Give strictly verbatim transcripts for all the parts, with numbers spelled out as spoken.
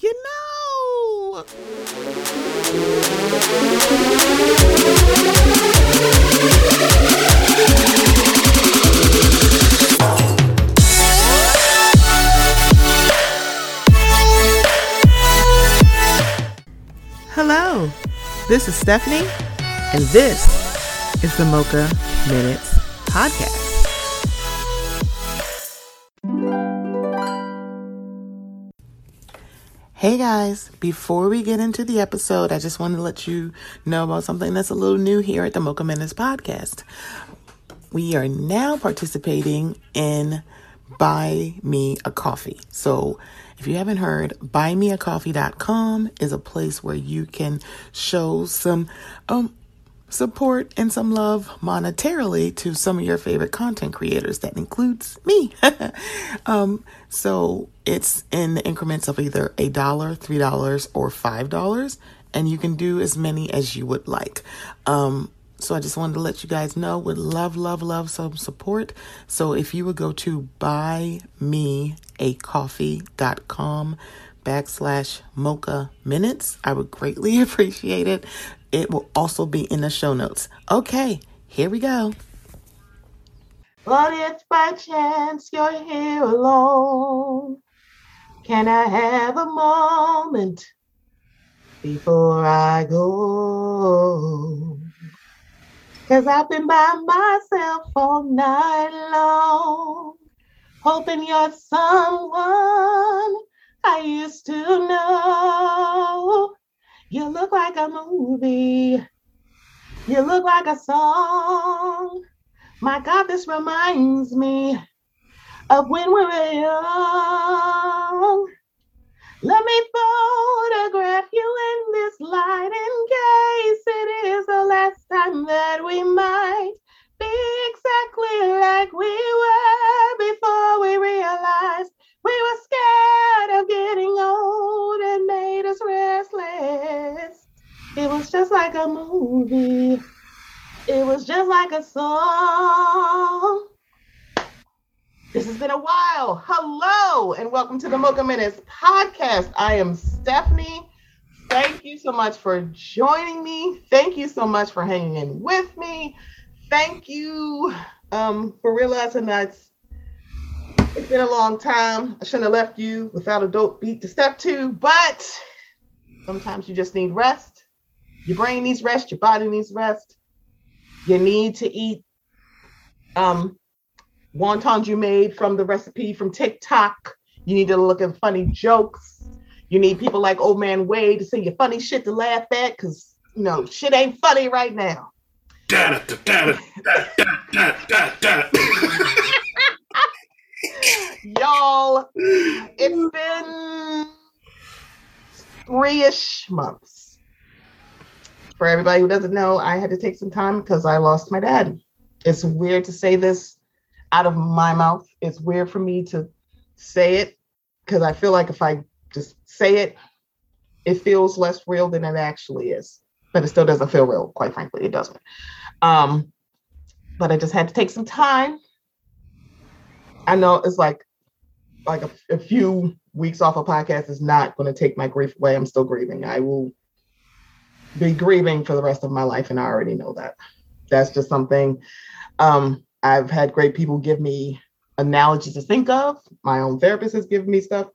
you know. Hello, this is Stephanie, and this is the Mocha Menace Podcast. Hey guys, before we get into the episode, I just wanted to let you know about something that's a little new here at the Mocha Menace Podcast. We are now participating in Buy Me A Coffee. So if you haven't heard, buy me a coffee dot com is a place where you can show some um support and some love monetarily to some of your favorite content creators. That includes me. um, so it's in the increments of either a dollar, three dollars, or five dollars, and you can do as many as you would like. Um, so I just wanted to let you guys know, would love, love, love some support. So if you would go to buy me a coffee dot com backslash Mocha Minutes, I would greatly appreciate it. It will also be in the show notes. Okay, here we go. Lord, it's by chance you're here alone. Can I have a moment before I go? Because I've been by myself all night long, hoping you're someone I used to know. You look like a movie. You look like a song. My God, this reminds me of when we were young. Let me photograph you in this light in case it is the last time that we might be exactly like we were before we realized we were scared of getting old and made us restless. It was just like a movie. It was just like a song. This has been a while. Hello, and welcome to the Mocha Menace Podcast. I am Stephanie. Thank you so much for joining me. Thank you so much for hanging in with me. Thank you um, for realizing that it's been a long time. I shouldn't have left you without a dope beat to step to, but sometimes you just need rest. Your brain needs rest. Your body needs rest. You need to eat um, wontons you made from the recipe from TikTok. You need to look at funny jokes. You need people like Old Man Wade to send you funny shit to laugh at because, you know, shit ain't funny right now. Da da da da da da da. Y'all, it's been three-ish months. For everybody who doesn't know, I had to take some time because I lost my dad. It's weird to say this out of my mouth. It's weird for me to say it because I feel like if I just say it, it feels less real than it actually is. But it still doesn't feel real, quite frankly. It doesn't. Um, but I just had to take some time. I know it's like like a, a few weeks off a podcast is not going to take my grief away. I'm still grieving. I will be grieving for the rest of my life, and I already know that. That's just something um, I've had great people give me analogies to think of. My own therapist has given me stuff.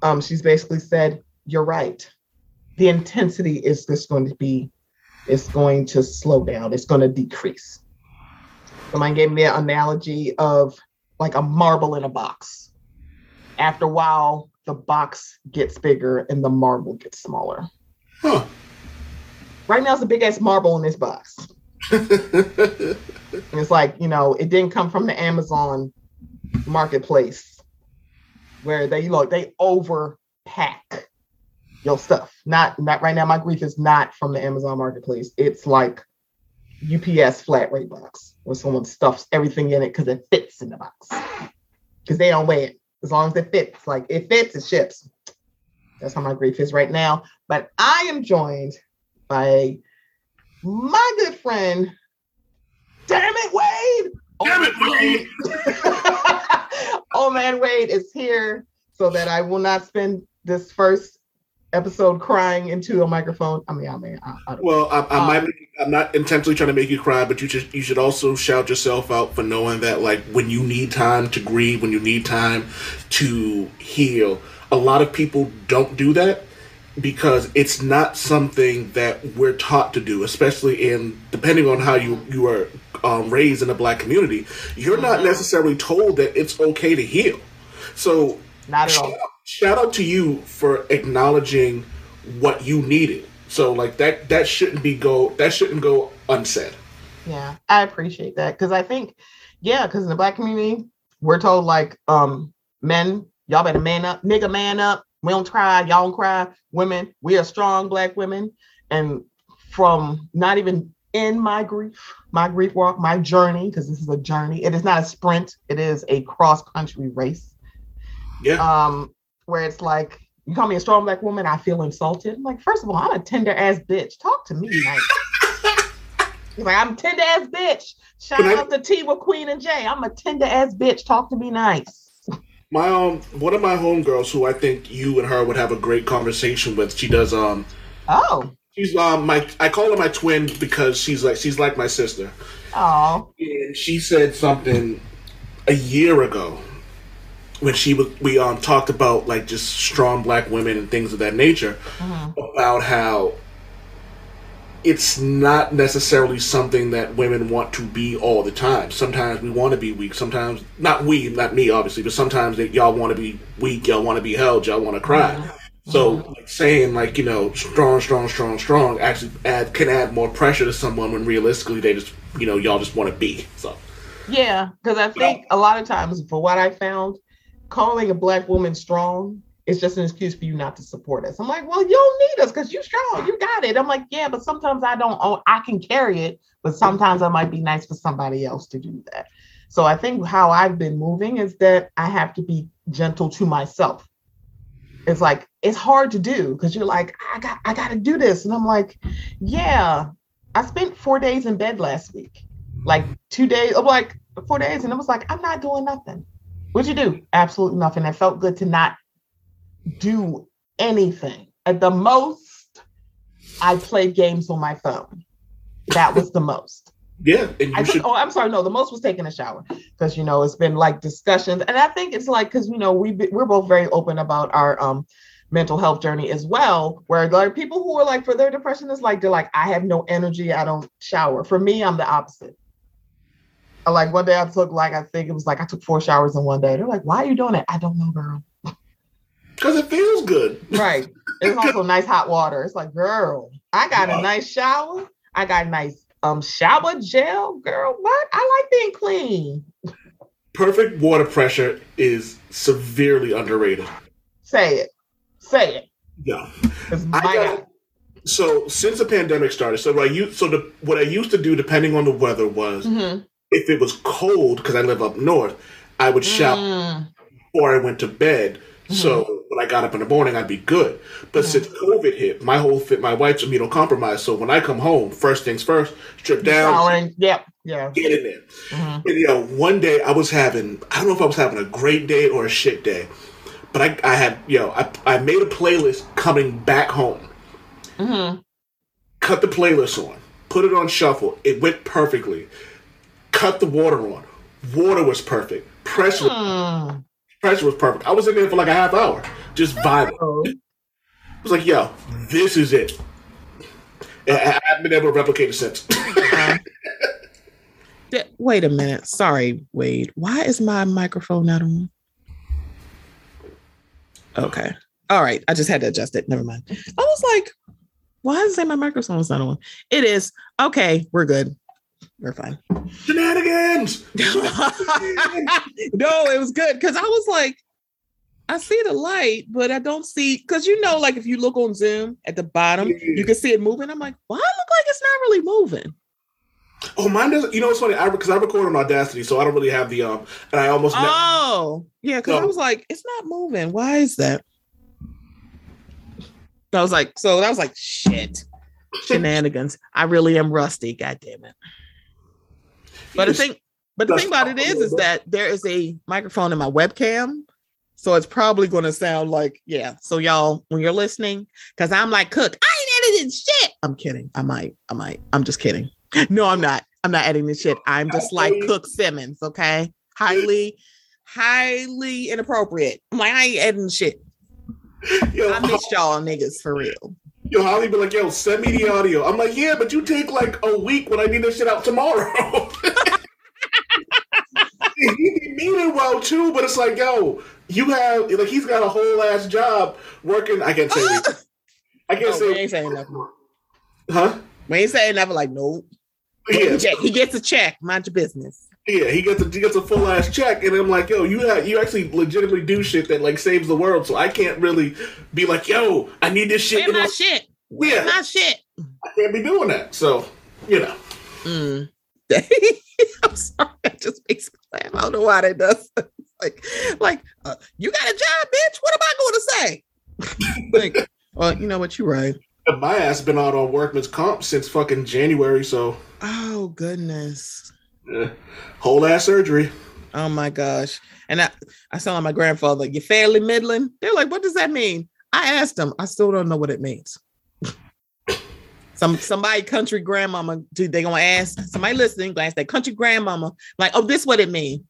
Um, she's basically said, "You're right. The intensity is just going to be, it's going to slow down. It's going to decrease." Someone gave me an analogy of like a marble in a box. After a while, the box gets bigger and the marble gets smaller. Huh. Right now, it's a big ass marble in this box. And it's like, you know, it didn't come from the Amazon marketplace where they look, they overpack your stuff. Not, not right now. My grief is not from the Amazon marketplace. It's like U P S flat rate box where someone stuffs everything in it because it fits in the box because they don't weigh it. As long as it fits, like it fits, it ships. That's how my grief is right now. But I am joined by my good friend, damn it, Wade. Damn it, Wade. Old Man Wade is here so that I will not spend this first episode crying into a microphone. I mean, I mean, I, I don't well, I, I um, might. Make, I'm not intentionally trying to make you cry, but you should you should also shout yourself out for knowing that, like, when you need time to grieve, when you need time to heal, a lot of people don't do that because it's not something that we're taught to do, especially in depending on how you you are um, raised in the Black community. You're not necessarily told that it's okay to heal. So, not at all. Shout out to you for acknowledging what you needed. So, like, that that shouldn't be go that shouldn't go unsaid. Yeah, I appreciate that because I think, yeah, because in the Black community, we're told, like, um, men, y'all better man up, nigga, man up. We don't cry, y'all don't cry. Women, we are strong Black women. And from not even in my grief, my grief walk, my journey, because this is a journey. It is not a sprint. It is a cross-country race. Yeah. Um. Where it's like, you call me a strong Black woman, I feel insulted. I'm like, first of all, I'm a tender ass bitch. Talk to me, like, he's like, I'm a tender ass bitch. Shout Can out I... to T with Queen and Jay. I'm a tender ass bitch. Talk to me nice. My um, one of my homegirls who I think you and her would have a great conversation with. She does um. Oh. She's um my I call her my twin because she's like she's like my sister. Oh. And she said something a year ago. When she was, we um talked about, like, just strong Black women and things of that nature, mm-hmm. about how it's not necessarily something that women want to be all the time. Sometimes we want to be weak. Sometimes not we, not me, obviously, but sometimes that y'all want to be weak. Y'all want to be held. Y'all want to cry. Mm-hmm. So mm-hmm. Like, saying, like, you know, strong, strong, strong, strong actually add, can add more pressure to someone when realistically they just, you know, y'all just want to be. So yeah, because I think so, a lot of times, for what I found, calling a Black woman strong is just an excuse for you not to support us. I'm like, well, you don't need us because you're strong. You got it. I'm like, yeah, but sometimes I don't own, I can carry it, but sometimes I might be nice for somebody else to do that. So I think how I've been moving is that I have to be gentle to myself. It's like, it's hard to do because you're like, I got, I got to do this. And I'm like, yeah, I spent four days in bed last week, like two days, like four days. And it was like, I'm not doing nothing. What'd you do? Absolutely nothing. It felt good to not do anything. At the most, I played games on my phone. That was the most. Yeah. And you I took, should... Oh, I'm sorry. No, the most was taking a shower because, you know, it's been like discussions. And I think it's like, because, you know, we, we're both very open about our um, mental health journey as well, where there are people who are like, for their depression, it's like, they're like, I have no energy. I don't shower. For me, I'm the opposite. Like, one day I took, like, I think it was like I took four showers in one day. They're like, why are you doing that? I don't know, girl. Because it feels good. Right. It's also nice hot water. It's like, girl, I got wow. a nice shower. I got nice um shower gel, girl. What? I like being clean. Perfect water pressure is severely underrated. Say it. Say it. Yeah. I got, so since the pandemic started, so like you so the what I used to do depending on the weather was mm-hmm. if it was cold, because I live up north, I would shout mm. before I went to bed. Mm-hmm. So when I got up in the morning, I'd be good. But mm-hmm. since COVID hit, my whole fit, my wife's immunocompromised. So when I come home, first things first, strip down, yep. yeah. get in there. Mm-hmm. And, you know, one day I was having, I don't know if I was having a great day or a shit day, but I, I had, you know, I, I made a playlist coming back home. Mm-hmm. Cut the playlist on, put it on shuffle. It went perfectly. Cut the water on. Water was perfect. Pressure, mm. pressure was perfect. I was in there for like a half hour, just vibing. Oh. I was like, "Yo, this is it." And I haven't been able to replicate it since. Wait a minute. Sorry, Wade. Why is my microphone not on? Okay. All right. I just had to adjust it. Never mind. I was like, "Why does it say my microphone's not on?" It is. Okay, we're good. We're fine. Shenanigans! No, it was good because I was like, I see the light, but I don't see, because, you know, like if you look on Zoom at the bottom, yeah. you can see it moving. I'm like, why well, I look like it's not really moving? Oh, mine doesn't. You know what's funny? I because I record on Audacity, so I don't really have the um, and I almost oh ne- yeah, because no. I was like, it's not moving. Why is that? I was like, so I was like, shit. Shenanigans. I really am rusty. God damn it. But the thing, but the thing about it is, is that there is a microphone in my webcam So it's probably going to sound like, yeah. So y'all, when you're listening, because I'm like, Cook, I ain't editing shit. I'm kidding. I might. I might. I'm just kidding. No, I'm not. I'm not editing this shit. I'm just like Cook Simmons. Okay. Highly, highly inappropriate. I'm like, I ain't editing shit. Yo, I miss y'all niggas for real. Yo, Holly be like, yo, send me the audio. I'm like, yeah, but you take like a week when I need this shit out tomorrow. He be meaning well too, but it's like, yo, you have like he's got a whole ass job working. I can't say anything. I can't no, say. We ain't saying nothing. Huh? We ain't saying nothing. Like, no. Yeah. He gets a check. Mind your business. Yeah, he gets a he gets a full ass check, and I'm like, yo, you have, you actually legitimately do shit that like saves the world. So I can't really be like, yo, I need this shit. Where my shit? Yeah, my shit. I can't be doing that. So you know. Mm. I'm sorry, that just makes me laugh. I don't know why that does. like, like uh, you got a job, bitch. What am I going to say? Like, well, you know what? You're right. My ass been out on workman's comp since fucking January. So, oh goodness, yeah. Whole ass surgery. Oh my gosh! And I, I saw my grandfather. You're fairly middling. They're like, what does that mean? I asked them. I still don't know what it means. Some somebody country grandmama, dude, they gonna ask somebody listening, glance that country grandmama, like, oh, this what it mean.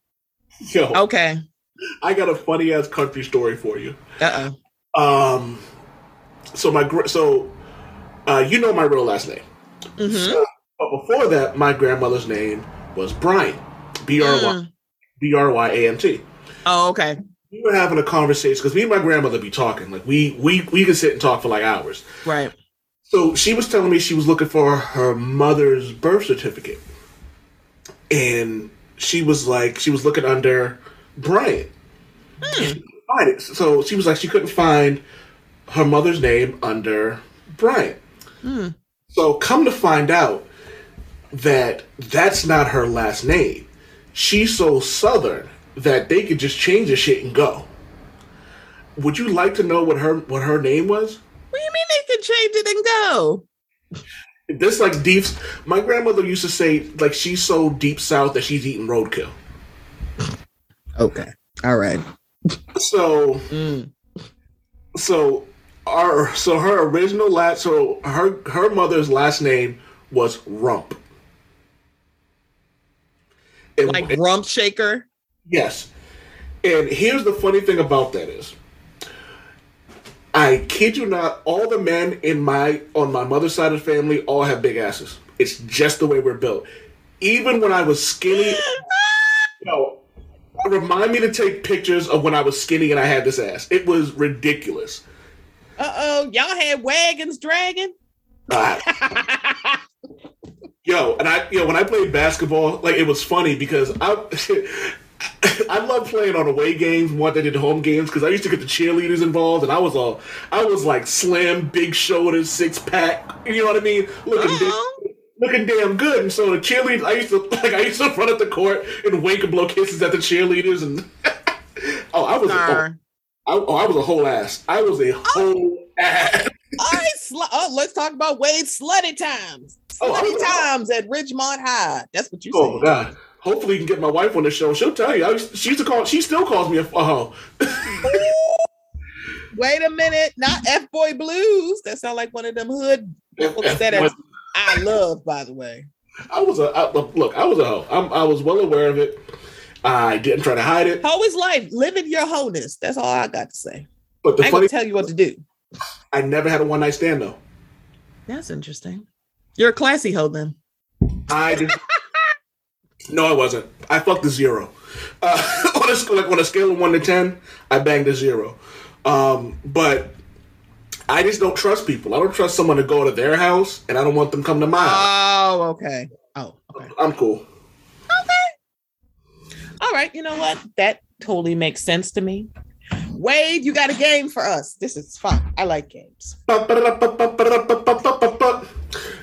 Yo, okay. I got a funny ass country story for you. Uh oh. Um so my so uh you know my real last name. Mm-hmm. So, but before that, my grandmother's name was Bryant. B R Y B R Y A N T. Oh, okay. We were having a conversation because me and my grandmother be talking. Like we we we could sit and talk for like hours. Right. So she was telling me she was looking for her mother's birth certificate. And she was like, she was looking under Bryant. Hmm. She couldn't find it. So she was like, she couldn't find her mother's name under Bryant. Hmm. So come to find out that that's not her last name. She's so Southern that they could just change the shit and go. Would you like to know what her what her name was? What do you mean they can change it and go? This like deep. My grandmother used to say like she's so deep south that she's eating roadkill. Okay, all right. So, mm. so our so her original last so her her mother's last name was Rump. And, like and, Rump Shaker. Yes, and here's the funny thing about that is. I kid you not, all the men in my on my mother's side of the family all have big asses. It's just the way we're built. Even when I was skinny, you know, remind me to take pictures of when I was skinny and I had this ass. It was ridiculous. Uh-oh, y'all had wagons dragging? Uh, yo, and I, you know, when I played basketball, like, it was funny because I... I love playing on away games more than I did home games because I used to get the cheerleaders involved, and I was all I was like slim, big shoulders, six pack. You know what I mean? Looking, uh-huh. da- looking damn good. And so the cheerleaders, I used to like I used to run up the court and wink and blow kisses at the cheerleaders. And oh, I was oh, I, oh, I was a whole ass. I was a whole oh. ass. All right, sl- oh, let's talk about Wade's slutty times. Slutty oh, times at Ridgemont High. That's what you said. Oh God. Hopefully you can get my wife on the show. She'll tell you. I was, she used to call. She still calls me a oh. Wait a minute, not F Boy Blues. That sound like one of them hood. That I love, by the way. I was a I, look. I was a hoe. I'm, I was well aware of it. I didn't try to hide it. Hoe is life. Living your wholeness. That's all I got to say. But the I ain't funny gonna tell you what to do. I never had a one night stand though. That's interesting. You're a classy hoe then. I did. No, I wasn't. I fucked a zero. Uh, on, a, like, on a scale of one to ten, I banged a zero. Um, but I just don't trust people. I don't trust someone to go to their house, and I don't want them come to my house. Oh, okay. Oh, okay. I'm cool. Okay. All right. You know what? That totally makes sense to me. Wade, you got a game for us. This is fun. I like games.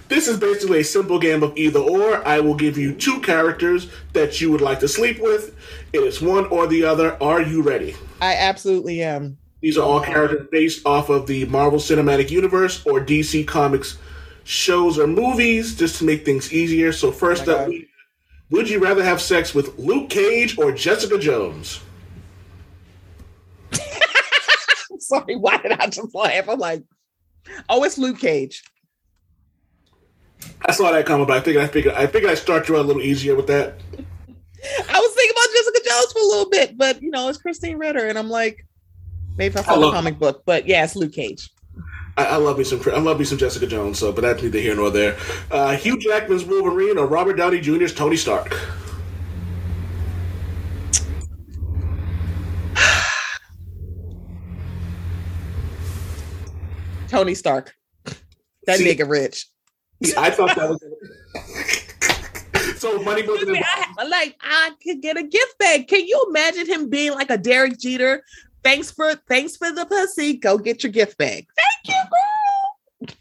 This is basically a simple game of either or. I will give you two characters that you would like to sleep with. It is one or the other. Are you ready? I absolutely am. These are all characters based off of the Marvel Cinematic Universe or D C Comics shows or movies, just to make things easier. So first oh up, God. Would you rather have sex with Luke Cage or Jessica Jones? sorry, why did I just laugh? I'm like, oh, it's Luke Cage. I saw that comment, but I think I figured I figured I start you out a little easier with that. I was thinking about Jessica Jones for a little bit, but you know, it's Christine Ritter, and I'm like, maybe I saw I love, the comic book, but yeah, it's Luke Cage. I, I love me some I love me some Jessica Jones, so but that's neither here nor there. Uh, Hugh Jackman's Wolverine or Robert Downey Junior's Tony Stark? Tony Stark. That See, nigga rich. I thought that was so money. Me, I, like I could get a gift bag. Can you imagine him being like a Derek Jeter? Thanks for thanks for the pussy. Go get your gift bag. Thank you, girl.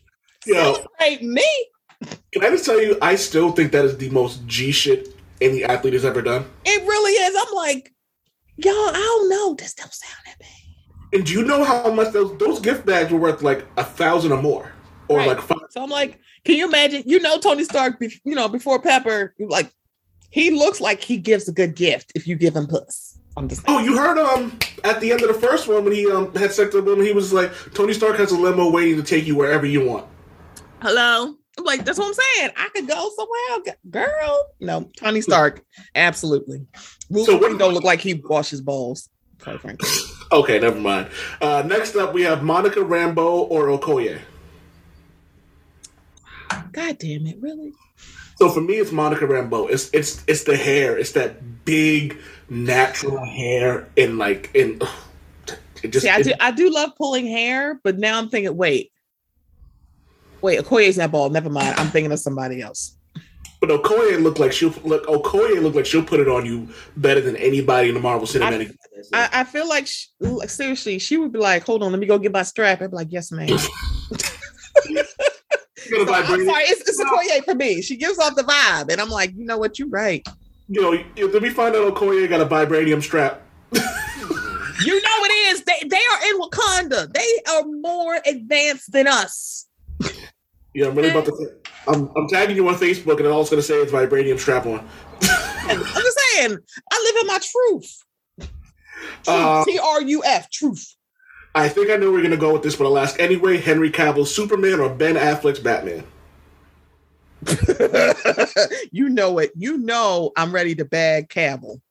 Yo, celebrate me. Can I just tell you? I still think that is the most G shit any athlete has ever done. It really is. I'm like, y'all. I don't know. This don't sound that bad. And do you know how much those those gift bags were worth? Like a thousand or more. Or right. like five. So I'm like, can you imagine? You know, Tony Stark, be, you know, before Pepper, like he looks like he gives a good gift if you give him puss. I'm just saying. Oh, you heard um at the end of the first one when he um had sex with the woman, he was like, Tony Stark has a limo waiting to take you wherever you want. Hello, I'm like that's what I'm saying. I could go somewhere, girl. No, Tony Stark, absolutely. Wolf so what don't look like he washes balls. Quite frankly. Okay, never mind. Uh, next up, we have Monica Rambeau or Okoye. God damn it, really? So for me, it's Monica Rambeau. It's it's it's the hair. It's that big natural hair and like and it just. See, I it, do I do love pulling hair, but now I'm thinking, wait, wait, Okoye's not bald. Never mind. I'm thinking of somebody else. But Okoye looked like she'll look. Okoye looked like she'll put it on you better than anybody in the Marvel Cinematic. I, I, I feel like she, like seriously, she would be like, "Hold on, let me go get my strap." I'd be like, "Yes, ma'am." So, I'm sorry, it's, it's Okoye for me. She gives off the vibe, and I'm like, you know what, you're right. You know, let me find out Okoye got a vibranium strap. You know it is. They they are in Wakanda. They are more advanced than us. Yeah, I'm really about to. Say, I'm, I'm tagging you on Facebook, and all it's going to say is vibranium strap on. I'm just saying, I live in my truth. Truth, uh, T R U F, truth. I think I know where we're going to go with this, but I'll ask anyway. Henry Cavill's Superman or Ben Affleck's Batman? You know it. You know I'm ready to bag Cavill.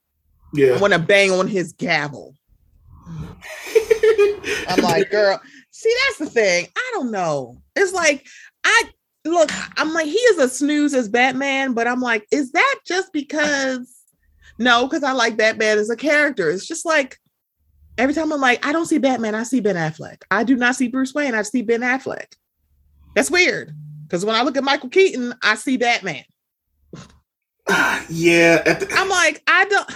Yeah. I want to bang on his gavel. I'm like, girl, see, that's the thing. I don't know. It's like, I look, I'm like, he is a snooze as Batman, but I'm like, is that just because? No, because I like Batman as a character. It's just like, every time I'm like, I don't see Batman, I see Ben Affleck. I do not see Bruce Wayne, I see Ben Affleck. That's weird. Because when I look at Michael Keaton, I see Batman. Uh, yeah. The- I'm like, I don't...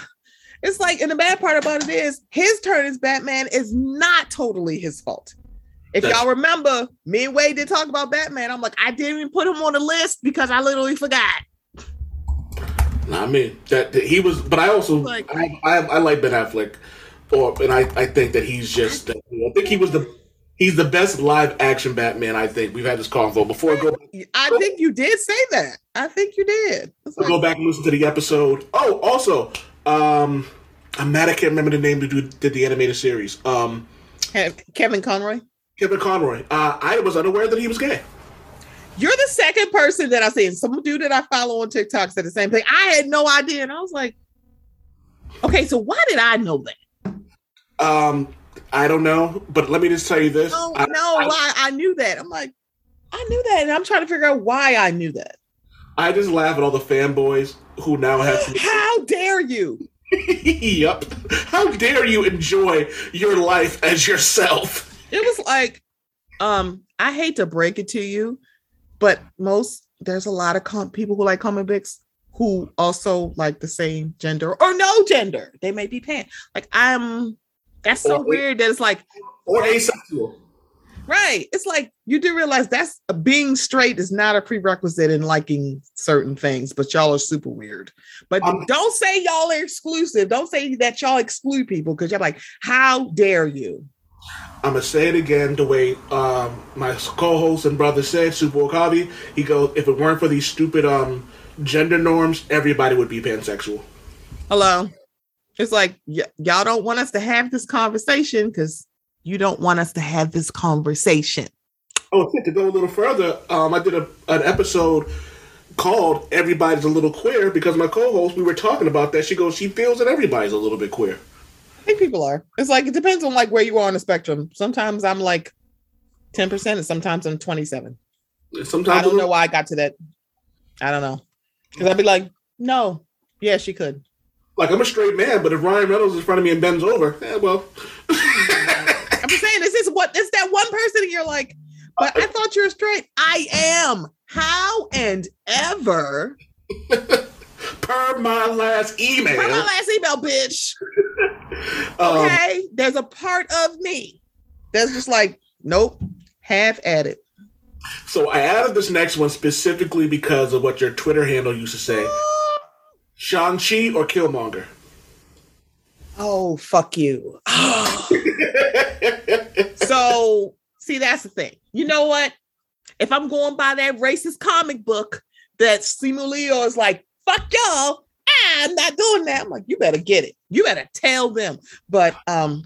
It's like, and the bad part about it is, his turn as Batman is not totally his fault. If That's- y'all remember, me and Wade did talk about Batman. I'm like, I didn't even put him on the list because I literally forgot. Nah, I mean, that, that he was... But I also... Like, I, I, I like Ben Affleck. Or, and I, I think that he's just, I think he was the, he's the best live action Batman, I think. We've had this convo before. I, go, I go, think you did say that. I think you did. Like, go back and listen to the episode. Oh, also, um, I'm mad I can't remember the name who did the animated series. Um, Kevin Conroy? Kevin Conroy. Uh, I was unaware that he was gay. You're the second person that I see. Some dude that I follow on TikTok said the same thing. I had no idea. And I was like, okay, so why did I know that? Um, I don't know, but let me just tell you this. Oh, I know why I knew that. I'm like, I knew that, and I'm trying to figure out why I knew that. I just laugh at all the fanboys who now have to. How dare you? Yep. How dare you enjoy your life as yourself? It was like, um, I hate to break it to you, but most there's a lot of com- people who like comic books who also like the same gender or no gender. They may be pan. Like I'm. That's so or, weird that it's like... Or asexual. Right. It's like, you do realize that's being straight is not a prerequisite in liking certain things, but y'all are super weird. But um, don't say y'all are exclusive. Don't say that y'all exclude people because you're like, how dare you? I'm going to say it again the way um, my co-host and brother said, Super Okabe. He goes, if it weren't for these stupid um, gender norms, everybody would be pansexual. Hello. It's like, y- y'all don't want us to have this conversation because you don't want us to have this conversation. Oh, to go a little further, um, I did a, an episode called Everybody's a Little Queer because my co-host, we were talking about that. She goes, she feels that everybody's a little bit queer. I think people are. It's like, it depends on like where you are on the spectrum. Sometimes I'm like ten percent and sometimes I'm twenty-seven. Sometimes I don't know why I got to that. I don't know. Because I'd be like, no. Yeah, she could. Like, I'm a straight man, but if Ryan Reynolds is in front of me and bends over, eh, well. I'm just saying, is this what, is that one person and you're like, but I thought you were straight. I am. How and ever. Per my last email. Per my last email, bitch. Okay? Um, There's a part of me that's just like, nope, have at it. So I added this next one specifically because of what your Twitter handle used to say. Shang-Chi or Killmonger? Oh, fuck you. So, see, that's the thing. You know what? If I'm going by that racist comic book that Simu Liu is like, fuck y'all, I'm not doing that. I'm like, you better get it. You better tell them. But um,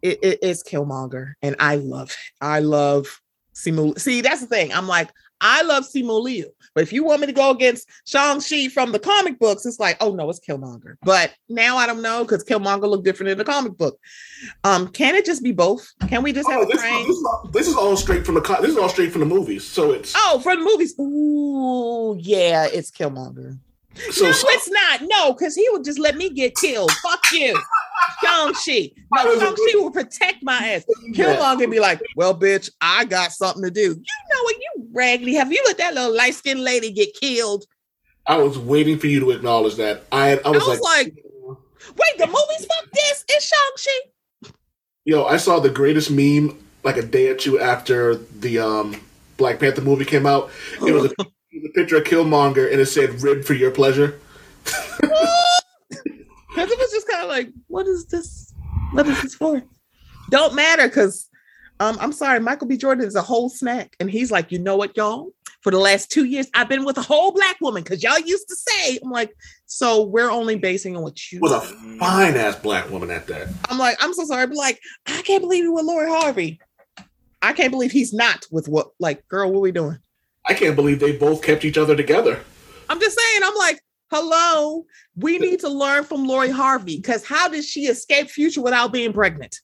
it, it, it's Killmonger, and I love it. I love Simu. See, that's the thing. I'm like, I love Simu Liu, but if you want me to go against Shang-Chi from the comic books, it's like, oh no, it's Killmonger. But now I don't know because Killmonger looked different in the comic book. Um, can it just be both? Can we just oh, have a train? This, this is all straight from the co- this is all straight from the movies. So it's oh from the movies. Ooh, yeah, it's Killmonger. So, no, so- it's not. No, because he would just let me get killed. Fuck you, Shang-Chi. No, Shang-Chi will protect my ass. Killmonger be like, well, bitch, I got something to do. You know what? You raggedy. Have you let that little light-skinned lady get killed? I was waiting for you to acknowledge that. I, I, was, I was like, like wait, the movies fuck this? It's Shang-Chi. Yo, I saw the greatest meme like a day or two after the um, Black Panther movie came out. It was a the picture of Killmonger and it said rib for your pleasure. Because it was just kind of like, what is this? What is this for? Don't matter because um, I'm sorry, Michael B. Jordan is a whole snack. And he's like, you know what, y'all? For the last two years, I've been with a whole black woman because y'all used to say, I'm like, so we're only basing on what you with a fine ass black woman at that. I'm like, I'm so sorry, but like, I can't believe you with Lori Harvey. I can't believe he's not with what, like, girl, what are we doing? I can't believe they both kept each other together. I'm just saying, I'm like, hello, we need to learn from Lori Harvey because how did she escape Future without being pregnant?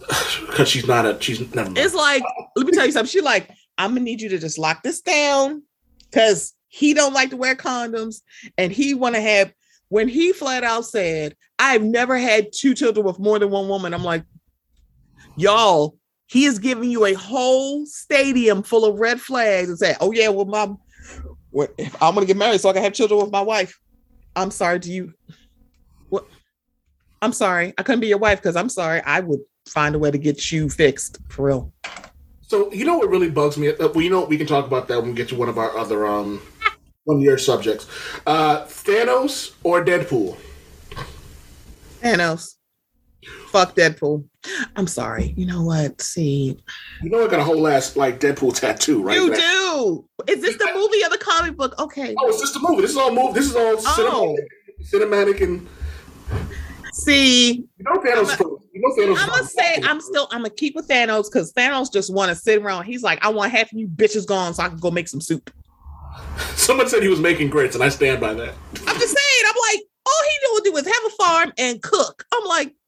Because she's not a, she's never. It's like, let me tell you something. She's like, I'm going to need you to just lock this down because he don't like to wear condoms and he want to have, when he flat out said, I've never had two children with more than one woman. I'm like, y'all. He is giving you a whole stadium full of red flags and say, oh, yeah, well, mom, well, I'm going to get married so I can have children with my wife. I'm sorry. Do you? What? I'm sorry. I couldn't be your wife because I'm sorry. I would find a way to get you fixed for real. So, you know, what really bugs me. Well, you know, we can talk about that when we get to one of our other um, one of your subjects. Uh, Thanos or Deadpool? Thanos. Fuck Deadpool. I'm sorry. You know what? See, you know I got a whole ass like Deadpool tattoo, right? You do. Is this the movie or the comic book? Okay. Oh, it's just the movie. This is all movie. This is all oh. cinematic, cinematic and. See, you know Thanos. You know Thanos. I'm gonna say I'm still. I'm gonna keep with Thanos because Thanos just want to sit around. He's like, I want half of you bitches gone so I can go make some soup. Someone said he was making grits, and I stand by that. I'm just saying. I'm like. All he knew would do was have a farm and cook. I'm like, you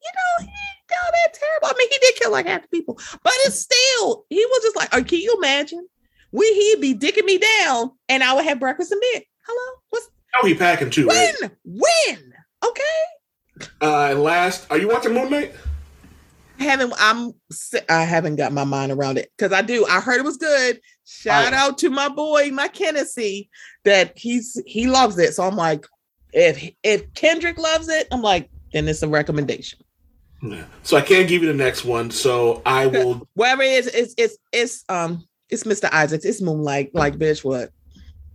know, he ain't all that terrible. I mean, he did kill like half the people, but it's still, he was just like, oh, can you imagine? Would he be dicking me down and I would have breakfast in bed? Hello? What's oh, he packing too, when? Right? When? Okay. Uh, last, are you watching Moon Knight? I haven't, I'm, I haven't got my mind around it because I do. I heard it was good. Shout I, out to my boy, my Kennessee, that he's, he loves it. So I'm like, If if Kendrick loves it, I'm like, then it's a recommendation. Yeah. So I can't give you the next one. So I will. Whatever it is, it's it's it's um it's Mister Isaacs. It's Moonlight. Like bitch, what?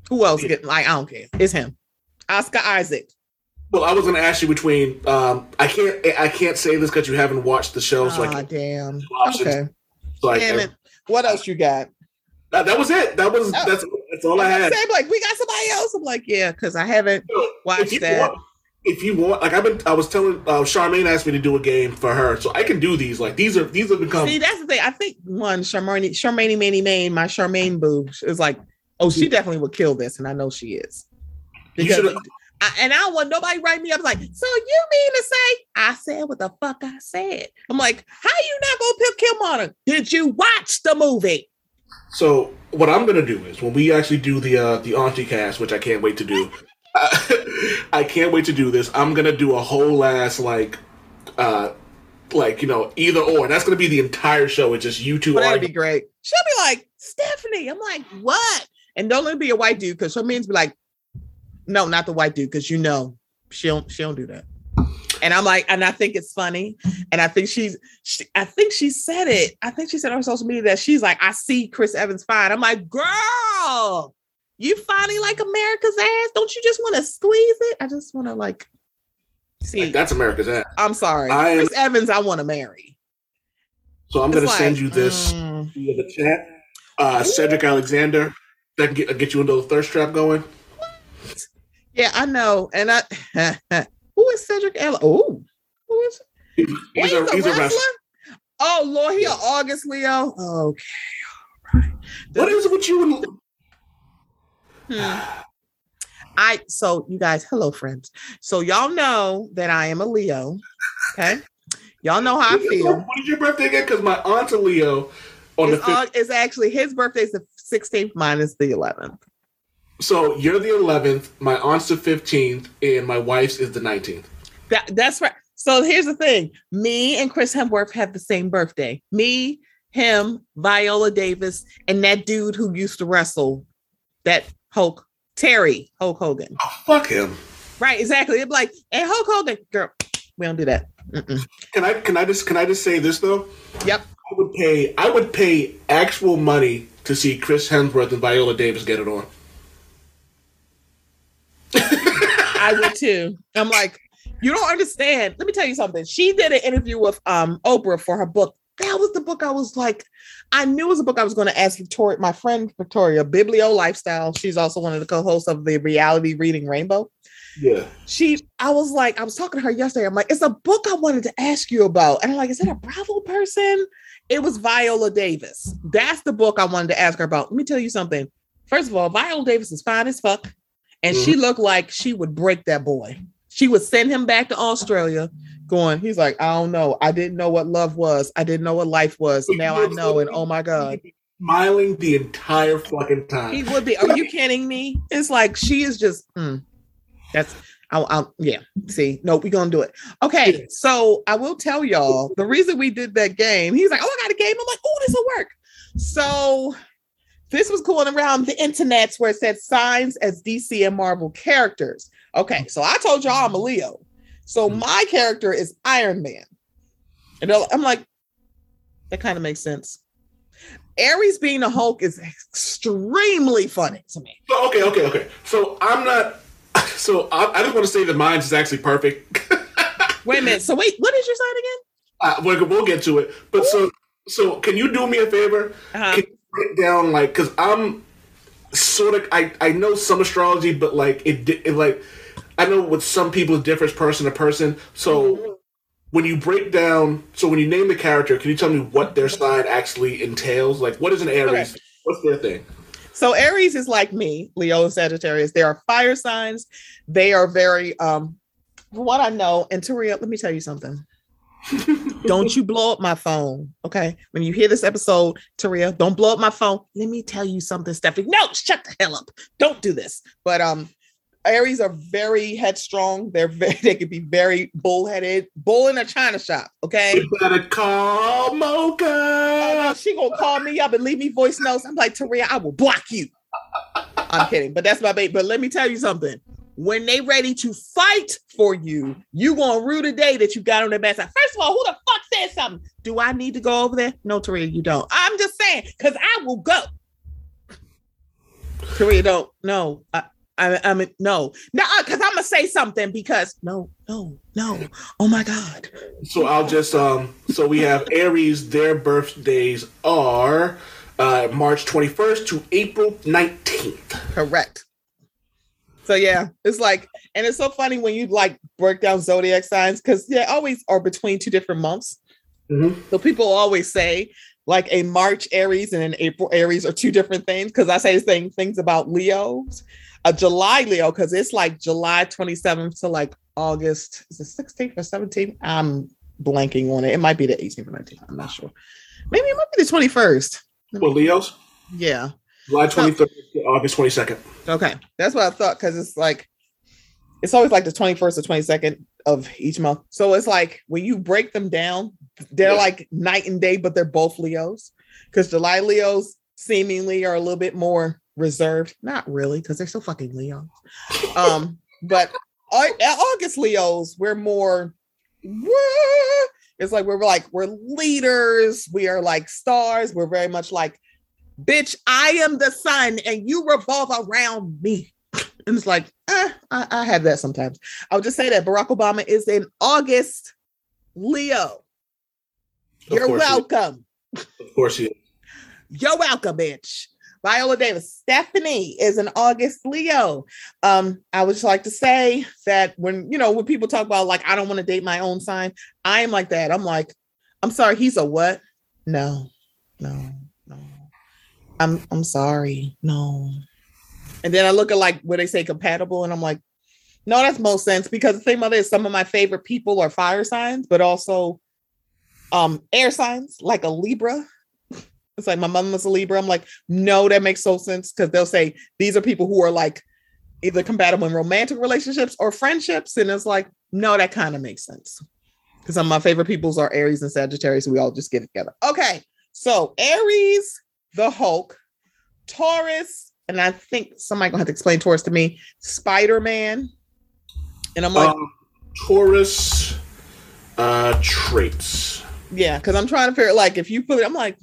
Who else? Get like I don't care. It's him, Oscar Isaac. Well, I was gonna ask you between. Um, I can't I can't say this because you haven't watched the show. So oh, I damn. Okay. So I, damn it. I, what else you got? That, that was it. That was oh. that's. That's all I had. Say, like, we got somebody else. I'm like, yeah, because I haven't watched that. Want, If you want, like I've been, I was telling uh, Charmaine asked me to do a game for her, so I can do these. Like these are these have become. See, that's the thing. I think one Charmaine, Charmaine, Manny, Maine, my Charmaine boo is like, oh, she definitely would kill this, and I know she is. Because I, and I don't want nobody write me up like, so you mean to say I said what the fuck I said? I'm like, how you not gonna pick Killmonger? Did you watch the movie? So what I'm gonna do is when we actually do the uh, the Auntie Cast, which I can't wait to do. I can't wait to do this. I'm gonna do a whole ass like, uh, like you know, either or. That's gonna be the entire show. It's just you two. Well, that'd be great. She'll be like, Stephanie. I'm like, what? And don't let it be a white dude because her means be like, no, not the white dude because you know she don't she don't do that. And I'm like, and I think it's funny. And I think she's, she, I think she said it. I think she said on social media that she's like, I see Chris Evans fine. I'm like, girl. You finally like America's ass? Don't you just want to squeeze it? I just want to like see. Like, that's America's ass. I'm sorry, I Chris am... Evans. I want to marry. So I'm going like, to send you this mm. via the chat. Uh, Cedric Alexander, that can get, get you into the thirst trap going. What? Yeah, I know. And I who is Cedric? Al- oh, who is? He's, he's, he's, a, a, he's wrestler? a wrestler. Oh Lord, he yeah. an August Leo. Okay, all right. The, what is with you and? Hmm. I so you guys, hello friends. So y'all know that I am a Leo. Okay, y'all know how I feel. When did your birthday again? Because my aunt's a Leo. On it's the fifth. It's actually his birthday is the sixteenth minus the eleventh. So you're the eleventh. My aunt's the fifteenth, and my wife's is the nineteenth. That, that's right. So here's the thing: me and Chris Hemsworth have the same birthday. Me, him, Viola Davis, and that dude who used to wrestle that. Hulk, Terry, Hulk Hogan. Oh, fuck him. Right, exactly. It's like, and Hulk Hogan, girl, we don't do that. Mm-mm. Can I can I just can I just say this though? Yep. I would pay I would pay actual money to see Chris Hemsworth and Viola Davis get it on. I would too. I'm like, you don't understand. Let me tell you something. She did an interview with um Oprah for her book. That was the book I was like, I knew it was a book I was going to ask Victoria, my friend Victoria, Biblio Lifestyle. She's also one of the co-hosts of the Reality Reading Rainbow. Yeah. She, I was like, I was talking to her yesterday. I'm like, it's a book I wanted to ask you about. And I'm like, is that a Bravo person? It was Viola Davis. That's the book I wanted to ask her about. Let me tell you something. First of all, Viola Davis is fine as fuck. And mm-hmm. she looked like she would break that boy. She would send him back to Australia going, he's like, I don't know. I didn't know what love was. I didn't know what life was. Now I know. And oh my God. Smiling the entire fucking time. He would be. Are you kidding me? It's like, she is just, mm, that's, I, I, yeah. See, no, we're going to do it. Okay. So I will tell y'all the reason we did that game. He's like, oh, I got a game. I'm like, oh, this will work. So this was going around the internets where it said signs as D C and Marvel characters. Okay, so I told y'all I'm a Leo. So my character is Iron Man. And I'm like, that kind of makes sense. Aries being a Hulk is extremely funny to me. So, okay, okay, okay. So I'm not, so I, I just want to say that mine is actually perfect. Wait a minute. So wait, what is your sign again? Uh, we'll, we'll get to it. But Ooh. so so can you do me a favor? Uh-huh. Can you break down like, because I'm, sort of, I, I know some astrology, but like it, it like I know what some people differs person to person. So mm-hmm. when you break down, so when you name the character, can you tell me what their sign actually entails? Like, what is an Aries? Okay. What's their thing? So Aries is like me, Leo and Sagittarius. They are fire signs. They are very, um, from what I know, and Taria, let me tell you something. Don't you blow up my phone, okay? When you hear this episode, Taria, don't blow up my phone. Let me tell you something, Stephanie. No, shut the hell up. Don't do this. But um, Aries are very headstrong. They're very, they could be very bullheaded. Bull in a china shop, okay? You better call Mocha. Oh, no, she gonna call me up and leave me voice notes. I'm like, Taria, I will block you. I'm kidding, but that's my baby. But let me tell you something. When they ready to fight for you, you gonna rue the day that you got on their backside. First of all, who the fuck said something? Do I need to go over there? No, Taria, you don't. I'm just saying, because I will go. Taria, don't. No. I, I, I mean, no. No, because I'm gonna say something because no, no, no. Oh my God. So I'll just, um. so we have Aries, their birthdays are uh, March twenty-first to April nineteenth. Correct. So yeah, it's like, and it's so funny when you like break down zodiac signs, because they always are between two different months. Mm-hmm. So people always say like a March Aries and an April Aries are two different things, because I say the same things about Leos. A July Leo, because it's like July twenty-seventh to like August, is it sixteenth or seventeenth? I'm blanking on it. It might be the eighteenth or nineteenth. I'm not sure. Maybe it might be the twenty-first. Well, Leos? Yeah. July twenty-third so, to August twenty-second. Okay. That's what I thought, because it's like, it's always like the twenty-first or twenty-second of each month. So it's like when you break them down, they're yeah. like night and day, but they're both Leos, because July Leos seemingly are a little bit more reserved. Not really, because they're so fucking Leos. Um, but August Leos, we're more, whoa! It's like, we're like, we're leaders. We are like stars. We're very much like, bitch, I am the sun and you revolve around me. And it's like, eh, I, I have that sometimes. I'll just say that Barack Obama is an August Leo. You're welcome. Of course he is. You're welcome, bitch. Viola Davis, Stephanie is an August Leo. Um, I would just like to say that when, you know, when people talk about like, I don't want to date my own sign, I am like that. I'm like, I'm sorry, he's a what? No, no, no. I'm I'm sorry, no. And then I look at like where they say compatible and I'm like, no, that's most sense, because the thing about it is some of my favorite people are fire signs, but also um, air signs, like a Libra. It's like, my mom was a Libra. I'm like, no, that makes so sense, because they'll say these are people who are like either compatible in romantic relationships or friendships. And it's like, no, that kind of makes sense, because some of my favorite peoples are Aries and Sagittarius. So we all just get together. Okay. So Aries, the Hulk, Taurus, and I think somebody gonna have to explain Taurus to me, Spider-Man. And I'm like, um, Taurus uh, traits. Yeah. Cause I'm trying to figure, like, if you put it, I'm like,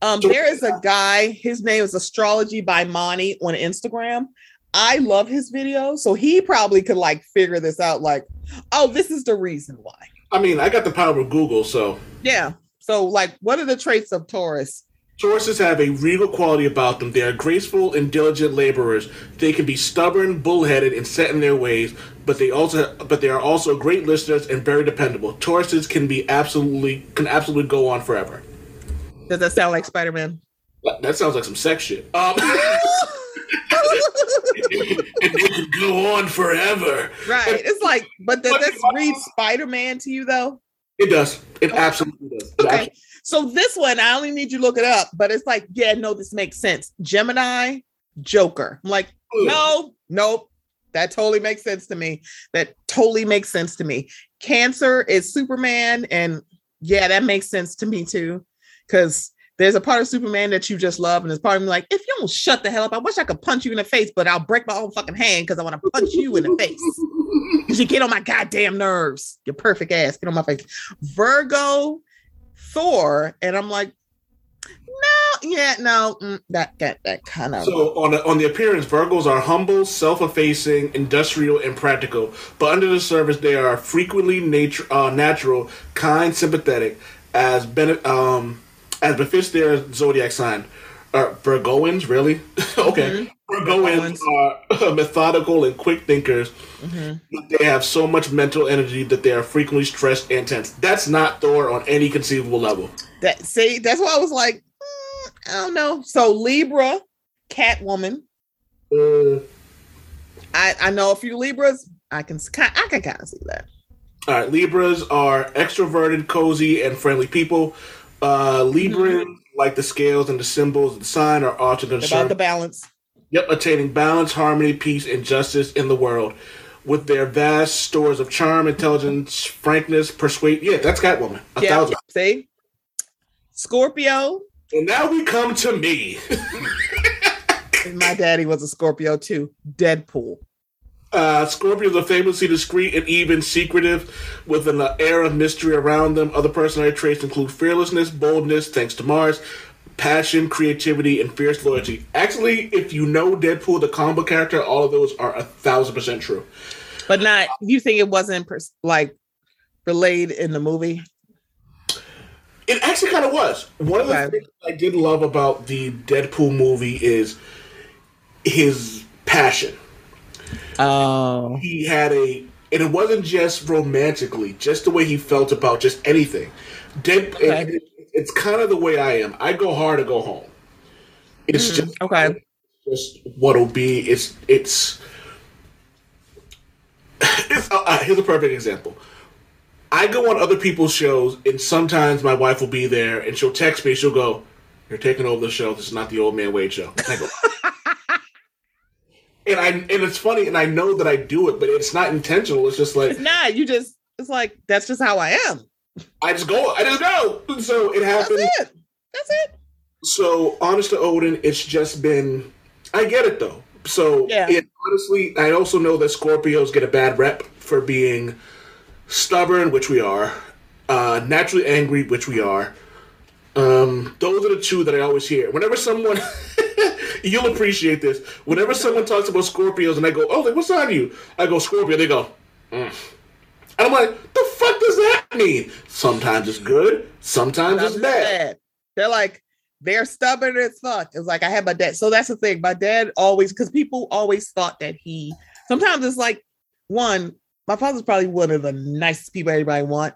Um, there is a guy, his name is Astrology by Monty on Instagram. I love his videos, so he probably could like figure this out. Like, oh, this is the reason why. I mean, I got the power of Google, so. Yeah. So like, what are the traits of Taurus? Tauruses have a regal quality about them. They are graceful and diligent laborers. They can be stubborn, bullheaded, and set in their ways, but they also but they are also great listeners and very dependable. Tauruses can be absolutely can absolutely go on forever. Does that sound like Spider-Man? That sounds like some sex shit. Um, it could go on forever. Right. It's like, but does this read Spider-Man to you, though? It does. It okay. absolutely does. It okay. Absolutely. So this one, I only need you to look it up, but it's like, yeah, no, this makes sense. Gemini, Joker. I'm like, Ooh. no, nope. That totally makes sense to me. That totally makes sense to me. Cancer is Superman. And yeah, that makes sense to me, too. Because there's a part of Superman that you just love, and there's part of me like, if you don't shut the hell up, I wish I could punch you in the face, but I'll break my own fucking hand because I want to punch you in the face. Because you get on my goddamn nerves. Your perfect ass. Get on my face. Virgo, Thor, and I'm like, no, yeah, no, mm, that that that kind of. So on the, on the appearance, Virgos are humble, self-effacing, industrial, and practical. But under the surface, they are frequently nat- uh, natural, kind, sympathetic, as ben- um. as befits their zodiac sign. Uh, Virgoans, really? okay. Mm-hmm. Virgoans are methodical and quick thinkers. Mm-hmm. They have so much mental energy that they are frequently stressed and tense. That's not Thor on any conceivable level. That See, that's why I was like, mm, I don't know. So Libra, Catwoman. Uh, I, I know a few Libras. I can, I can kind of see that. All right. Libras are extroverted, cozy, and friendly people. Uh, Libra, mm-hmm. like the scales and the symbols of the sign, are also concerned about the balance. Yep, attaining balance, harmony, peace, and justice in the world with their vast stores of charm, intelligence, frankness, persuade. Yeah, that's Catwoman. A yeah, thousand. See, Scorpio. And now we come to me. My daddy was a Scorpio too. Deadpool. Uh, Scorpios are famously discreet and even secretive, with an uh, air of mystery around them. Other personality traits include fearlessness, boldness, thanks to Mars, passion, creativity, and fierce loyalty. Actually, if you know Deadpool, the comic book character, all of those are a thousand percent true. But not, you think it wasn't pers- like relayed in the movie? It actually kind of was. One okay. of the things I did love about the Deadpool movie is his passion. Oh. He had a, and it wasn't just romantically, just the way he felt about just anything. Dead, okay. it, it's kind of the way I am. I go hard or go home. It's mm, just okay. Just what'll be. It's it's. it's uh, here's a perfect example. I go on other people's shows, and sometimes my wife will be there, and she'll text me. She'll go, "You're taking over the show. This is not the Old Man Wade show." And I go, and I and it's funny, and I know that I do it, but it's not intentional. It's just like it's not. You just it's like that's just how I am. I just go. I just go. So it happens. That's it. That's it. So, honest to Odin, it's just been... I get it, though. So, yeah. it, honestly, I also know that Scorpios get a bad rep for being stubborn, which we are, uh, naturally angry, which we are. Um, those are the two that I always hear. Whenever someone... you'll appreciate this. Whenever someone talks about Scorpios and I go, oh, what's on you? I go, Scorpio. They go, mm. And I'm like, the fuck does that mean? Sometimes it's good, sometimes, sometimes it's bad. bad. They're like... They're stubborn as fuck. It's like I had my dad. So that's the thing. My dad always, because people always thought that he, sometimes it's like, one, my father's probably one of the nicest people anybody want.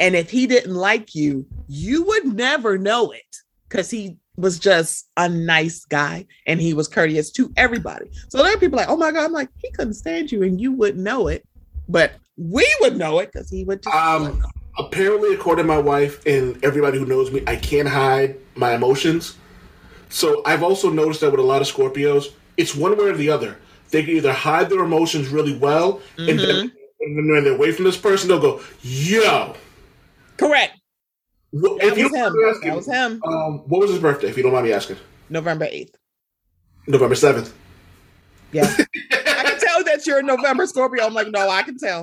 And if he didn't like you, you would never know it because he was just a nice guy and he was courteous to everybody. So there are people like, oh my God, I'm like, he couldn't stand you and you wouldn't know it. But we would know it because he would. Just um, like, apparently, according to my wife and everybody who knows me, I can't hide my emotions. So I've also noticed that with a lot of Scorpios, it's one way or the other. They can either hide their emotions really well, mm-hmm. and then when they're away from this person, they'll go, yo. Correct. Well, that, if was you don't mind asking, that was him. Um, what was his birthday, if you don't mind me asking? November eighth. November seventh. Yeah. That you're a November Scorpio. I'm like, no, I can tell.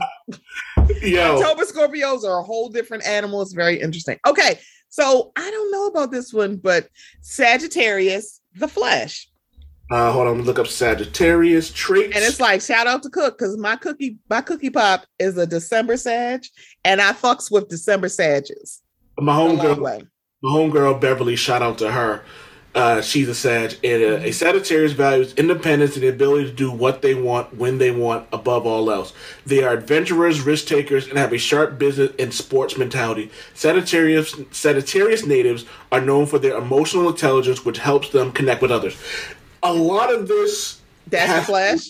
Yo. October Scorpios are a whole different animal. It's very interesting. Okay, so I don't know about this one, but Sagittarius, the flesh. Uh, hold on, look up Sagittarius traits. And it's like, shout out to Cook, because my cookie, my cookie pop is a December Sag, and I fucks with December Sages. My homegirl, my homegirl Beverly, shout out to her. Uh, she's a Sag, and a, a Sagittarius values independence and the ability to do what they want when they want above all else. They are adventurers, risk takers, and have a sharp business and sports mentality. Sagittarius Sagittarius natives are known for their emotional intelligence, which helps them connect with others. A lot of this... That's a flash?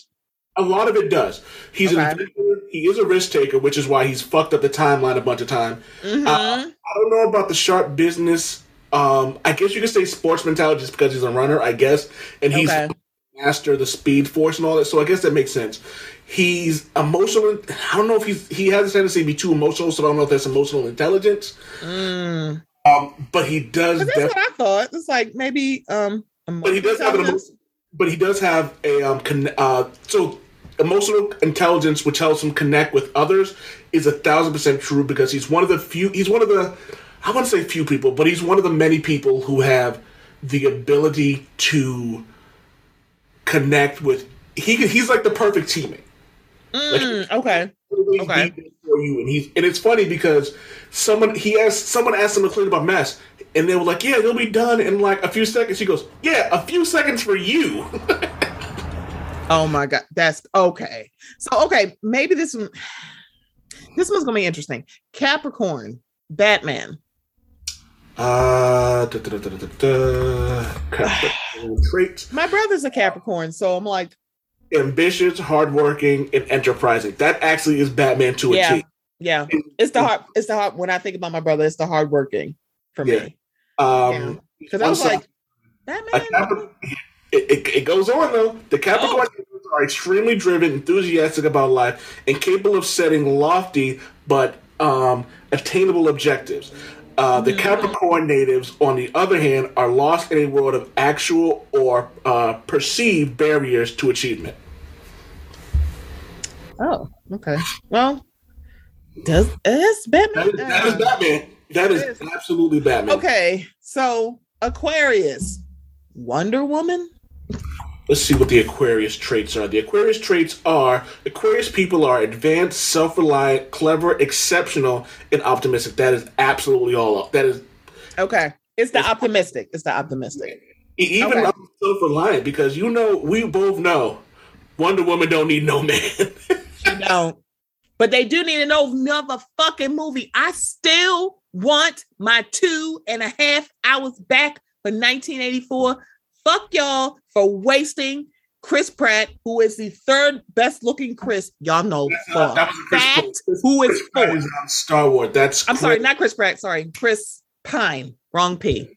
A lot of it does. He's okay. an adventurer. He is a risk taker, which is why he's fucked up the timeline a bunch of time. Mm-hmm. Uh, I don't know about the sharp business... Um, I guess you could say sports mentality just because he's a runner, I guess. And he's okay. master the speed force and all that. So I guess that makes sense. He's emotional. I don't know if he's, he has a tendency to be too emotional. So I don't know if that's emotional intelligence. Mm. Um, but he does. But that's def- what I thought. It's like maybe, um, but he does have an emo- but he does have a, um, con- uh, so emotional intelligence, which helps him connect with others is a thousand percent true because he's one of the few, he's one of the, I wouldn't say few people, but he's one of the many people who have the ability to connect with. He he's like the perfect teammate. Mm, like, okay. Okay. For you, and he's and it's funny because someone he asked someone asked him to clean up a mess, and they were like, "Yeah, they'll be done in like a few seconds." He goes, "Yeah, a few seconds for you." Oh my God, that's okay. So okay, maybe this one, this one's gonna be interesting. Capricorn, Batman. Uh, da, da, da, da, da, Capricorn traits. My brother's a Capricorn, so I'm like ambitious, hardworking, and enterprising. That actually is Batman to yeah, a T. Yeah, it's the hard. It's the hard. When I think about my brother, it's the hardworking for yeah. me. Um, because yeah. I was sorry, like, Batman. Capri- it, it, it goes on though. The Capricorn oh. are extremely driven, enthusiastic about life, and capable of setting lofty but um, attainable objectives. Uh, the Capricorn natives, on the other hand, are lost in a world of actual or uh, perceived barriers to achievement. Oh, okay. Well, does that's Batman? That is, that is Batman. That is, is absolutely Batman. Okay, so Aquarius, Wonder Woman. Let's see what the Aquarius traits are. The Aquarius traits are, Aquarius people are advanced, self-reliant, clever, exceptional, and optimistic. That is absolutely all up. That is... Okay. It's the it's, optimistic. It's the optimistic. Even okay. I'm self-reliant because you know, we both know Wonder Woman don't need no man. She don't. But they do need another fucking movie. I still want my two and a half hours back for nineteen eighty-four. Fuck y'all for wasting Chris Pratt, who is the third best looking Chris. Y'all know for that was Chris fact, Chris who is Chris is on Star Wars. That's I'm Chris. sorry, not Chris Pratt. Sorry, Chris Pine. Wrong P.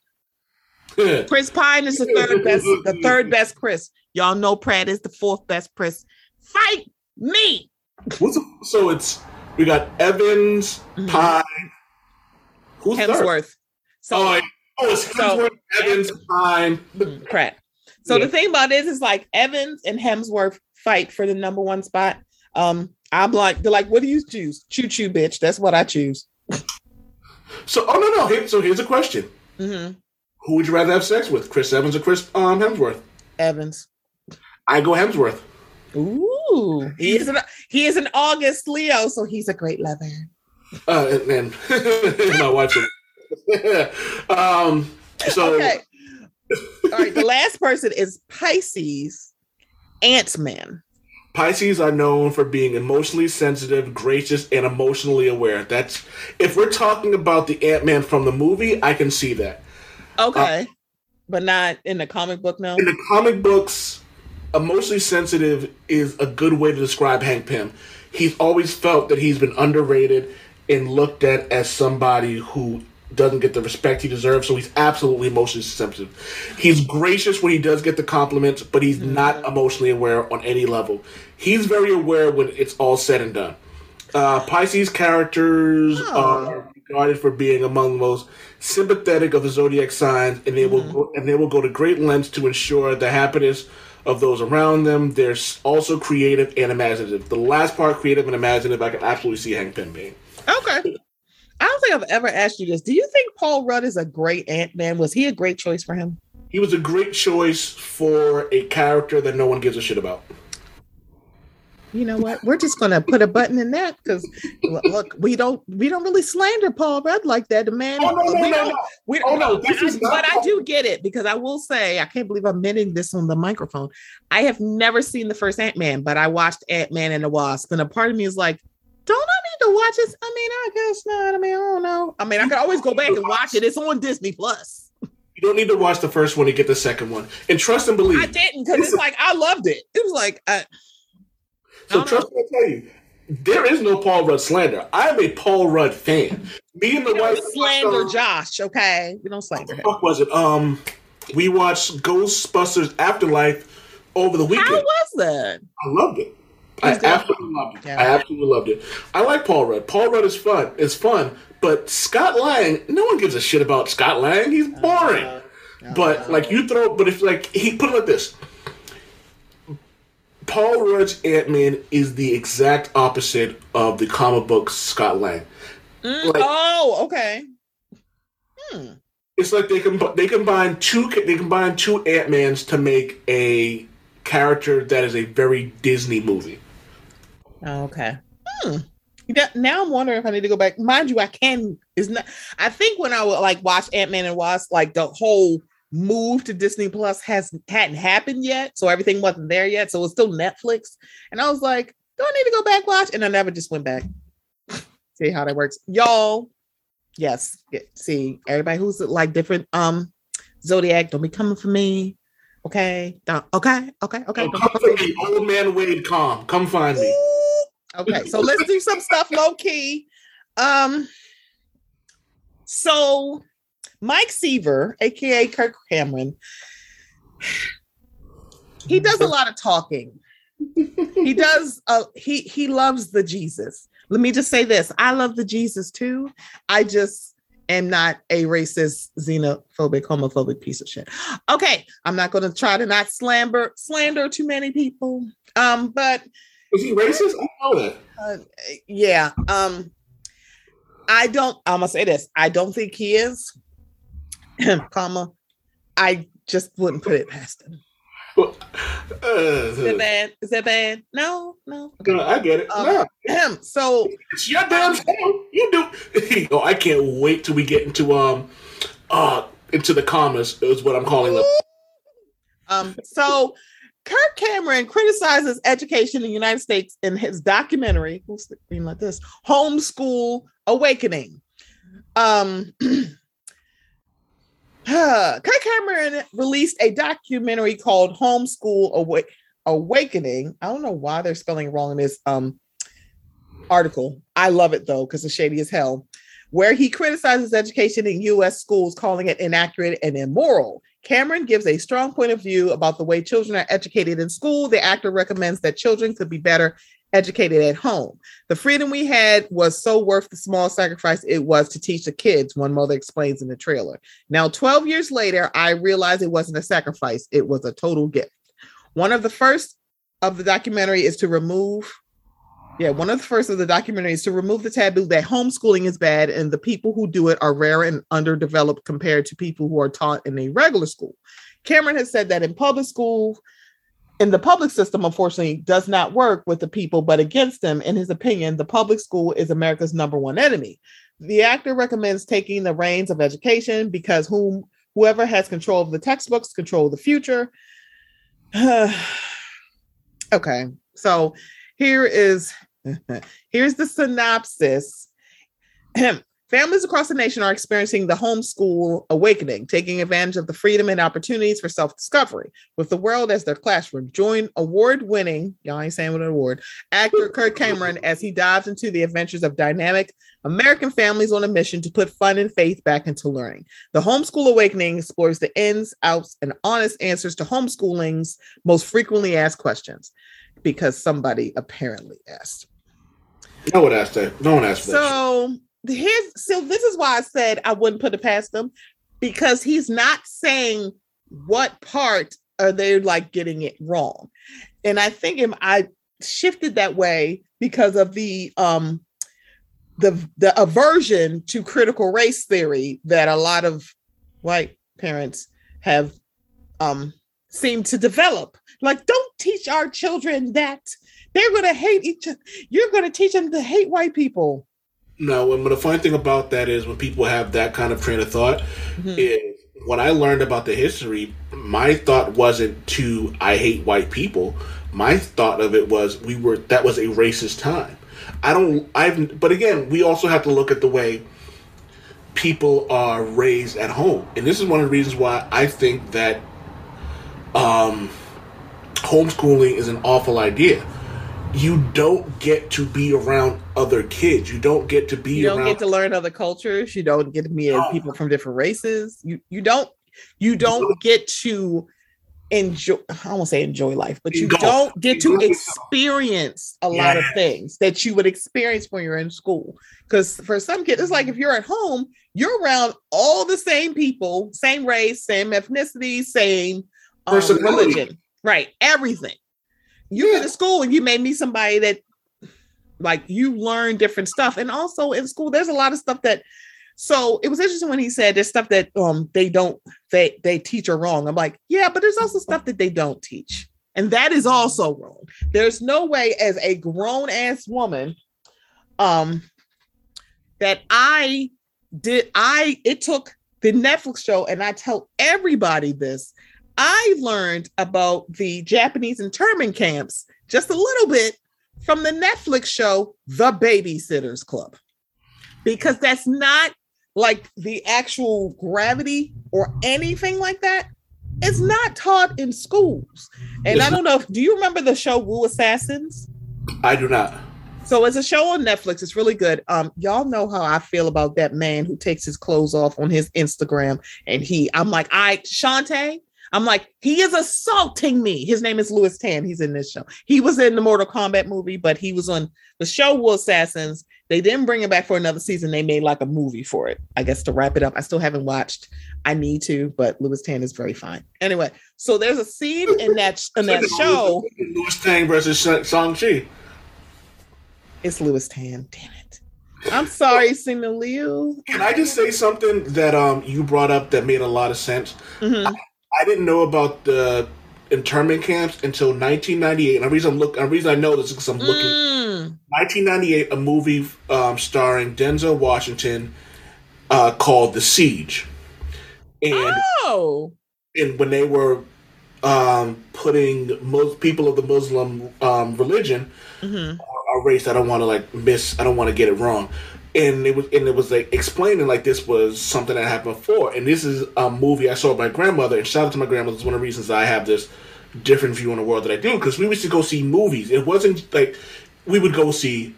Yeah. Chris Pine is the third best. The third best Chris. Y'all know Pratt is the fourth best Chris. Fight me. What's a, so it's we got Evans, mm-hmm. Pine. Who's Hemsworth? Third? So, oh, oh, it's Hemsworth, so, Evans, Pine, Pratt. So yeah. The thing about it is, is like Evans and Hemsworth fight for the number one spot. Um, I'm like, they're like, what do you choose? Choo choo, bitch. That's what I choose. So, oh no, no. Here, so here's a question: mm-hmm. Who would you rather have sex with, Chris Evans or Chris um, Hemsworth? Evans. I go Hemsworth. Ooh, he is an he is an August Leo, so he's a great lover. Uh, and, and my wife. um. So. Okay. All right, the last person is Pisces, Ant-Man. Pisces are known for being emotionally sensitive, gracious, and emotionally aware. That's if we're talking about the Ant-Man from the movie, I can see that. Okay, uh, but not in the comic book, no? In the comic books, emotionally sensitive is a good way to describe Hank Pym. He's always felt that he's been underrated and looked at as somebody who doesn't get the respect he deserves, so he's absolutely emotionally sensitive. He's gracious when he does get the compliments, but he's mm-hmm. not emotionally aware on any level. He's very aware when it's all said and done. Uh, Pisces characters oh. are regarded for being among the most sympathetic of the zodiac signs, and they mm-hmm. will go, and they will go to great lengths to ensure the happiness of those around them. They're also creative and imaginative. The last part, creative and imaginative, I can absolutely see Hank Pym being. Okay. I don't think I've ever asked you this. Do you think Paul Rudd is a great Ant-Man? Was he a great choice for him? He was a great choice for a character that no one gives a shit about. You know what? We're just going to put a button in that because look, we don't we don't really slander Paul Rudd like that. The man. Oh no, no, we no, no. We, oh no. no this I, is but I do get it because I will say I can't believe I'm admitting this on the microphone. I have never seen the first Ant-Man, but I watched Ant-Man and the Wasp, and a part of me is like, don't I need to watch this? I mean, I guess not. I mean, I don't know. I mean, I could always go back and watch it. It's on Disney Plus. You don't need to watch the first one to get the second one. And trust and believe. I didn't because it's like, I loved it. It was like. I, so I trust me, I tell you, there is no Paul Rudd slander. I'm a Paul Rudd fan. Me and the wife. Slander Josh, okay? We don't slander him. What the fuck was it? Um, we watched Ghostbusters Afterlife over the weekend. How was that? I loved it. I absolutely loved it. Yeah. I absolutely loved it. I like Paul Rudd. Paul Rudd is fun. It's fun. But Scott Lang, no one gives a shit about Scott Lang. He's boring. Uh, uh, but like you throw, but if like he put it like this, Paul Rudd's Ant-Man is the exact opposite of the comic book Scott Lang. Mm, like, oh, okay. Hmm. It's like they can com- they combine two they combine two Ant-Mans to make a character that is a very Disney movie. Okay. Hmm. Now I'm wondering if I need to go back. Mind you, I can. Is not. I think when I would like watch Ant-Man and Wasp, like the whole move to Disney Plus has hadn't happened yet, so everything wasn't there yet. So it's still Netflix, and I was like, "Do I need to go back watch?" And I never just went back. See how that works, y'all. Yes. See everybody who's like different um zodiac. Don't be coming for me. Okay. Don't, okay. Okay. Okay. Oh, come for me, old man Wade. Calm. Come find me. Okay, so let's do some stuff low key. Um, so Mike Seaver, aka Kirk Cameron, he does a lot of talking. He does. Uh, he he loves the Jesus. Let me just say this: I love the Jesus too. I just am not a racist, xenophobic, homophobic piece of shit. Okay, I'm not going to try to not slander slander too many people. Um, but. Is he racist? I don't know that. Uh, yeah. Um, I don't, I'm going to say this. I don't think he is, comma. I just wouldn't put it past him. Well, uh, is that bad? Is that bad? No, no. Okay. No, I get it. Um, no. So. It's your damn show. You do. Oh, I can't wait till we get into, um, uh, into the commas is what I'm calling them. Um, so Kirk Cameron criticizes education in the United States in his documentary, who's the green like this, Homeschool Awakening. Um, Kirk Cameron released a documentary called Homeschool Awa- Awakening. I don't know why they're spelling it wrong in this um, article. I love it, though, because it's shady as hell, where he criticizes education in U S schools, calling it inaccurate and immoral. Cameron gives a strong point of view about the way children are educated in school. The actor recommends that children could be better educated at home. The freedom we had was so worth the small sacrifice it was to teach the kids, one mother explains in the trailer. Now, twelve years later, I realized it wasn't a sacrifice. It was a total gift. One of the first of the documentary is to remove Yeah, one of the first of the documentaries to remove the taboo that homeschooling is bad and the people who do it are rare and underdeveloped compared to people who are taught in a regular school. Cameron has said that in public school, in the public system, unfortunately, does not work with the people, but against them. In his opinion, the public school is America's number one enemy. The actor recommends taking the reins of education because whom, whoever has control of the textbooks control the future. Okay, so... Here is, here's the synopsis. Families across the nation are experiencing the homeschool awakening, taking advantage of the freedom and opportunities for self-discovery with the world as their classroom. Join award-winning, y'all ain't saying what an award, actor Kirk Cameron as he dives into the adventures of dynamic American families on a mission to put fun and faith back into learning. The Homeschool Awakening explores the ins, outs, and honest answers to homeschooling's most frequently asked questions. Because somebody apparently asked. No one asked that. No one asked that. So here's so this is why I said I wouldn't put it past him, because he's not saying what part are they like getting it wrong, and I think him I shifted that way because of the um the the aversion to critical race theory that a lot of white parents have um seemed to develop. Like, don't teach our children that. They're going to hate each other. You're going to teach them to hate white people. No, and the funny thing about that is when people have that kind of train of thought, mm-hmm. is when I learned about the history, my thought wasn't to, I hate white people. My thought of it was, we were, that was a racist time. I don't, I've, but again, we also have to look at the way people are raised at home. And this is one of the reasons why I think that, um, homeschooling is an awful idea. You don't get to be around other kids. You don't get to be. You don't around... get to learn other cultures. You don't get to meet no. people from different races. You you don't you don't get to enjoy. I won't say enjoy life, but you, you don't, don't get to experience a lot yeah. of things that you would experience when you're in school. Because for some kids, it's like if you're at home, you're around all the same people, same race, same ethnicity, same um, religion. Right, everything. You go yeah. to school and you may meet somebody that, like, you learn different stuff. And also in school, there's a lot of stuff that. So it was interesting when he said there's stuff that um they don't they they teach are wrong. I'm like, yeah, but there's also stuff that they don't teach, and that is also wrong. There's no way as a grown ass woman, um, that I did I it took the Netflix show, and I tell everybody this. I learned about the Japanese internment camps just a little bit from the Netflix show, The Babysitters Club, because that's not like the actual gravity or anything like that. It's not taught in schools. And it's I don't know if, do you remember the show Wu Assassins? I do not. So it's a show on Netflix. It's really good. Um, y'all know how I feel about that man who takes his clothes off on his Instagram. And he, I'm like, I, Shantae, I'm like, he is assaulting me. His name is Lewis Tan. He's in this show. He was in the Mortal Kombat movie, but he was on the show Wu Assassins. They didn't bring him back for another season. They made like a movie for it, I guess, to wrap it up. I still haven't watched. I need to, but Lewis Tan is very fine. Anyway, so there's a scene in that in that show. Lewis Tan versus Shang-Chi. It's Lewis Tan. Damn it. I'm sorry, Simu Liu. Can I just say something that um you brought up that made a lot of sense? Mm-hmm. I- I didn't know about the internment camps until nineteen ninety-eight. And the reason, I'm look, the reason I know this is because I'm looking. Mm. nineteen ninety-eight, a movie um, starring Denzel Washington uh, called The Siege. And, oh! And when they were um, putting most people of the Muslim um, religion mm-hmm. or, or race. I don't want to like miss. I don't want to get it wrong. And it was and it was like explaining like this was something that happened before. And this is a movie I saw with my grandmother. And shout out to my grandmother. It's one of the reasons I have this different view on the world that I do, because we used to go see movies. It wasn't like we would go see.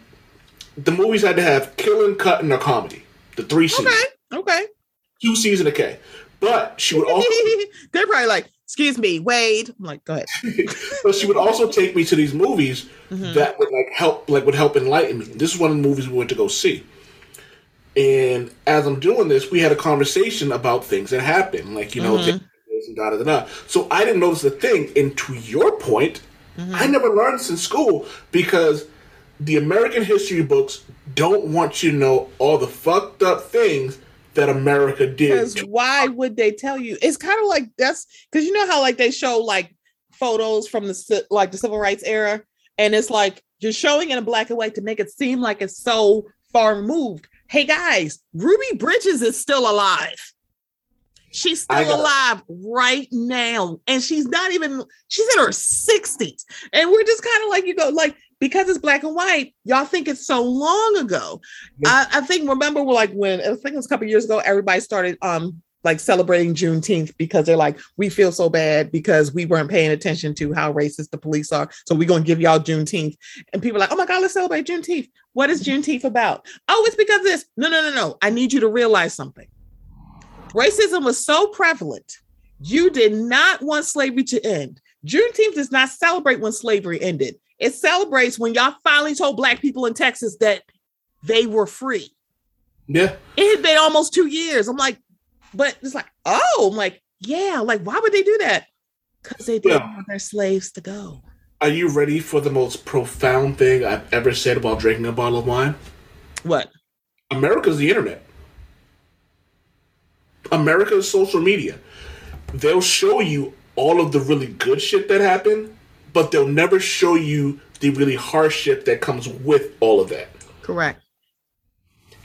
The movies had to have killing, cutting, or comedy. The three C's. Okay. Okay. Two C's and a K. But she would also. They're probably like, excuse me, Wade. I'm like, go ahead. So she would also take me to these movies mm-hmm. that would like help, like would help enlighten me. This is one of the movies we went to go see. And as I'm doing this, we had a conversation about things that happened, like you know, mm-hmm. things, da, da, da, da. So I didn't notice the thing. And to your point, mm-hmm. I never learned this in school because. The American history books don't want you to know all the fucked up things that America did. Because why would they tell you? It's kind of like that's because you know how like they show like photos from the like the civil rights era, and it's like you're showing in a black and white to make it seem like it's so far removed. Hey guys, Ruby Bridges is still alive. She's still alive right now, and she's not even. She's in her sixties, and we're just kind of like you go like. Because it's black and white, y'all think it's so long ago. I, I think, remember, we're like when, I think it was a couple of years ago, everybody started um like celebrating Juneteenth because they're like, we feel so bad because we weren't paying attention to how racist the police are. So we're going to give y'all Juneteenth. And people are like, oh my God, let's celebrate Juneteenth. What is Juneteenth about? Oh, it's because of this. No, no, no, no. I need you to realize something. Racism was so prevalent. You did not want slavery to end. Juneteenth does not celebrate when slavery ended. It celebrates when y'all finally told black people in Texas that they were free. Yeah. It had been almost two years. I'm like, but it's like, oh, I'm like, yeah. Like, why would they do that? Because they didn't yeah. want their slaves to go. Are you ready for the most profound thing I've ever said while drinking a bottle of wine? What? America's the internet. America's social media. They'll show you all of the really good shit that happened. But they'll never show you the really hardship that comes with all of that. Correct.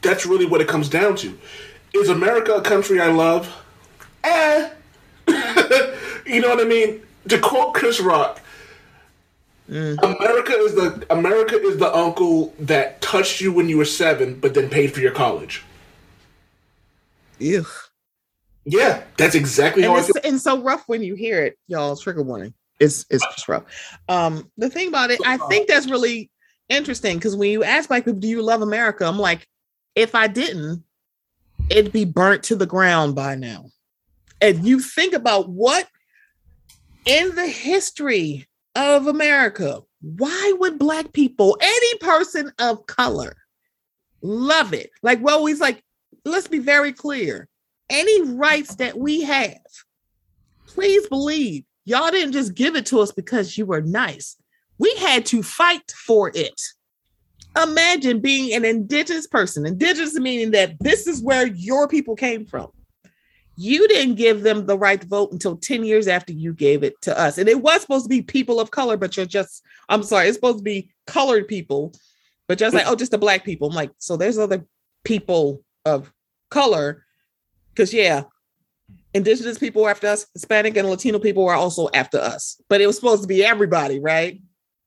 That's really what it comes down to. Is America a country I love? Eh. You know what I mean? To quote Chris Rock, mm. America is the America is the uncle that touched you when you were seven, but then paid for your college. Ew. Yeah, that's exactly and how it's, I feel. And so rough when you hear it, y'all. Trigger warning. It's it's just rough. Um, the thing about it, I think that's really interesting because when you ask black people, do you love America? I'm like, if I didn't, it'd be burnt to the ground by now. And you think about what in the history of America, why would black people, any person of color, love it? Like, well, he's like, let's be very clear. Any rights that we have, please believe. Y'all didn't just give it to us because you were nice. We had to fight for it. Imagine being an indigenous person. Indigenous meaning that this is where your people came from. You didn't give them the right to vote until ten years after you gave it to us. And it was supposed to be people of color, but you're just, I'm sorry, it's supposed to be colored people, but just like, oh, just the black people. I'm like, so there's other people of color. Because yeah. Indigenous people were after us. Hispanic and Latino people were also after us. But it was supposed to be everybody, right?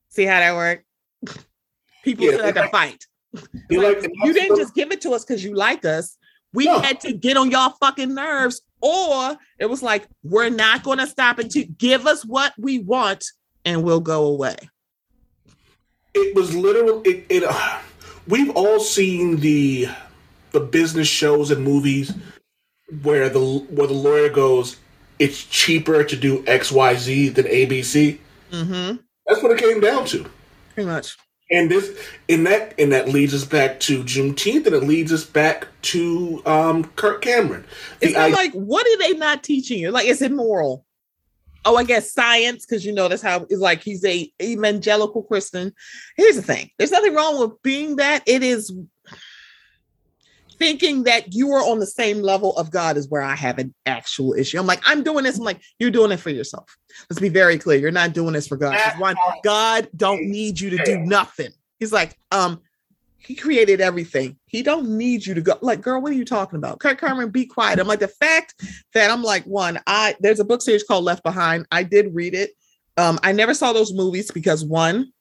See how that worked? People yeah, had to like, fight. Like, like, you didn't just give it to us because you like us. We no. had to get on y'all fucking nerves. Or it was like, we're not going to stop until give us what we want and we'll go away. It was literally... It, it, uh, we've all seen the the business shows and movies... Where the where the lawyer goes, it's cheaper to do X, Y, Z than A, B, C. Mm-hmm. That's what it came down to, pretty much. And this, and that, and that leads us back to Juneteenth, and it leads us back to um, Kirk Cameron. The it's I- like, what are they not teaching you? Like, it's immoral. Oh, I guess science, because you know that's how it's like. He's a evangelical Christian. Here's the thing: there's nothing wrong with being that. It is. Thinking that you are on the same level of God is where I have an actual issue. I'm like, I'm doing this. I'm like, you're doing it for yourself. Let's be very clear. You're not doing this for God. God don't need you to do nothing. He's like, um, He created everything. He don't need you to go. Like, girl, what are you talking about? Kirk Cameron, be quiet. I'm like, the fact that I'm like, one, I there's a book series called Left Behind. I did read it. Um, I never saw those movies because, one,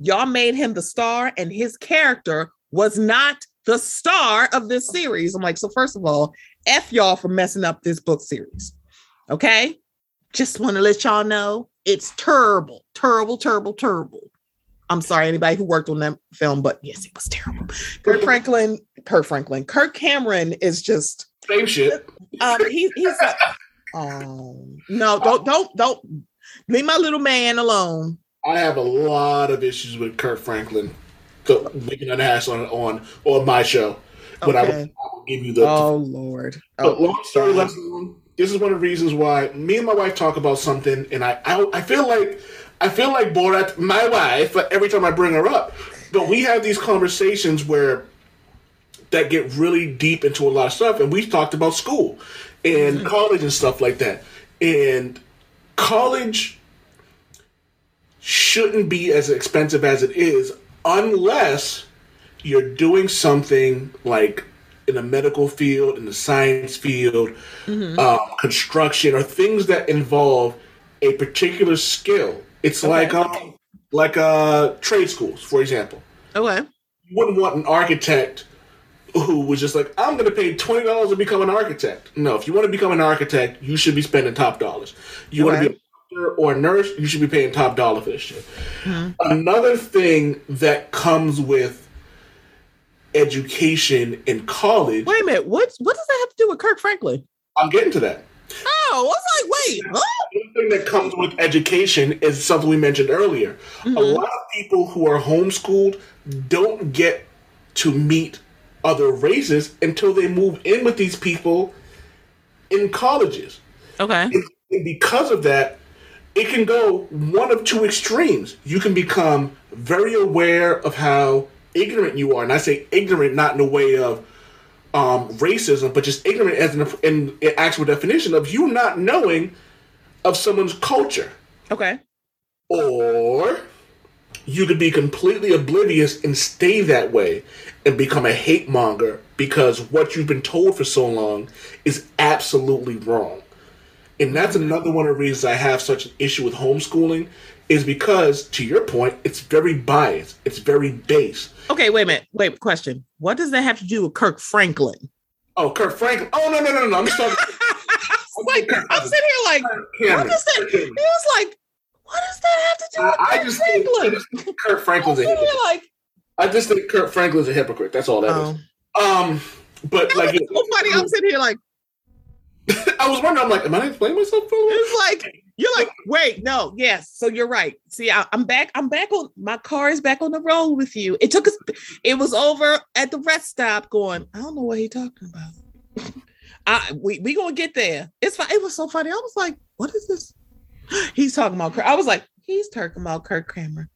y'all made him the star and his character was not the star of this series. I'm like, so first of all, F y'all for messing up this book series. Okay? Just want to let y'all know it's terrible, terrible, terrible, terrible. I'm sorry, anybody who worked on that film, but yes, it was terrible. Kirk Franklin, Kirk Franklin, Kirk Cameron is just same shit. Um, he, he's like, oh no, don't, don't, don't leave my little man alone. I have a lot of issues with Kirk Franklin. So we can unhash on on on my show, but okay. I, will, I will give you the. Oh Lord! Oh, but long story less long. This is one of the reasons why me and my wife talk about something, and I I, I feel like. I feel like Borat, my wife, every time I bring her up. But we have these conversations where that get really deep into a lot of stuff. And we've talked about school and college and stuff like that. And college shouldn't be as expensive as it is unless you're doing something like in the medical field, in the science field, mm-hmm. uh, construction, or things that involve a particular skill. It's okay. like um, like uh, trade schools, for example. Okay. You wouldn't want an architect who was just like, I'm going to pay twenty dollars to become an architect. No, if you want to become an architect, you should be spending top dollars. You want to be a doctor or a nurse, you should be paying top dollar for this shit. Mm-hmm. Another thing that comes with education in college... Wait a minute, what, what does that have to do with Kirk Franklin? I'm getting to that. Oh, I was like, wait, what? Thing that comes with education is something we mentioned earlier. Mm-hmm. A lot of people who are homeschooled don't get to meet other races until they move in with these people in colleges. Okay. And because of that, it can go one of two extremes. You can become very aware of how ignorant you are. And I say ignorant not in the way of um, racism, but just ignorant as an, in, in actual definition of you not knowing of someone's culture. Okay. Or you could be completely oblivious and stay that way and become a hate monger because what you've been told for so long is absolutely wrong. And that's another one of the reasons I have such an issue with homeschooling is because, to your point, it's very biased. It's very based. Okay, wait a minute. Wait, question. What does that have to do with Kirk Franklin? Oh, Kirk Franklin. Oh, no, no, no, no, no. I'm sorry. Like, I'm sitting here like, what is that? He was like, what does that have to do with uh, Kirk I just Franklin? Think Kirk Franklin's a hypocrite. Like, I just think Kirk Franklin's a hypocrite. That's all that oh. is. Um, but that like, so know, funny. I'm sitting here like, I was wondering. I'm like, am I explaining myself for a little? It's like you're like, wait, no, yes. So you're right. See, I, I'm back. I'm back on. My car is back on the road with you. It took us. It was over at the rest stop. Going, I don't know what he's talking about. I, we we gonna get there. It's fine. It was so funny. I was like, "What is this?" He's talking about Kirk. I was like, "He's talking about Kirk Cameron."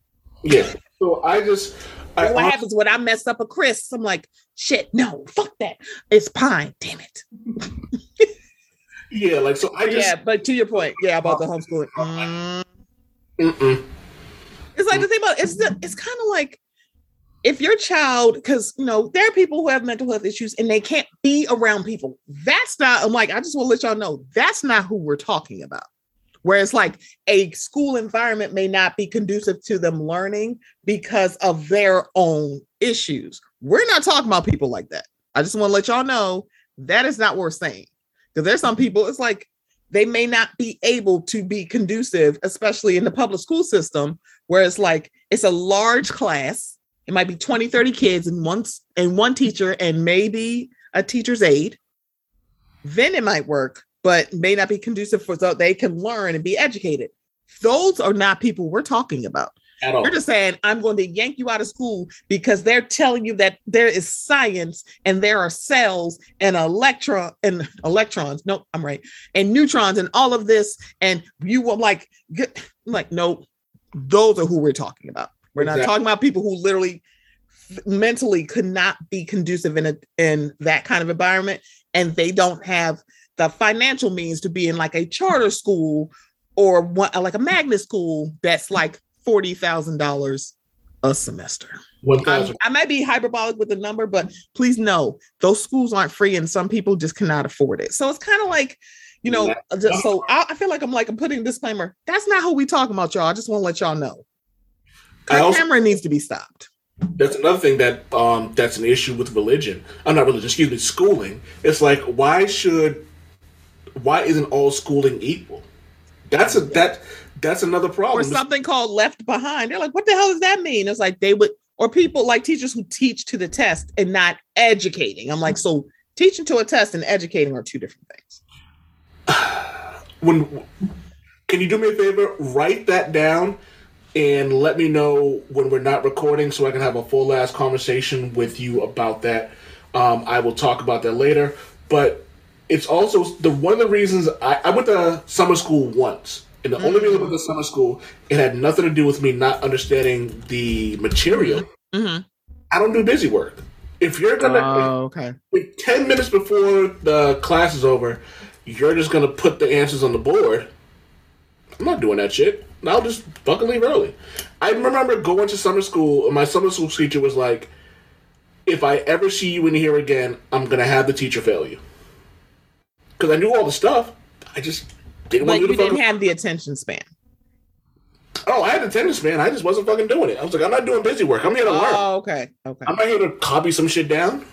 Yeah. So I just. I what honestly, happens when I mess up a Chris? I'm like, "Shit, no, fuck that. It's Pine. Damn it." Yeah, like so. I just. Yeah, but to your point, yeah, about the homeschooling. Mm. Mm-mm. It's like Mm-mm. the thing about it's the, it's kind of like. If your child, because, you know, there are people who have mental health issues and they can't be around people. That's not, I'm like, I just want to let y'all know, that's not who we're talking about. Whereas like a school environment may not be conducive to them learning because of their own issues. We're not talking about people like that. I just want to let y'all know that is not what we're saying. Because there's some people, it's like, they may not be able to be conducive, especially in the public school system, where it's like, it's a large class. It might be twenty, thirty kids and one, and one teacher and maybe a teacher's aide. Then it might work, but may not be conducive for so they can learn and be educated. Those are not people we're talking about. At all. We're just saying, I'm going to yank you out of school because they're telling you that there is science and there are cells and electron and electrons. No, I'm right. And neutrons and all of this. And you were like, get, like, no, those are who we're talking about. We're not exactly. talking about people who literally f- mentally could not be conducive in a, in that kind of environment. And they don't have the financial means to be in like a charter school or one, like a magnet school that's like forty thousand dollars a semester. Um, I might be hyperbolic with the number, but please know those schools aren't free and some people just cannot afford it. So it's kind of like, you know, just, so I, I feel like I'm like, I'm putting a disclaimer. That's not who we talking about, y'all. I just want to let y'all know. Kirk Cameron needs to be stopped. That's another thing that um, that's an issue with religion. I'm not religious, excuse me, schooling. It's like, why should, why isn't all schooling equal? That's a, that, that's another problem. Or something called Left Behind. They're like, what the hell does that mean? It's like they would, or people like teachers who teach to the test and not educating. I'm like, so teaching to a test and educating are two different things. When, can you do me a favor? Write that down and let me know when we're not recording so I can have a full ass conversation with you about that. Um, I will talk about that later. But it's also the one of the reasons I, I went to summer school once. And the mm-hmm. only reason I went to summer school, it had nothing to do with me not understanding the material. Mm-hmm. I don't do busy work. If you're going to, oh, okay. If ten minutes before the class is over, you're just going to put the answers on the board. I'm not doing that shit. I'll just fucking leave early. I remember going to summer school, and my summer school teacher was like, if I ever see you in here again, I'm going to have the teacher fail you. Because I knew all the stuff. I just... Didn't like you didn't fucking... have the attention span. Oh, I had attention span. I just wasn't fucking doing it. I was like, I'm not doing busy work. I'm here to oh, learn. Oh, okay. Okay. I'm not here to copy some shit down.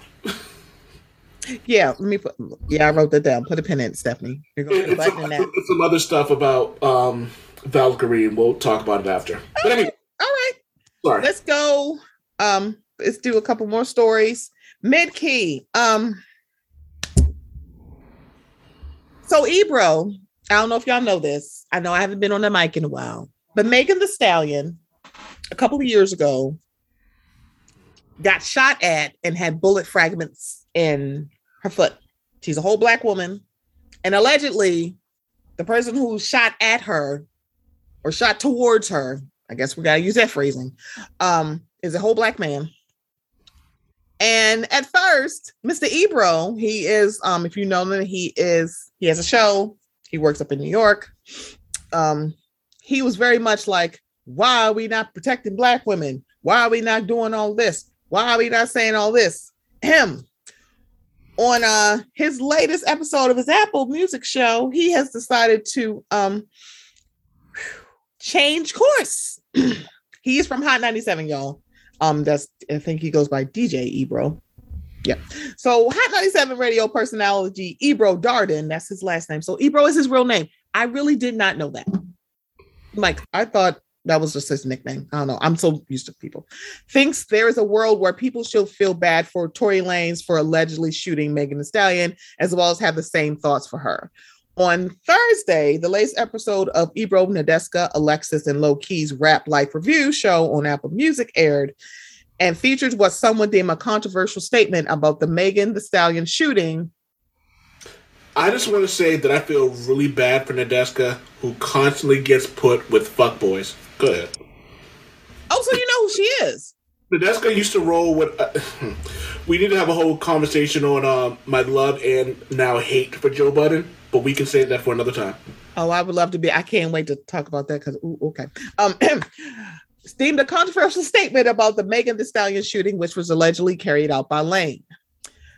yeah, let me put. Yeah, I wrote that down. Put a pin in, Stephanie. You're gonna it, it's, some, in that. It's some other stuff about um, Valkyrie, and we'll talk about it after. Okay. But anyway, all right. Sorry. Let's go. Um, let's do a couple more stories. Mid key. Um. So Ebro. I don't know if y'all know this. I know I haven't been on the mic in a while, but Megan Thee Stallion, a couple of years ago, got shot at and had bullet fragments in her foot. She's a whole black woman. And allegedly, the person who shot at her or shot towards her, I guess we got to use that phrasing, um, is a whole black man. And at first, Mister Ebro, he is, um, if you know him, he is, he has a show. He works up in New York. Um, he was very much like, why are we not protecting black women? Why are we not doing all this? Why are we not saying all this? Him. On uh, his latest episode of his Apple Music show, he has decided to um, change course. He is from Hot ninety-seven, y'all. Um, that's I think he goes by D J Ebro. Yeah. So Hot ninety-seven radio personality, Ebro Darden, that's his last name. So Ebro is his real name. I really did not know that. Like, I thought that was just his nickname. I don't know. I'm so used to people. Thinks there is a world where people should feel bad for Tory Lanez for allegedly shooting Megan Thee Stallion, as well as have the same thoughts for her. On Thursday, the latest episode of Ebro, Nadeska, Alexis, and Low Key's Rap Life Review show on Apple Music aired and featured what someone deemed a controversial statement about the Megan Thee Stallion shooting. I just want to say that I feel really bad for Nadeska, who constantly gets put with fuckboys. Go ahead. Oh, so you know who she is. Nadeska used to roll with... Uh, we need to have a whole conversation on uh, my love and now hate for Joe Budden, but we can save that for another time. Oh, I would love to be... I can't wait to talk about that because... Okay. Um... Deemed a controversial statement about the Megan Thee Stallion shooting, which was allegedly carried out by Lane.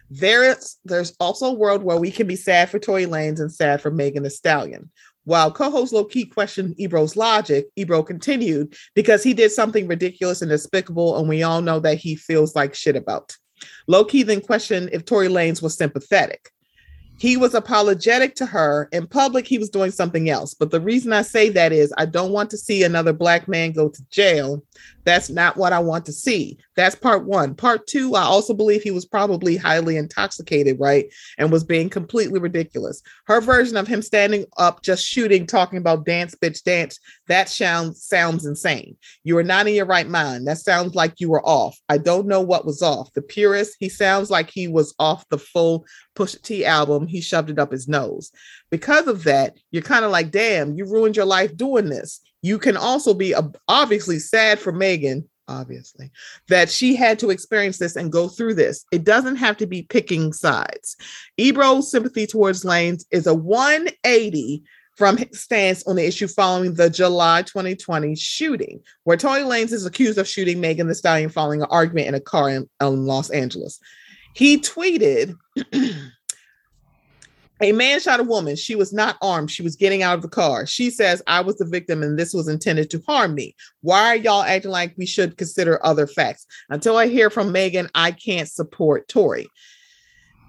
There is, there's also a world where we can be sad for Tory Lanez and sad for Megan Thee Stallion. While co-host Low Key questioned Ebro's logic, Ebro continued, because he did something ridiculous and despicable, and we all know that he feels like shit about. Low Key then questioned if Tory Lanez was sympathetic. He was apologetic to her. In public, he was doing something else. But the reason I say that is I don't want to see another black man go to jail. That's not what I want to see. That's part one. Part two, I also believe he was probably highly intoxicated, right? And was being completely ridiculous. Her version of him standing up, just shooting, talking about dance, bitch, dance, that sounds, sounds insane. You are not in your right mind. That sounds like you were off. I don't know what was off. The purist, he sounds like he was off the full Pusha T album. He shoved it up his nose. Because of that, you're kind of like, damn, you ruined your life doing this. You can also be obviously sad for Megan, obviously, that she had to experience this and go through this. It doesn't have to be picking sides. Ebro's sympathy towards Lanes is a one eighty from his stance on the issue following the July twenty twenty shooting, where Tory Lanez is accused of shooting Megan Thee Stallion following an argument in a car in, in Los Angeles. He tweeted, "A man shot a woman. She was not armed. She was getting out of the car. She says, I was the victim and this was intended to harm me. Why are y'all acting like we should consider other facts? Until I hear from Megan, I can't support Tory."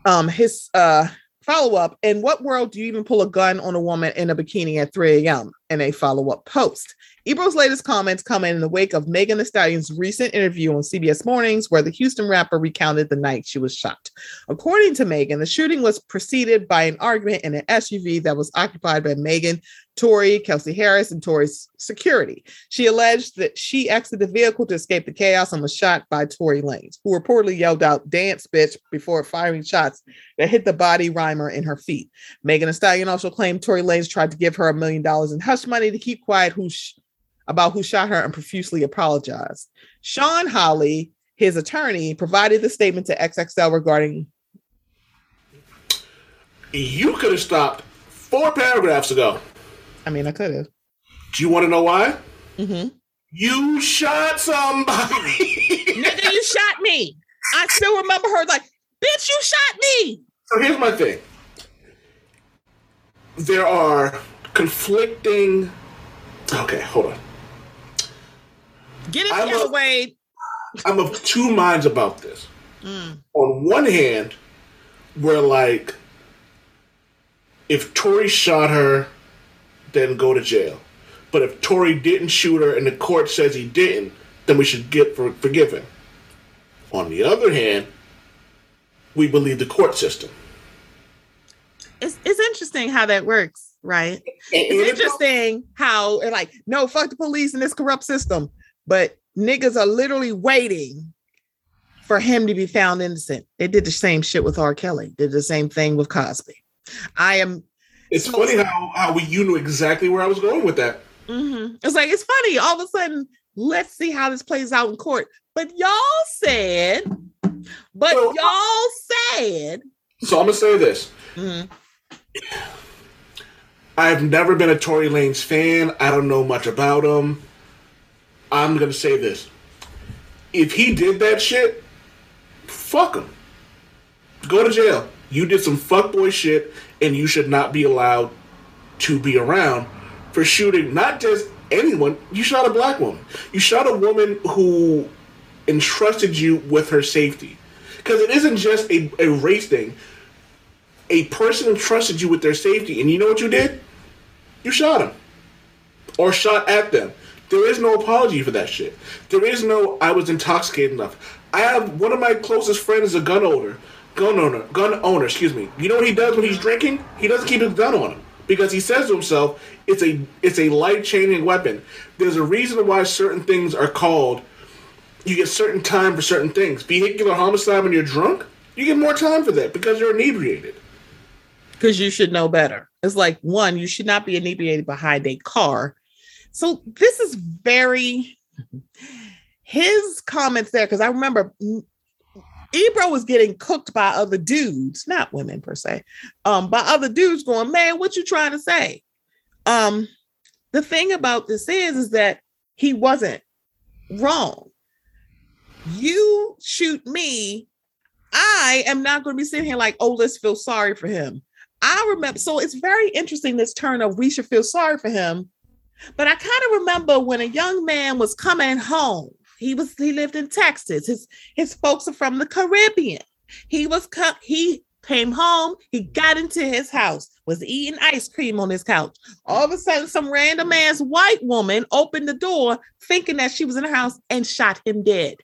Um, his uh, follow-up, "In what world do you even pull a gun on a woman in a bikini at three a.m.? And a follow-up post. Ebro's latest comments come in the wake of Megan Thee Stallion's recent interview on C B S Mornings, where the Houston rapper recounted the night she was shot. According to Megan, the shooting was preceded by an argument in an S U V that was occupied by Megan, Tory, Kelsey Harris, and Tory's security. She alleged that she exited the vehicle to escape the chaos and was shot by Tory Lanez, who reportedly yelled out, "Dance, bitch," before firing shots that hit the body Rhymer in her feet. Megan Thee Stallion also claimed Tory Lanez tried to give her a million dollars in hush money to keep quiet who sh- about who shot her and profusely apologized. Sean Hawley, his attorney, provided the statement to X X L regarding... You could have stopped four paragraphs ago. I mean, I could have. Do you want to know why? Mm-hmm. You shot somebody. Nigga, you shot me. I still remember her like, bitch, you shot me. So here's my thing. There are conflicting... Okay, hold on. Get it the other way. I'm of two minds about this. Mm. On one hand, we're like, if Tory shot her, then go to jail. But if Tory didn't shoot her and the court says he didn't, then we should get for, forgive him. On the other hand, we believe the court system. It's it's interesting how that works. Right. It's interesting how, like, no, fuck the police and this corrupt system. But niggas are literally waiting for him to be found innocent. They did the same shit with R. Kelly. Did the same thing with Cosby. I am. It's so funny how, how we, you knew exactly where I was going with that. Mm-hmm. It's like, it's funny. All of a sudden, let's see how this plays out in court. But y'all said, but so, y'all said. So I'm going to say this. Mm-hmm. I've never been a Tory Lanez fan. I don't know much about him. I'm going to say this. If he did that shit, fuck him. Go to jail. You did some fuckboy shit, and you should not be allowed to be around for shooting not just anyone. You shot a black woman. You shot a woman who entrusted you with her safety. Because it isn't just a, a race thing. A person entrusted you with their safety, and you know what you did? You shot them. Or shot at them. There is no apology for that shit. There is no, I was intoxicated enough. I have, one of my closest friends is a gun owner. Gun owner, gun owner, excuse me. You know what he does when he's drinking? He doesn't keep his gun on him. Because he says to himself, it's a, it's a life-changing weapon. There's a reason why certain things are called, you get certain time for certain things. Vehicular homicide when you're drunk, you get more time for that because you're inebriated. Because you should know better. It's like, one, you should not be inebriated behind a car. So this is very, his comments there, because I remember Ebro was getting cooked by other dudes, not women per se, um, by other dudes going, man, what you trying to say? Um, the thing about this is, is that he wasn't wrong. You shoot me, I am not going to be sitting here like, oh, let's feel sorry for him. I remember, so it's very interesting, this turn of we should feel sorry for him. But I kind of remember when a young man was coming home, he was, he lived in Texas. His, his folks are from the Caribbean. He was, co- he came home, he got into his house, was eating ice cream on his couch. All of a sudden, some random ass white woman opened the door thinking that she was in the house and shot him dead.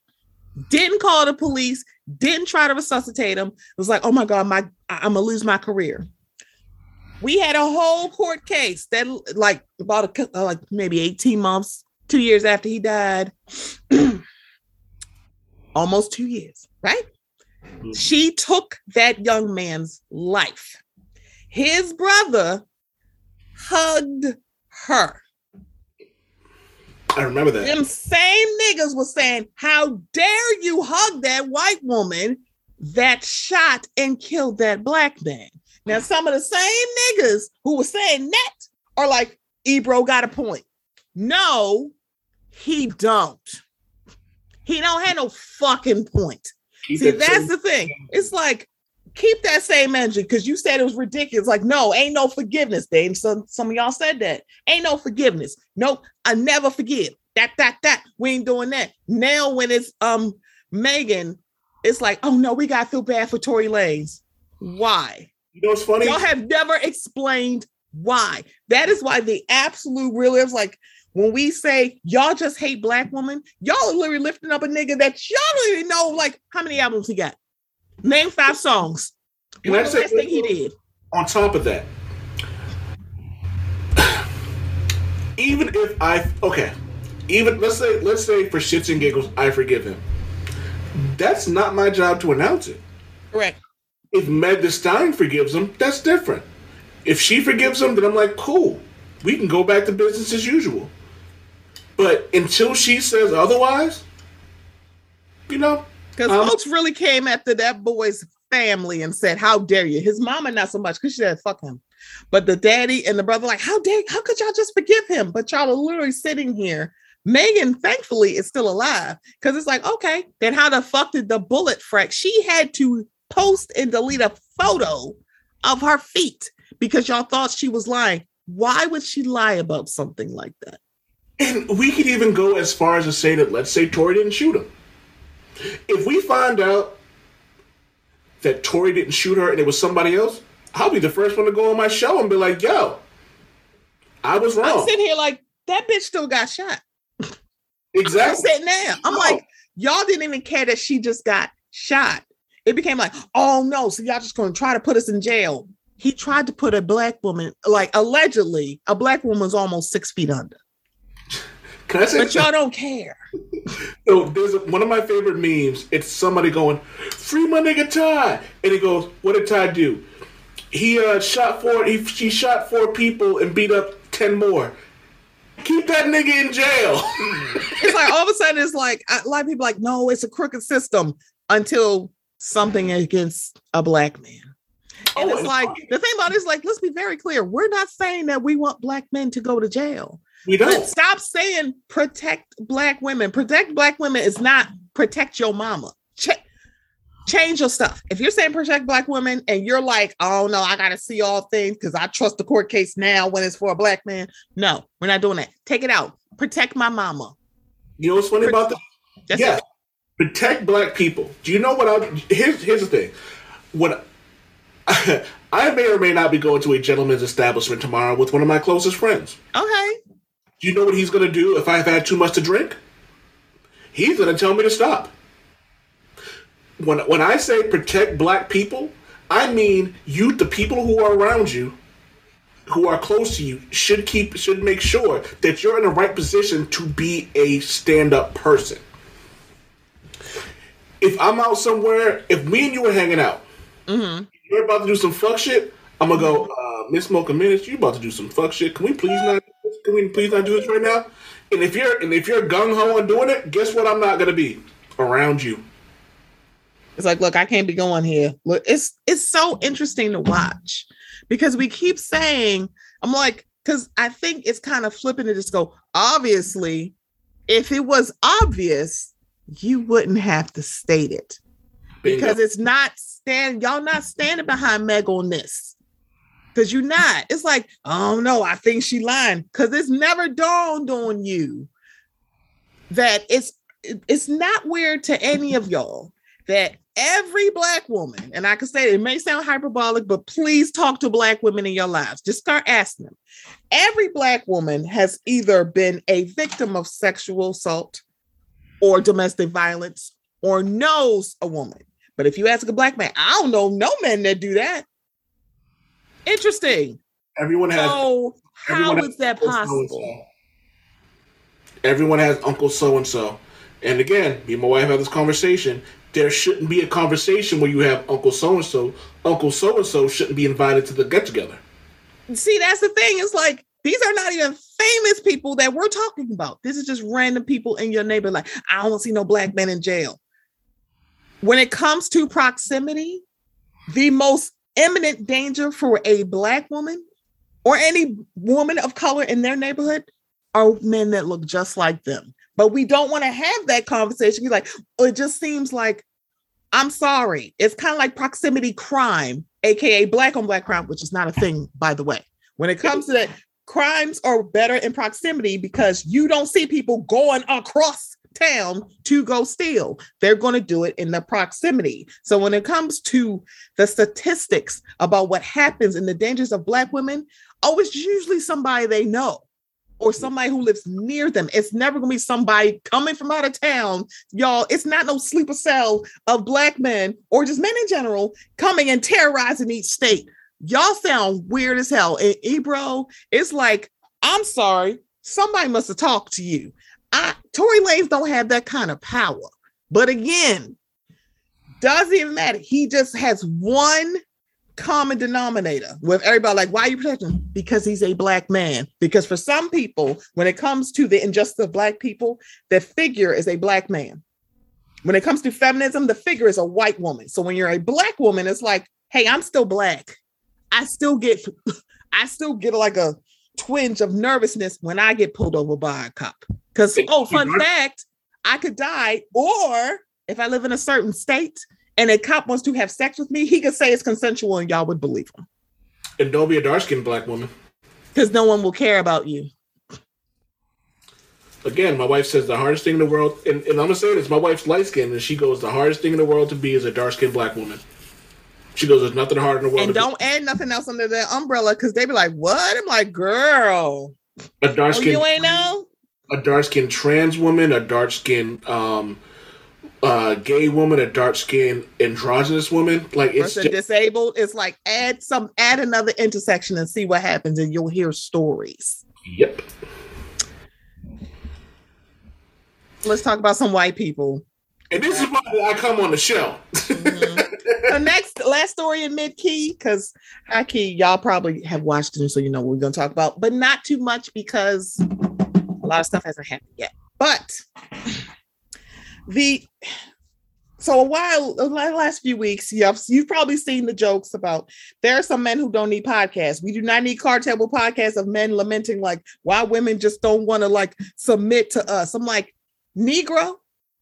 Didn't call the police, didn't try to resuscitate him. It was like, oh my God, my, I'm gonna lose my career. We had a whole court case that, like, about a, like maybe eighteen months, two years after he died, almost two years, right? Mm-hmm. She took that young man's life. His brother hugged her. I remember that. Them same niggas was saying, how dare you hug that white woman that shot and killed that black man? Now, some of the same niggas who were saying that are like, Ebro got a point. No, he don't. He don't have no fucking point. Keep See, that's too. the thing. It's like, keep that same energy, because you said it was ridiculous. Like, no, ain't no forgiveness, Dave. Some, some of y'all said that. Ain't no forgiveness. Nope, I never forgive. That, that, that. We ain't doing that. Now when it's um Megan, it's like, oh no, we got to feel bad for Tory Lanez. Why? You know what's funny? Y'all have never explained why. That is why the absolute real is like, when we say y'all just hate black women, y'all are literally lifting up a nigga that y'all don't even know, like, how many albums he got. Name five songs. Can What's the best thing he did? On top of that, even if I okay, even let's say let's say for shits and giggles, I forgive him. That's not my job to announce it. Correct. If Meg Thee Stallion forgives him, that's different. If she forgives him, then I'm like, cool, we can go back to business as usual. But until she says otherwise, you know. Because um, folks really came after that boy's family and said, how dare you? His mama not so much, because she said, fuck him. But the daddy and the brother, like, how dare, how could y'all just forgive him? But y'all are literally sitting here. Megan, thankfully, is still alive. Because it's like, okay, then how the fuck did the bullet frack? She had to post and delete a photo of her feet because y'all thought she was lying. Why would she lie about something like that? And we could even go as far as to say that, let's say Tory didn't shoot him. If we find out that Tori didn't shoot her and it was somebody else, I'll be the first one to go on my show and be like, yo, I was wrong. I'm sitting here like, that bitch still got shot. Exactly. I'm sitting there. I'm no. like, y'all didn't even care that she just got shot. It became like, oh no, so y'all just going to try to put us in jail. He tried to put a black woman, like allegedly, a black woman's almost six feet under. Can I say but y'all don't care. So there's a, one of my favorite memes. It's somebody going, "Free my nigga Ty," and he goes, "What did Ty do? He uh, shot four. He she shot four people and beat up ten more. Keep that nigga in jail." It's like all of a sudden, it's like a lot of people are like, "No, it's a crooked system." Until something against a black man, and oh, it's and like I- the thing about it is like, let's be very clear. We're not saying that we want black men to go to jail. We don't. But stop saying protect black women. Protect black women is not protect your mama. Ch- change your stuff. If you're saying protect black women and you're like, oh no, I got to see all things because I trust the court case now when it's for a black man. No, we're not doing that. Take it out. Protect my mama. You know what's funny Pro- about that? That's yeah. It. Protect black people. Do you know what I'll, here's, here's the thing. What I, I may or may not be going to a gentleman's establishment tomorrow with one of my closest friends. Okay. Do you know what he's going to do if I've had too much to drink? He's going to tell me to stop. When when I say protect black people, I mean you, the people who are around you, who are close to you, should keep should make sure that you're in the right position to be a stand-up person. If I'm out somewhere, if me and you are hanging out, mm-hmm. you're about to do some fuck shit, I'm going to go, uh, Miss Mocha Menace, you about to do some fuck shit. Can we please not... Can we please not do this right now? And if you're and if you're gung ho on doing it, guess what? I'm not gonna be around you. It's like, look, I can't be going here. Look, it's it's so interesting to watch because we keep saying, I'm like, because I think it's kind of flipping to just go. Obviously, if it was obvious, you wouldn't have to state it Bingo. Because it's not stand. Y'all not standing behind Meg on this. Because you're not. It's like, oh no, I think she lying. Because it's never dawned on you that it's it's not weird to any of y'all that every black woman, and I can say it may sound hyperbolic, but please talk to black women in your lives. Just start asking them. Every black woman has either been a victim of sexual assault or domestic violence or knows a woman. But if you ask a black man, I don't know no men that do that. Interesting. Everyone has. So everyone how has is that Uncle possible? So-and-so. Everyone has Uncle so-and-so. And again, me and my wife have this conversation. There shouldn't be a conversation where you have Uncle so-and-so. Uncle so-and-so shouldn't be invited to the get-together. See, that's the thing. It's like, these are not even famous people that we're talking about. This is just random people in your neighborhood. Like, I don't see no black men in jail. When it comes to proximity, the most imminent danger for a black woman or any woman of color in their neighborhood are men that look just like them. But we don't want to have that conversation. You're like, oh, it just seems like, I'm sorry. It's kind of like proximity crime, A K A black on black crime, which is not a thing, by the way. When it comes to that, crimes are better in proximity because you don't see people going across town to go steal. They're going to do it in the proximity. So when it comes to the statistics about what happens in the dangers of black women, oh, it's usually somebody they know or somebody who lives near them. It's never going to be somebody coming from out of town. Y'all, it's not no sleeper cell of black men or just men in general coming and terrorizing each state. Y'all sound weird as hell. And Ebro, it's like, I'm sorry, somebody must have talked to you. I, Tory Lanez don't have that kind of power. But again, doesn't even matter. He just has one common denominator with everybody like, why are you protecting him? Because he's a black man. Because for some people, when it comes to the injustice of black people, the figure is a black man. When it comes to feminism, the figure is a white woman. So when you're a black woman, it's like, hey, I'm still black. I still get, I still get like a twinge of nervousness when I get pulled over by a cop. Because, oh, fun fact, I could die. Or if I live in a certain state and a cop wants to have sex with me, he could say it's consensual and y'all would believe him. And don't be a dark-skinned black woman. Because no one will care about you. Again, my wife says the hardest thing in the world, and, and I'm going to say this, my wife's light-skinned, and she goes, the hardest thing in the world to be is a dark-skinned black woman. She goes, there's nothing hard in the world. And don't be. Add nothing else under that umbrella because they be like, what? I'm like, girl. A dark skin. Oh, you ain't know? A dark skinned trans woman, a dark skinned um, uh, gay woman, a dark skinned androgynous woman. Like it's just, disabled. It's like add some, add another intersection and see what happens, and you'll hear stories. Yep. Let's talk about some white people. And this is why I come on the show. Mm-hmm. The next, last story in mid-key, because high key, y'all probably have watched it, so you know what we're going to talk about, but not too much because a lot of stuff hasn't happened yet. But the, so a while, the last few weeks, you've, you've probably seen the jokes about there are some men who don't need podcasts. We do not need card table podcasts of men lamenting like why women just don't want to like submit to us. I'm like, Negro,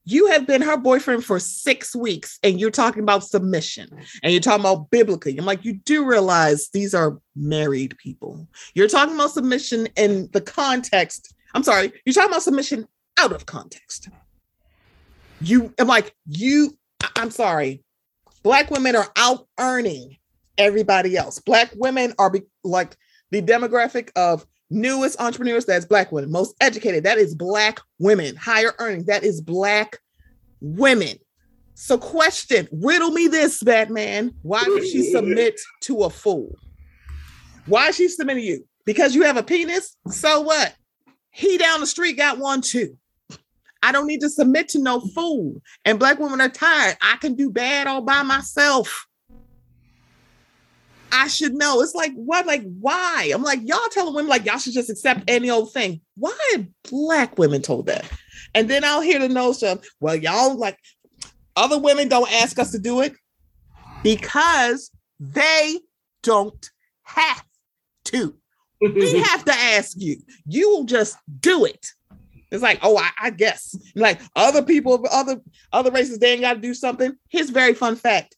you have been her boyfriend for six weeks and you're talking about submission and you're talking about biblically. I'm like, you do realize these are married people. You're talking about submission in the context. I'm sorry. You're talking about submission out of context. You, I'm like, you, I'm sorry. Black women are out earning everybody else. Black women are be, like the demographic of newest entrepreneurs, that's black women. Most educated, that is black women. Higher earning, that is black women. So question, riddle me this, Batman. Why would she submit to a fool? Why is she submitting to you? Because you have a penis? So what? He down the street got one too. I don't need to submit to no fool. And black women are tired. I can do bad all by myself. I should know. It's like, what? Like, why? I'm like, y'all telling women like y'all should just accept any old thing. Why are black women told that? And then I'll hear the notion of, well, y'all like other women don't ask us to do it because they don't have to. We have to ask you. You will just do it. It's like, oh, I, I guess. Like other people of other other races, they ain't got to do something. Here's a very fun fact.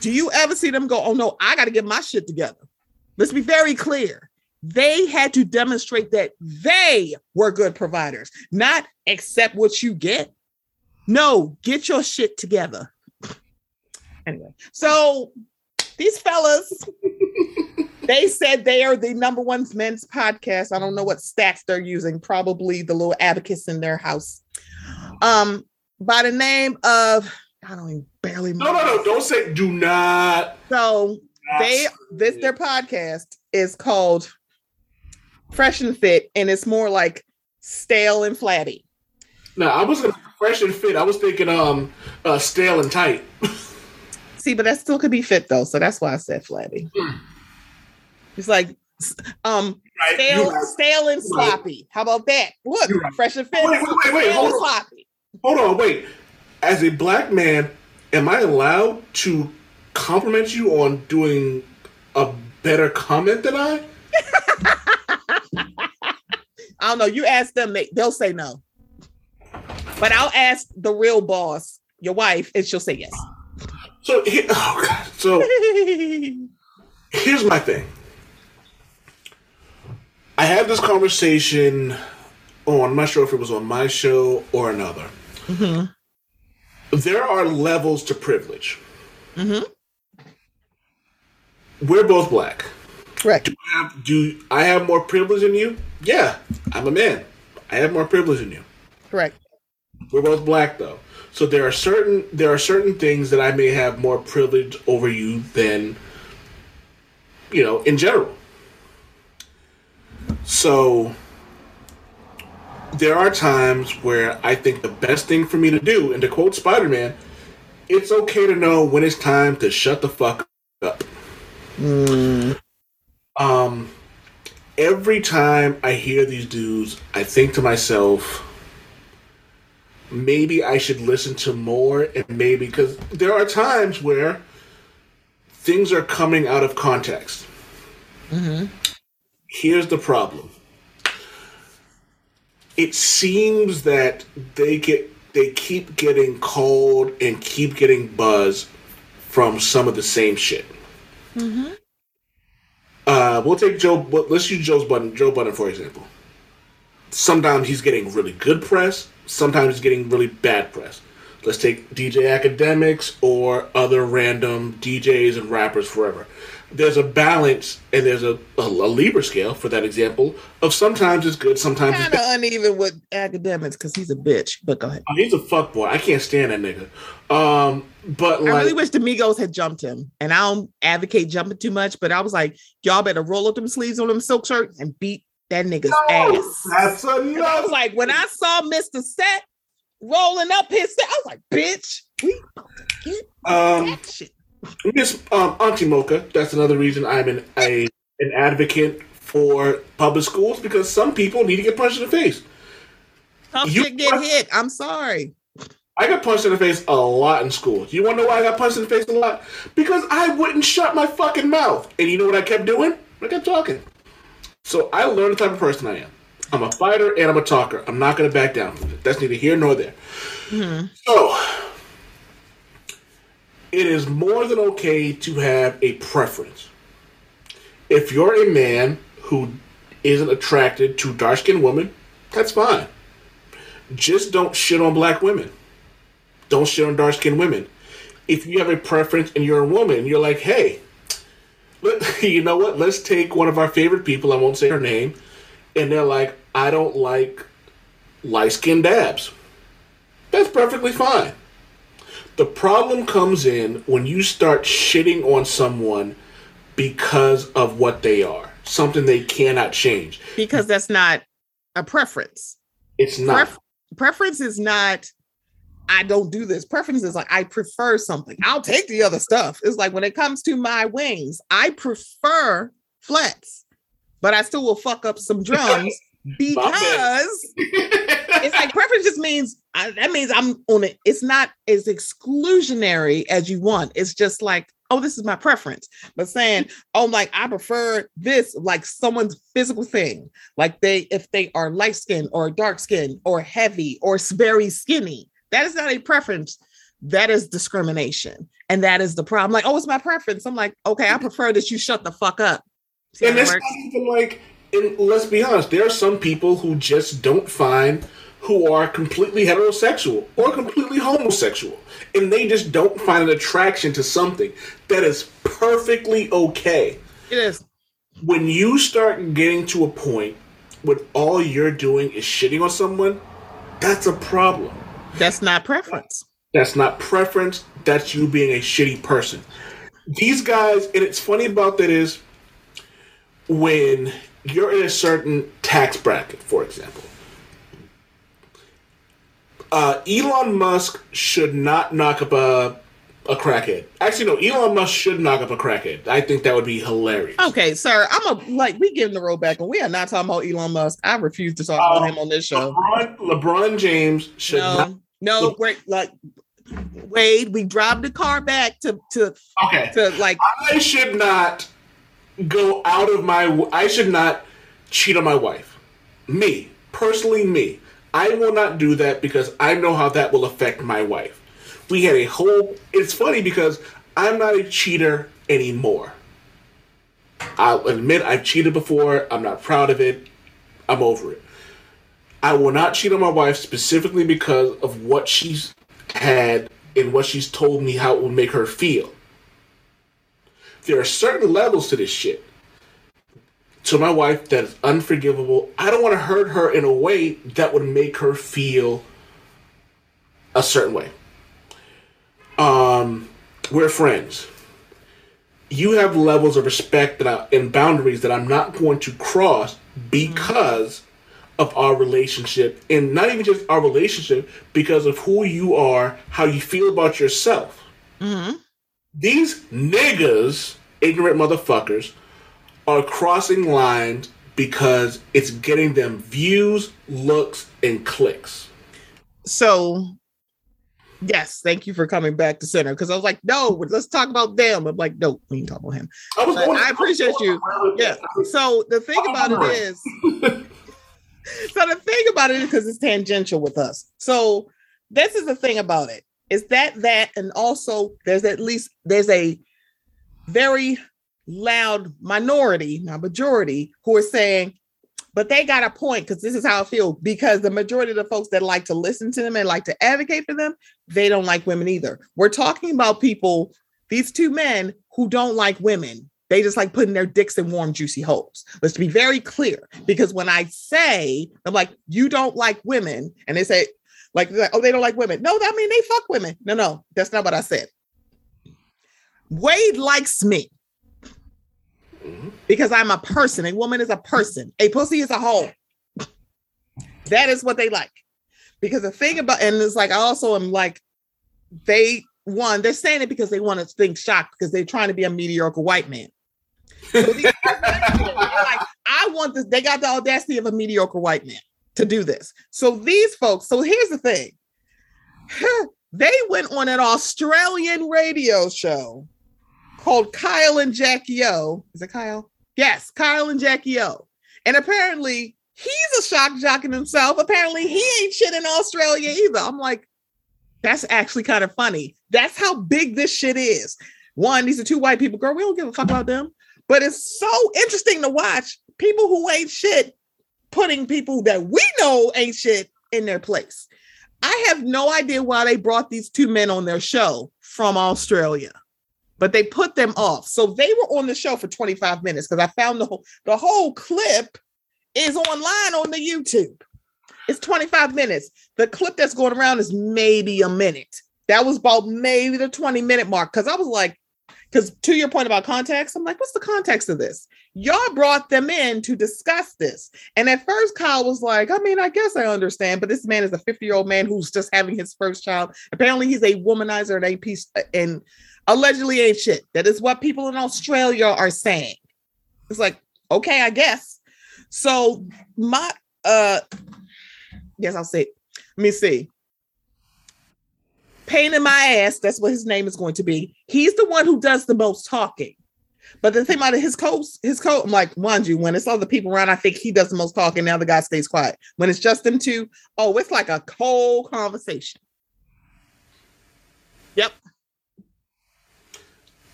Do you ever see them go, oh, no, I got to get my shit together? Let's be very clear. They had to demonstrate that they were good providers, not accept what you get. No, get your shit together. Anyway, so these fellas, they said they are the number one men's podcast. I don't know what stats they're using. Probably the little abacus in their house. Um, by the name of... I don't even barely. No, no, no! Don't say. Do not. So they this their podcast is called Fresh and Fit, and it's more like stale and flabby. No, I wasn't fresh and fit. I was thinking um uh, stale and tight. See, but that still could be fit though, so that's why I said flabby. Hmm. It's like um right. stale, right. stale and sloppy. Right. How about that? Look, right. Fresh and Fit. Wait, wait, wait! wait. Hold on. Sloppy. Hold on, wait. As a black man, am I allowed to compliment you on doing a better comment than I? I don't know. You ask them, they, they'll say no. But I'll ask the real boss, your wife, and she'll say yes. So, he, oh God. So here's my thing. I had this conversation on, oh, I'm not sure if it was on my show or another. Mm-hmm. There are levels to privilege. Mm-hmm. We're both black. Right. Do I, have, do I have more privilege than you? Yeah, I'm a man. I have more privilege than you. Correct. We're both black, though. So there are certain there are certain things that I may have more privilege over you than, you know, in general. So there are times where I think the best thing for me to do, and to quote Spider-Man, it's okay to know when it's time to shut the fuck up. Mm. Um, every time I hear these dudes, I think to myself, maybe I should listen to more, and maybe, because there are times where things are coming out of context. Mm-hmm. Here's the problem. It seems that they get they keep getting called and keep getting buzz from some of the same shit. Mm-hmm. Uh, we'll take Joe. Let's use Joe's Budden. Joe Budden, for example. Sometimes he's getting really good press. Sometimes he's getting really bad press. Let's take D J Academics or other random D Js and rappers forever. There's a balance, and there's a, a, a Libra scale, for that example, of sometimes it's good, sometimes kinda it's bad. Uneven with Academics, because he's a bitch, but go ahead. Oh, he's a fuckboy. I can't stand that nigga. Um, but I like, really wish the Migos had jumped him, and I don't advocate jumping too much, but I was like, y'all better roll up them sleeves on them silk shirts and beat that nigga's no, ass. That's enough. And I was like, when I saw Mister Set rolling up his set, I was like, bitch, we about to get um, that shit. Miss um, Auntie Mocha, that's another reason I'm an a, an advocate for public schools, because some people need to get punched in the face. Tough you get punch, hit. I'm sorry. I got punched in the face a lot in school. You want to know why I got punched in the face a lot? Because I wouldn't shut my fucking mouth. And you know what I kept doing? I kept talking. So I learned the type of person I am. I'm a fighter and I'm a talker. I'm not going to back down. That's neither here nor there. Mm-hmm. So it is more than okay to have a preference. If you're a man who isn't attracted to dark-skinned women, that's fine. Just don't shit on black women. Don't shit on dark-skinned women. If you have a preference and you're a woman, you're like, hey, let, you know what? Let's take one of our favorite people, I won't say her name, and they're like, I don't like light-skinned dabs. That's perfectly fine. The problem comes in when you start shitting on someone because of what they are, something they cannot change. Because that's not a preference. It's not. Pref- preference is not, I don't do this. Preference is like, I prefer something. I'll take the other stuff. It's like when it comes to my wings, I prefer flats, but I still will fuck up some drums because it's like preference just means I, that means I'm on it. It's not as exclusionary as you want. It's just like, oh, this is my preference. But saying, oh, like I prefer this, like someone's physical thing, like they if they are light skinned or dark skinned or heavy or very skinny, that is not a preference. That is discrimination, and that is the problem. Like, oh, it's my preference. I'm like, okay, I prefer that you shut the fuck up. See and it's not even like, and let's be honest, there are some people who just don't find. Who are completely heterosexual or completely homosexual, and they just don't find an attraction to something. That is perfectly okay. It is. When you start getting to a point where all you're doing is shitting on someone, that's a problem. That's not preference. That's not preference. That's you being a shitty person. These guys, and it's funny about that is when you're in a certain tax bracket, for example, Uh, Elon Musk should not knock up a, a crackhead. Actually, no, Elon Musk should knock up a crackhead. I think that would be hilarious. Okay, sir, I'm a like we giving the road back, and we are not talking about Elon Musk. I refuse to talk um, about him on this show. LeBron, LeBron James should no, not. No, great, like Wade, we drive the car back to to okay. To like, I should not go out of my. I should not cheat on my wife. Me, personally me, I will not do that because I know how that will affect my wife. We had a whole... It's funny because I'm not a cheater anymore. I'll admit I've cheated before. I'm not proud of it. I'm over it. I will not cheat on my wife specifically because of what she's had and what she's told me how it would make her feel. There are certain levels to this shit. To my wife, that is unforgivable. I don't want to hurt her in a way that would make her feel a certain way. Um, we're friends. You have levels of respect that I, and boundaries that I'm not going to cross because of our relationship. And not even just our relationship, because of who you are, how you feel about yourself. Mm-hmm. These niggas, ignorant motherfuckers, are crossing lines because it's getting them views, looks, and clicks. So... Yes, thank you for coming back to center, because I was like, no, let's talk about them. I'm like, no, we can talk about him. I, was going to, I appreciate I you. Yeah. So the thing about it is, so the thing about it is, because it's tangential with us. So this is the thing about it, is that that, and also there's at least there's a very loud minority, not majority, who are saying, but they got a point, because this is how I feel, because the majority of the folks that like to listen to them and like to advocate for them, they don't like women either. We're talking about people, these two men who don't like women. They just like putting their dicks in warm, juicy holes. Let's be very clear, because when I say, I'm like, you don't like women. And they say like, oh, they don't like women. No, that means they fuck women. No, no, that's not what I said. Wade likes me. Because I'm a person. A woman is a person. A pussy is a hole. That is what they like. Because the thing about, and it's like, I also am like, they won. They're saying it because they want to think shocked, because they're trying to be a mediocre white man. So these people, like, I want this. They got the audacity of a mediocre white man to do this. So these folks, so here's the thing. They went on an Australian radio show called Kyle and Jackie O. Is it Kyle? Yes, Kyle and Jackie O. And apparently he's a shock jock in himself. Apparently he ain't shit in Australia either. I'm like, that's actually kind of funny. That's how big this shit is. One, these are two white people. Girl, we don't give a fuck about them. But it's so interesting to watch people who ain't shit putting people that we know ain't shit in their place. I have no idea why they brought these two men on their show from Australia. But they put them off. So they were on the show for twenty-five minutes, because I found the whole, the whole clip is online on the YouTube. It's twenty-five minutes. The clip that's going around is maybe a minute. That was about maybe the twenty minute mark. Because I was like, because to your point about context, I'm like, what's the context of this? Y'all brought them in to discuss this. And at first Kyle was like, I mean, I guess I understand, but this man is a fifty year old man who's just having his first child. Apparently he's a womanizer and a piece and allegedly ain't shit. That is what people in Australia are saying. It's like, okay, I guess. So my, uh, yes, I'll say, let me see. Pain in my ass. That's what his name is going to be. He's the one who does the most talking. But the thing about it, his coat, his coat, I'm like, Wanju, when it's other people around, I think he does the most talking. Now the guy stays quiet. When it's just them two, oh, it's like a cold conversation. Yep.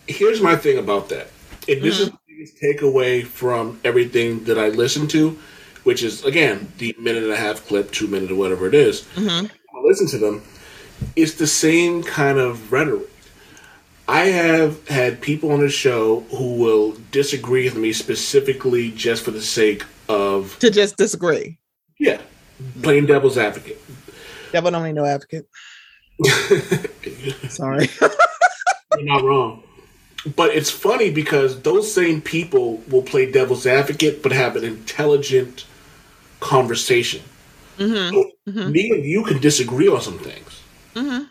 Here's my thing about that. And this mm-hmm. is the biggest takeaway from everything that I listened to, which is, again, the minute and a half clip, two minute or whatever it is. Mm-hmm. I listen to them. It's the same kind of rhetoric. I have had people on the show who will disagree with me specifically just for the sake of... To just disagree. Yeah. Plain devil's advocate. Devil don't need no advocate. Sorry. You're not wrong. But it's funny because those same people will play devil's advocate but have an intelligent conversation. Mm-hmm. So mm-hmm. me and you can disagree on some things. Mm-hmm.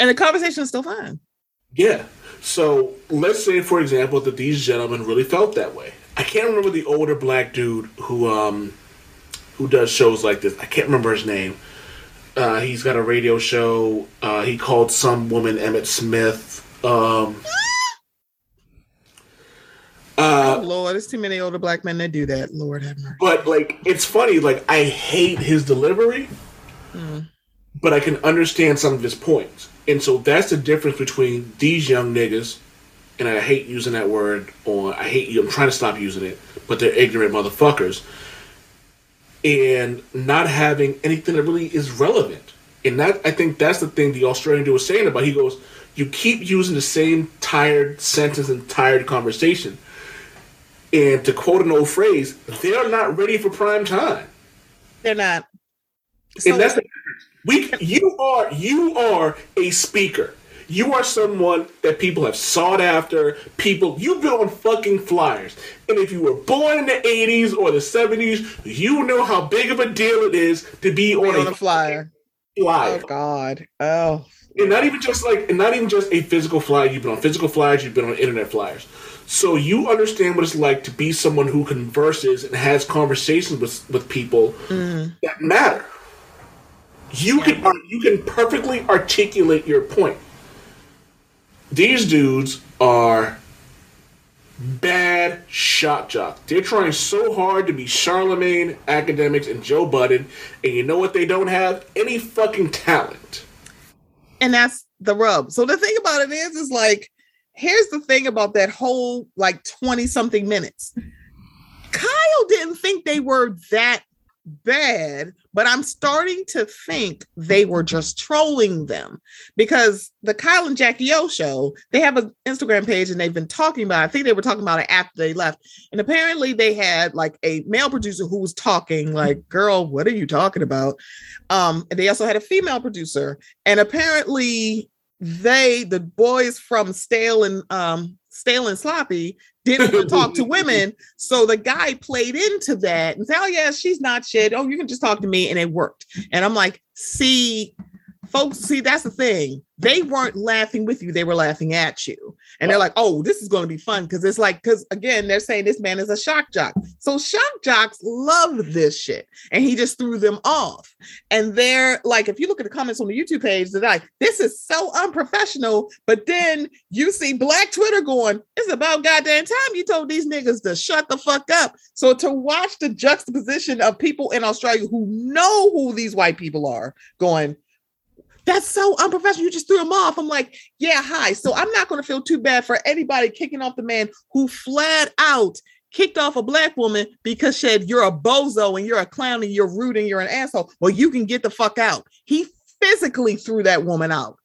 And the conversation is still fine. Yeah. So let's say, for example, that these gentlemen really felt that way. I can't remember the older black dude who um who does shows like this. I can't remember his name. Uh, he's got a radio show. Uh, he called some woman Emmett Smith. Um, uh, Lord, there's too many older black men that do that. Lord have mercy. But like, it's funny. Like, I hate his delivery, mm. but I can understand some of his points. And so that's the difference between these young niggas, and I hate using that word, or I hate you, I'm trying to stop using it, but they're ignorant motherfuckers, and not having anything that really is relevant. And that, I think that's the thing the Australian dude was saying about. He goes, you keep using the same tired sentence and tired conversation. And to quote an old phrase, they're not ready for prime time. They're not. So- and that's the difference. We, you are, you are a speaker. You are someone that people have sought after. People, you've been on fucking flyers. And if you were born in the eighties or the seventies, you know how big of a deal it is to be on, on a, a flyer. flyer. Oh God! Oh, and not even just like, and not even just a physical flyer. You've been on physical flyers. You've been on internet flyers. So you understand what it's like to be someone who converses and has conversations with with people mm-hmm. that matter. You can you can perfectly articulate your point. These dudes are bad shock jocks. They're trying so hard to be Charlemagne, academics, and Joe Budden, and you know what they don't have? Any fucking talent. And that's the rub. So the thing about it is, is like, here's the thing about that whole like twenty-something minutes. Kyle didn't think they were that bad, but I'm starting to think they were just trolling them, because the Kyle and Jackie O show, they have an Instagram page and they've been talking about, I think they were talking about it after they left. And apparently they had like a male producer who was talking like, girl, what are you talking about? Um, and they also had a female producer, and apparently they, the boys from Stale and um, Stale and Sloppy didn't want to talk to women. So the guy played into that and said, oh yeah, she's not shit. Oh, you can just talk to me. And it worked. And I'm like, see, folks, see, that's the thing. They weren't laughing with you. They were laughing at you. And they're like, oh, this is going to be fun. Cause it's like, cause again, they're saying this man is a shock jock. So shock jocks love this shit. And he just threw them off. And they're like, if you look at the comments on the YouTube page, they're like, this is so unprofessional. But then you see Black Twitter going, it's about goddamn time you told these niggas to shut the fuck up. So to watch the juxtaposition of people in Australia who know who these white people are going, that's so unprofessional. You just threw him off. I'm like, yeah, hi. So I'm not going to feel too bad for anybody kicking off the man who flat out kicked off a black woman because she said, you're a bozo and you're a clown and you're rude and you're an asshole. Well, you can get the fuck out. He physically threw that woman out.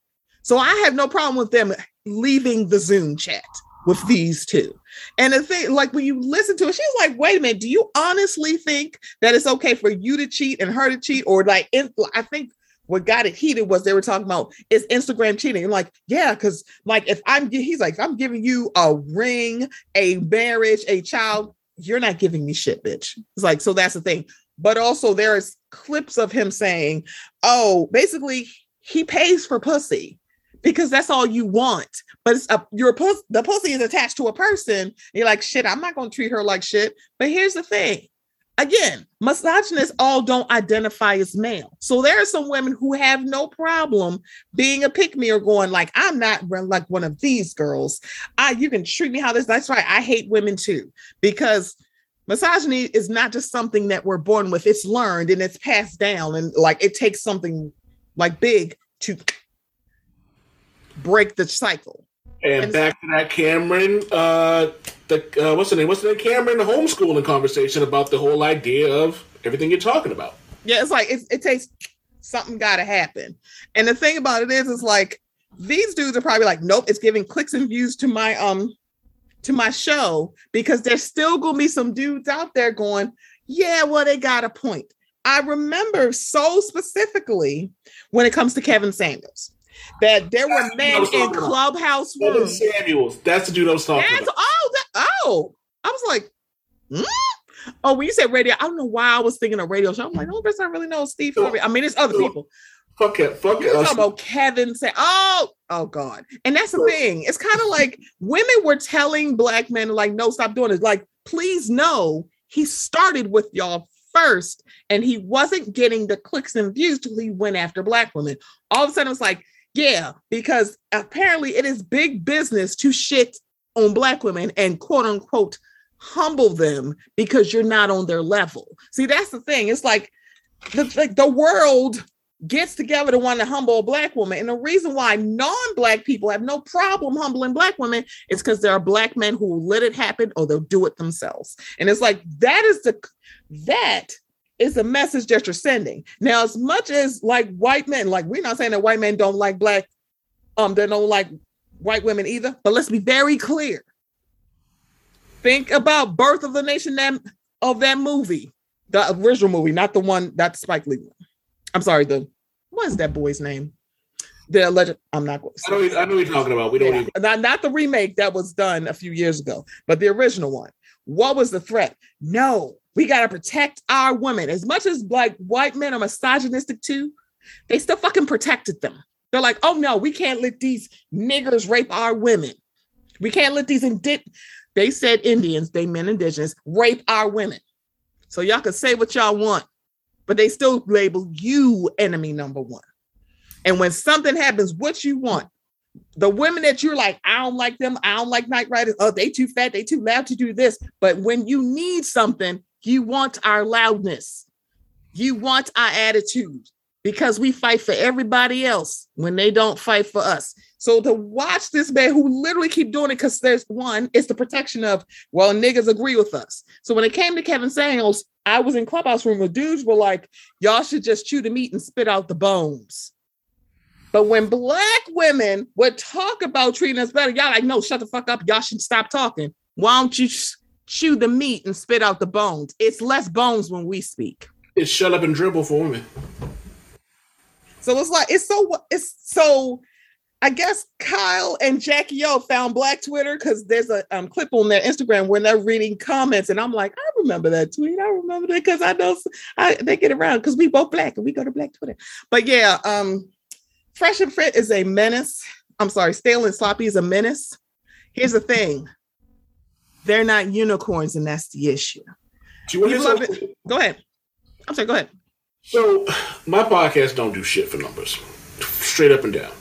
So I have no problem with them leaving the Zoom chat with these two. And the thing, like when you listen to it, she's like, wait a minute, do you honestly think that it's okay for you to cheat and her to cheat? Or like, I think what got it heated was they were talking about is Instagram cheating. I'm like, yeah, because like if I'm, he's like, if I'm giving you a ring, a marriage, a child, you're not giving me shit, bitch. It's like, so that's the thing. But also there is clips of him saying, oh, basically he pays for pussy because that's all you want. But it's a, your pus- the pussy is attached to a person. And you're like, shit, I'm not going to treat her like shit. But here's the thing. Again, misogynists all don't identify as male. So there are some women who have no problem being a pick-me or going like, I'm not like one of these girls. I, you can treat me how this, that's right. I hate women too, because misogyny is not just something that we're born with. It's learned and it's passed down. And like, it takes something like big to break the cycle. And, and back to that Cameron, uh, the, uh, what's the name? What's the name? Cameron, the homeschooling conversation about the whole idea of everything you're talking about. Yeah, it's like, it, it takes, something got to happen. And the thing about it is, is like, these dudes are probably like, nope, it's giving clicks and views to my, um, to my show, because there's still going to be some dudes out there going, yeah, well, they got a point. I remember so specifically when it comes to Kevin Samuels, that there were men in clubhouse about. rooms. Kevin Samuels, that's the dude I was talking that's, about. Oh, that, oh, I was like, hmm? Oh, when you said radio, I don't know why I was thinking a radio show. I'm like, the only person I really know is Steve Harvey. I mean, it's other people. Fuck it, fuck it. I'm talking about Kevin Samuels. Oh, oh God. And that's the thing. It's kind of like women were telling black men, like, no, stop doing it. Like, please know he started with y'all first, and he wasn't getting the clicks and views till he went after black women. All of a sudden, it was like, yeah, because apparently it is big business to shit on black women and quote unquote humble them because you're not on their level. See, that's the thing. It's like the, like the world gets together to want to humble a Black woman. And the reason why non-Black people have no problem humbling Black women is because there are Black men who will let it happen or they'll do it themselves. And it's like, that is the, that is the message that you're sending. Now, as much as like white men, like we're not saying that white men don't like Black, um, they don't like white women either, but let's be very clear. Think about Birth of the Nation, that, of that movie, the original movie, not the one, not the Spike Lee one. I'm sorry, the, what is that boy's name? The alleged, I'm not going to say. I know, even, I know what you're talking about. We don't yeah. even. Not, not the remake that was done a few years ago, but the original one. What was the threat? No, we got to protect our women. As much as like white men are misogynistic too, they still fucking protected them. They're like, oh no, we can't let these niggers rape our women. We can't let these, indi- they said Indians, they meant indigenous, rape our women. So y'all can say what y'all want, but they still label you enemy number one. And when something happens, what you want, the women that you're like, I don't like them, I don't like night riders, oh, they too fat, they too loud to do this. But when you need something, you want our loudness. You want our attitude because we fight for everybody else when they don't fight for us. So to watch this man who literally keep doing it because there's one, it's the protection of, well, niggas agree with us. So when it came to Kevin Samuels, I was in Clubhouse room where dudes were like, y'all should just chew the meat and spit out the bones. But when Black women would talk about treating us better, y'all like, no, shut the fuck up. Y'all should stop talking. Why don't you sh- chew the meat and spit out the bones? It's less bones when we speak. It's shut up and dribble for women. So it's like, it's so, it's so, I guess Kyle and Jackie O found Black Twitter because there's a um, clip on their Instagram when they're reading comments. And I'm like, I remember that tweet. I remember that because I know I, they get around because we both Black and we go to Black Twitter. But yeah, um, Fresh and Fit is a menace. I'm sorry, Stale and Sloppy is a menace. Here's the thing. They're not unicorns and that's the issue. Do you love it? it? Go ahead. I'm sorry, go ahead. So my podcast don't do shit for numbers. Straight up and down.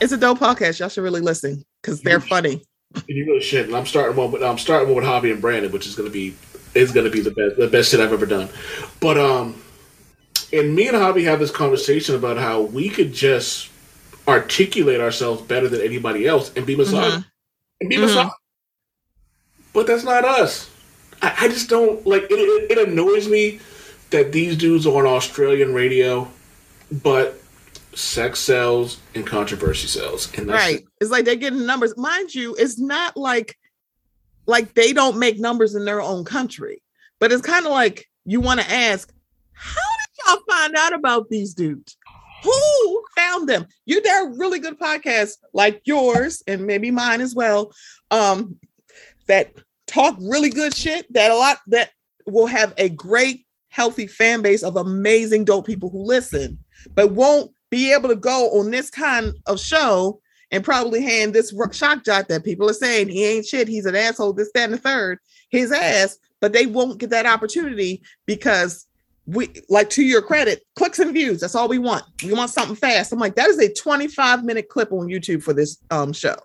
It's a dope podcast. Y'all should really listen because they're funny. You really should. And I'm starting one, but I'm starting one with Javi and Brandon, which is gonna be is gonna be the best the best shit I've ever done. But um, and me and Javi have this conversation about how we could just articulate ourselves better than anybody else and be misogynist mm-hmm. and be mm-hmm. misogynist. But that's not us. I, I just don't like it, it. It annoys me that these dudes are on Australian radio, but. Sex sells and controversy sells. And that's right. It. It's like they're getting numbers. Mind you, it's not like like they don't make numbers in their own country. But it's kind of like you want to ask, how did y'all find out about these dudes? Who found them? You there are really good podcasts like yours and maybe mine as well. Um, that talk really good shit that a lot that will have a great, healthy fan base of amazing dope people who listen, but won't be able to go on this kind of show and probably hand this shock jock that people are saying he ain't shit, he's an asshole, this, that, and the third, his ass, but they won't get that opportunity because we, like to your credit, clicks and views, that's all we want. We want something fast. I'm like, that is a twenty-five minute clip on YouTube for this um, show.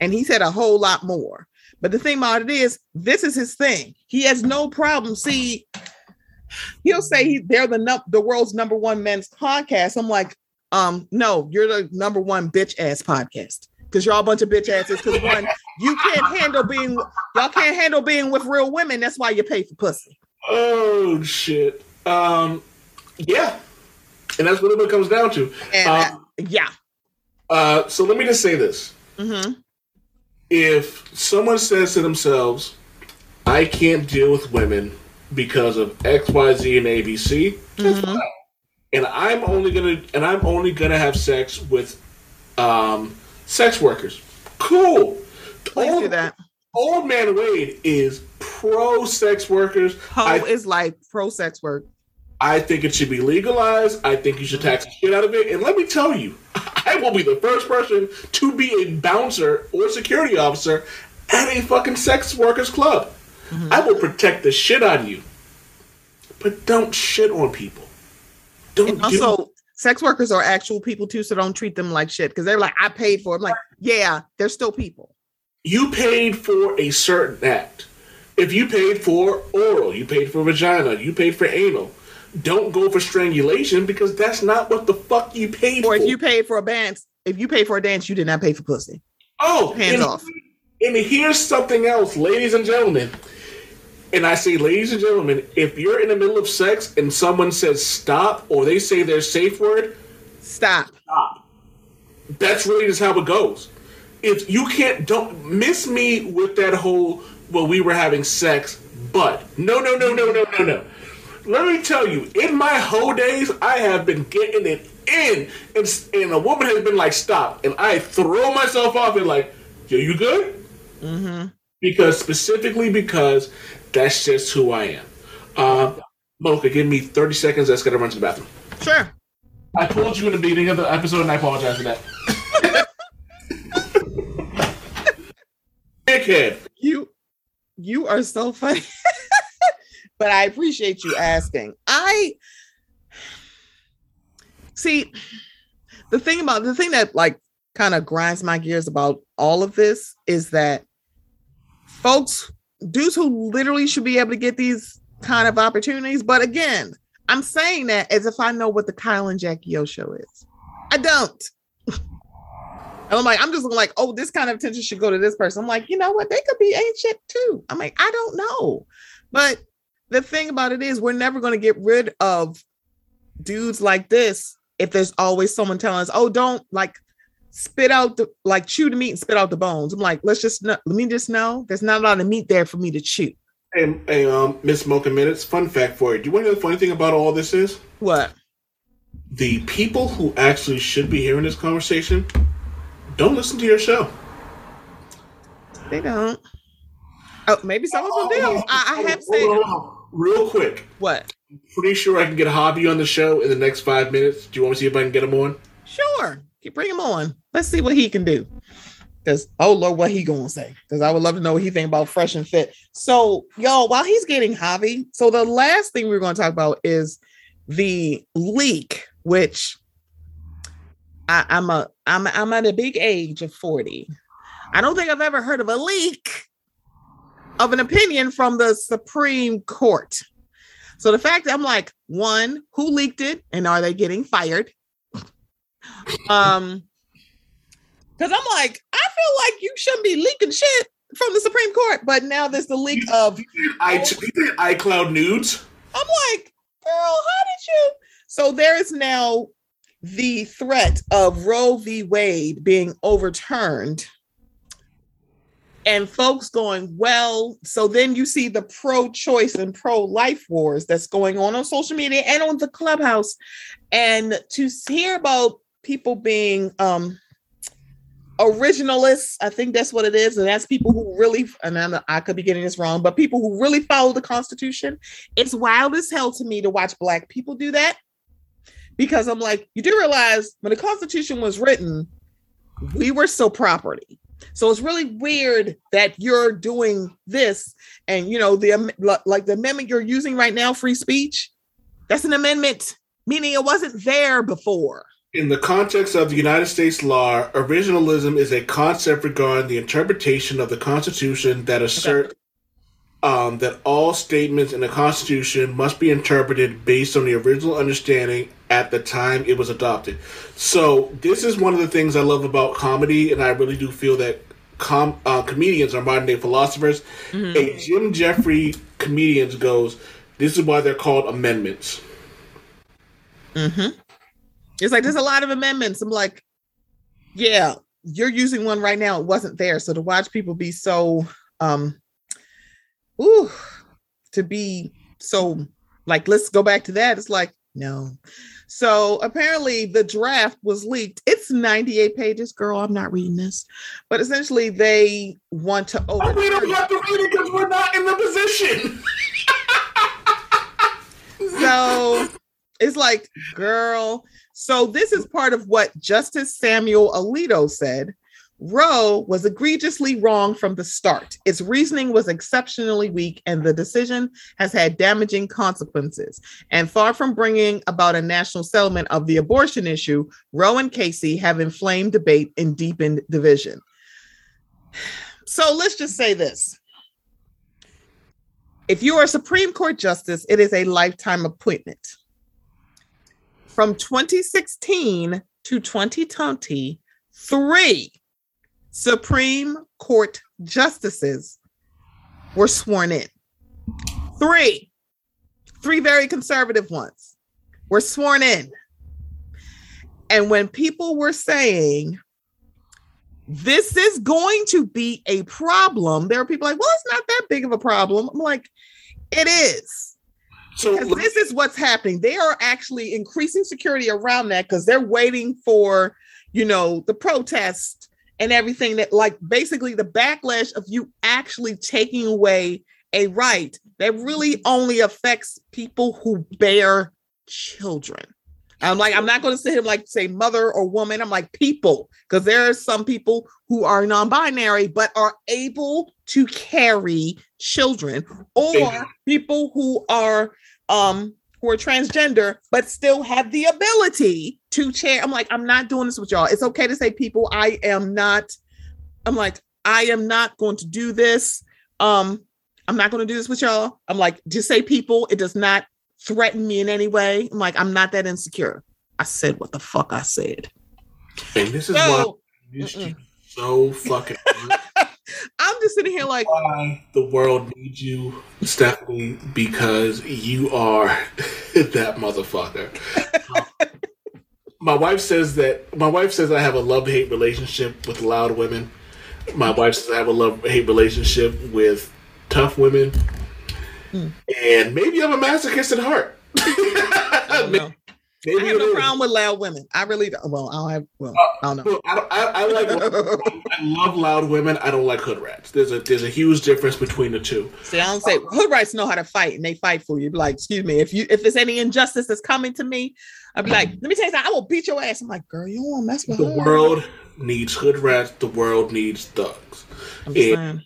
And he said a whole lot more. But the thing about it is, this is his thing. He has no problem. See, he'll say he, they're the num- the world's number one men's podcast. I'm like, um, no, you're the number one bitch ass podcast because you're all a bunch of bitch asses. Because one, you can't handle being y'all can't handle being with real women. That's why you pay for pussy. Oh shit. Um, yeah, and that's what it comes down to. And, um, uh, yeah. Uh, so let me just say this: mm-hmm. If someone says to themselves, "I can't deal with women," because of X, Y, Z, and A, B, C, mm-hmm. and I'm only gonna and I'm only gonna have sex with um, sex workers. Cool. Please old, do that. Old man Wade is pro sex workers. Poe is like pro sex work. I think it should be legalized. I think you should tax the shit out of it. And let me tell you, I will be the first person to be a bouncer or security officer at a fucking sex workers club. Mm-hmm. I will protect the shit out of you, but don't shit on people. Don't. And also, do- sex workers are actual people too, so don't treat them like shit because they're like, I paid for it. I'm like, yeah, they're still people. You paid for a certain act. If you paid for oral, you paid for vagina, you paid for anal, don't go for strangulation because that's not what the fuck you paid for. Or if for. you paid for a dance, if you paid for a dance, you did not pay for pussy. Oh, hands and, off. And here's something else, ladies and gentlemen. And I say, ladies and gentlemen, if you're in the middle of sex and someone says stop or they say their safe word, stop. Stop. That's really just how it goes. If you can't, don't miss me with that whole, well, we were having sex, but no, no, no, no, no, no, no. Let me tell you, in my whole days, I have been getting it in, and, and a woman has been like, stop. And I throw myself off and like, yo, you good? Mm-hmm. Because, specifically because that's just who I am. Uh, Mocha, give me thirty seconds. That's going to run to the bathroom. Sure. I told you in the beginning of the episode, and I apologize for that. Dickhead. You, you are so funny. But I appreciate you asking. I see the thing about the thing that like kind of grinds my gears about all of this is that folks, dudes who literally should be able to get these kind of opportunities. But again, I'm saying that as if I know what the Kyle and Jackie O show is. I don't. And I'm like, I'm just looking like, oh, this kind of attention should go to this person. I'm like, you know what? They could be ancient too. I'm like, I don't know. But the thing about it is we're never going to get rid of dudes like this if there's always someone telling us, oh, don't like spit out the, like chew the meat and spit out the bones. I'm like, let's just, let me just know there's not a lot of meat there for me to chew. And hey, hey, um, Miss Mocha Minutes, fun fact for you. Do you want to know the funny thing about all this is? What? The people who actually should be hearing this conversation don't listen to your show. They don't. Oh, maybe some of them do. Oh, I, I have said... Real quick. What? I'm pretty sure I can get Javi on the show in the next five minutes. Do you want to see if I can get him on? Sure. Bring him on. Let's see what he can do. Because, oh, Lord, what he going to say. Because I would love to know what he think about Fresh and Fit. So, y'all, while he's getting Javi, so the last thing we're going to talk about is the leak, which I, I'm a I'm I'm at a big age of forty. I don't think I've ever heard of a leak of an opinion from the Supreme Court. So the fact that I'm like, one, who leaked it and are they getting fired? Um, because I'm like, I feel like you shouldn't be leaking shit from the Supreme Court, but now there's the leak of I, iCloud nudes. I'm like, girl, how did you? So there is now the threat of Roe v. Wade being overturned. And folks going, well, so then you see the pro-choice and pro-life wars that's going on on social media and on the Clubhouse. And to hear about people being um, originalists, I think that's what it is. And that's people who really, and I, I could be getting this wrong, but people who really follow the Constitution. It's wild as hell to me to watch Black people do that. Because I'm like, you do realize when the Constitution was written, we were still property. So it's really weird that you're doing this and, you know, the like the amendment you're using right now, free speech, that's an amendment, meaning it wasn't there before. In the context of the United States law, originalism is a concept regarding the interpretation of the Constitution that assert okay. um, that all statements in the Constitution must be interpreted based on the original understanding at the time it was adopted. So this is one of the things I love about comedy, and I really do feel that com- uh, comedians are modern day philosophers. Mm-hmm. A Jim Jeffrey comedians goes, this is why they're called amendments. Mm-hmm. It's like, there's a lot of amendments. I'm like, yeah, you're using one right now. It wasn't there. So to watch people be so, um, ooh, to be so like, let's go back to that. It's like, no. So apparently the draft was leaked. It's ninety-eight pages. Girl, I'm not reading this. But essentially they want to overturn. Oh, we don't have to read it because we're not in the position. So it's like, girl. So this is part of what Justice Samuel Alito said. Roe was egregiously wrong from the start. Its reasoning was exceptionally weak, and the decision has had damaging consequences. And far from bringing about a national settlement of the abortion issue, Roe and Casey have inflamed debate and deepened division. So let's just say this. If you are a Supreme Court justice, it is a lifetime appointment. From twenty sixteen to twenty twenty, three Supreme Court justices were sworn in. Three, three very conservative ones were sworn in. And when people were saying, this is going to be a problem, there are people like, well, it's not that big of a problem. I'm like, it is. So look- this is what's happening. They are actually increasing security around that because they're waiting for, you know, the protest and everything that, like, basically the backlash of you actually taking away a right that really only affects people who bear children. I'm like, I'm not going to sit here and like say mother or woman. I'm like people, because there are some people who are non-binary, but are able to carry children, or people who are um, who are transgender, but still have the ability to chair. I'm like, I'm not doing this with y'all. It's okay to say people. I am not. I'm like, I am not going to do this. Um, I'm not going to do this with y'all. I'm like, just say people. It does not threaten me in any way. I'm like, I'm not that insecure. I said what the fuck I said. And this is so, why I so fucking I'm just sitting here like, why the world needs you, Stephanie, because you are that motherfucker. um, my wife says that my wife says I have a love-hate relationship with loud women. My wife says I have a love-hate relationship with tough women. And maybe I'm a masochist at heart. I maybe, maybe I have no problem with loud women. I really don't. Well, I don't have. Well, I don't know. Well, I, don't, I, I like. I love loud women. I don't like hood rats. There's a there's a huge difference between the two. See, I don't say um, hood rats know how to fight, and they fight for you. Like, excuse me, if you if there's any injustice that's coming to me, I'd be like, let me tell you something. I will beat your ass. I'm like, girl, you don't want to mess with the world. Needs hood rats. The world needs thugs. I'm just and, saying.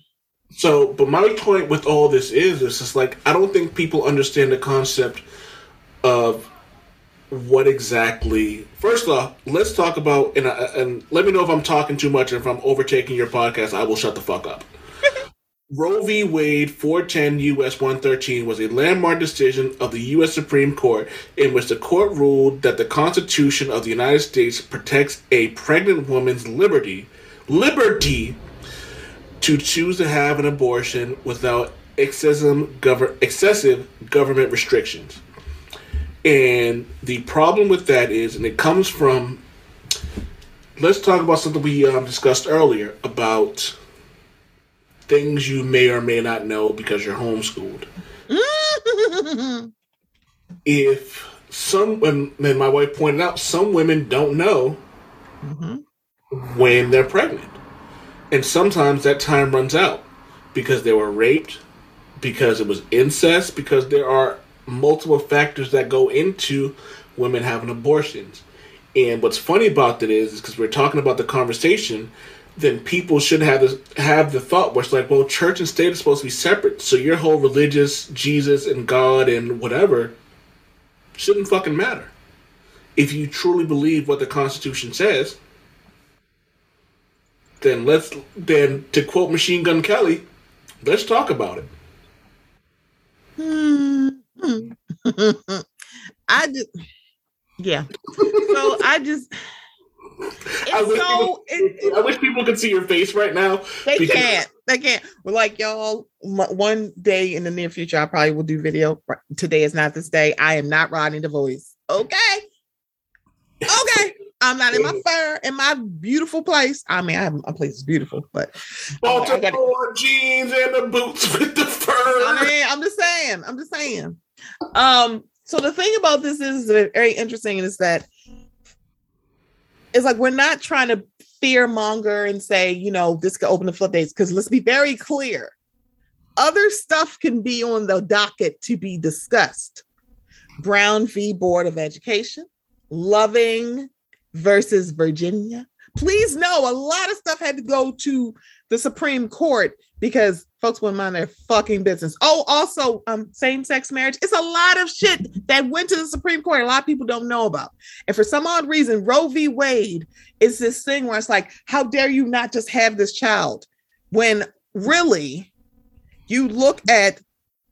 So, but my point with all this is, it's just like, I don't think people understand the concept of what exactly. First off, let's talk about, and, I, and let me know if I'm talking too much, and if I'm overtaking your podcast, I will shut the fuck up. Roe v. Wade, four ten U S one thirteen, was a landmark decision of the U S Supreme Court in which the court ruled that the Constitution of the United States protects a pregnant woman's liberty, liberty, to choose to have an abortion without excessive, gover- excessive government restrictions. And the problem with that is, and it comes from, let's talk about something we um, discussed earlier about things you may or may not know because you're homeschooled. If some, and my wife pointed out, some women don't know mm-hmm. when they're pregnant. And sometimes that time runs out because they were raped, because it was incest, because there are multiple factors that go into women having abortions. And what's funny about that is, is because we're talking about the conversation, then people should have this, have the thought where it's like, well, church and state are supposed to be separate. So your whole religious Jesus and God and whatever shouldn't fucking matter. If you truly believe what the Constitution says, Then let's then to quote Machine Gun Kelly, let's talk about it. Hmm. I just, yeah. So I just. It's I, wish so, people, it, I wish people could see your face right now. They because- can't. They can't. Well, like y'all, my, one day in the near future, I probably will do video. Today is not this day. I am not Rodney DeVoise. Okay. Okay. I'm not in my fur, in my beautiful place. I mean, I have, my place is beautiful, but oh, I got the jeans and the boots with the fur. I mean, I'm just saying. I'm just saying. Um, so the thing about this is very interesting is that it's like we're not trying to fear monger and say, you know, this could open the floodgates, because let's be very clear. Other stuff can be on the docket to be discussed. Brown v. Board of Education, Loving versus Virginia. Please know a lot of stuff had to go to the Supreme Court because folks wouldn't mind their fucking business. Oh, also um, same-sex marriage. It's a lot of shit that went to the Supreme Court a lot of people don't know about. And for some odd reason, Roe v. Wade is this thing where it's like, how dare you not just have this child? When really you look at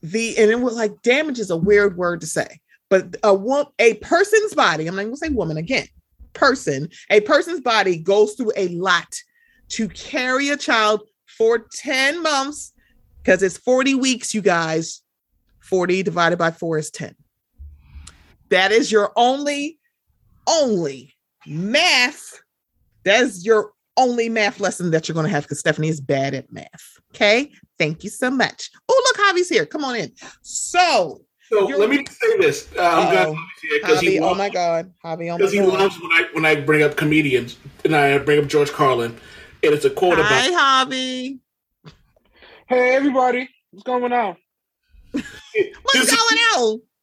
the, and it was like, damage is a weird word to say, but a wo- a person's body, I'm not going to say woman again, person, a person's body goes through a lot to carry a child for ten months, because it's forty weeks, you guys. forty divided by four is ten. That is your only, only math. That's your only math lesson that you're going to have, because Stephanie is bad at math. Okay. Thank you so much. Oh, look, Javi's here. Come on in. So, so let me say this. Uh, I'm glad Javi's here, because he loves, oh my God, Javi, because he loves when I when I bring up comedians and I bring up George Carlin, and it's a quote about. Hi, Javi. Hey, everybody. What's going on? What's going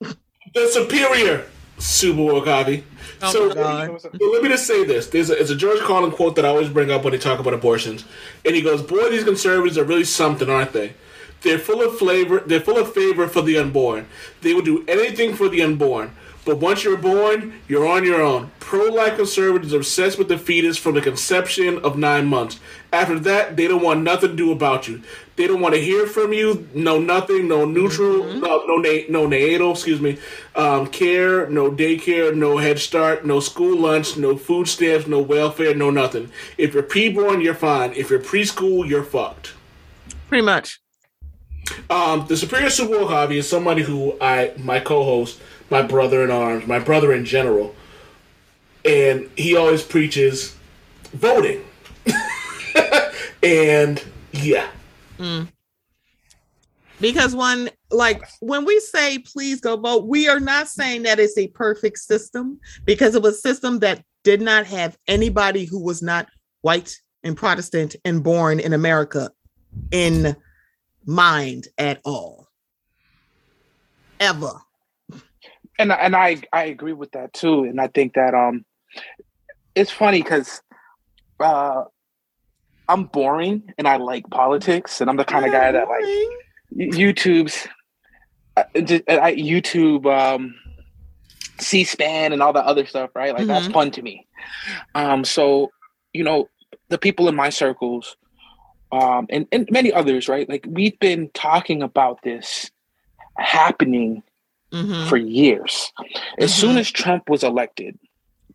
on? The superior Subu Okoye. Oh so, so let me just say this. There's a, it's a George Carlin quote that I always bring up when they talk about abortions. And he goes, boy, these conservatives are really something, aren't they? They're full of flavor. They're full of favor for the unborn. They will do anything for the unborn. But once you're born, you're on your own. Pro-life conservatives are obsessed with the fetus from the conception of nine months. After that, they don't want nothing to do about you. They don't want to hear from you. No nothing. No neutral. Mm-hmm. No no, na- no natal. Excuse me. Um, care. No daycare. No Head Start. No school lunch. No food stamps. No welfare. No nothing. If you're preborn, you're fine. If you're preschool, you're fucked. Pretty much. Um, the superior Super Bowl hobby is somebody who I my co-host. My brother in arms, my brother in general, and he always preaches voting. And yeah, mm. Because when like when we say please go vote, we are not saying that it's a perfect system, because it was a system that did not have anybody who was not white and Protestant and born in America in mind at all, ever. And and I, I agree with that too, and I think that um, it's funny because uh, I'm boring and I like politics, and I'm the kind of guy that like YouTube's uh, just, uh, YouTube, um, C-SPAN, and all that other stuff, right? Like mm-hmm. That's fun to me. Um, so you know, the people in my circles, um, and and many others, right? Like we've been talking about this happening. Mm-hmm. For years, as mm-hmm. soon as Trump was elected,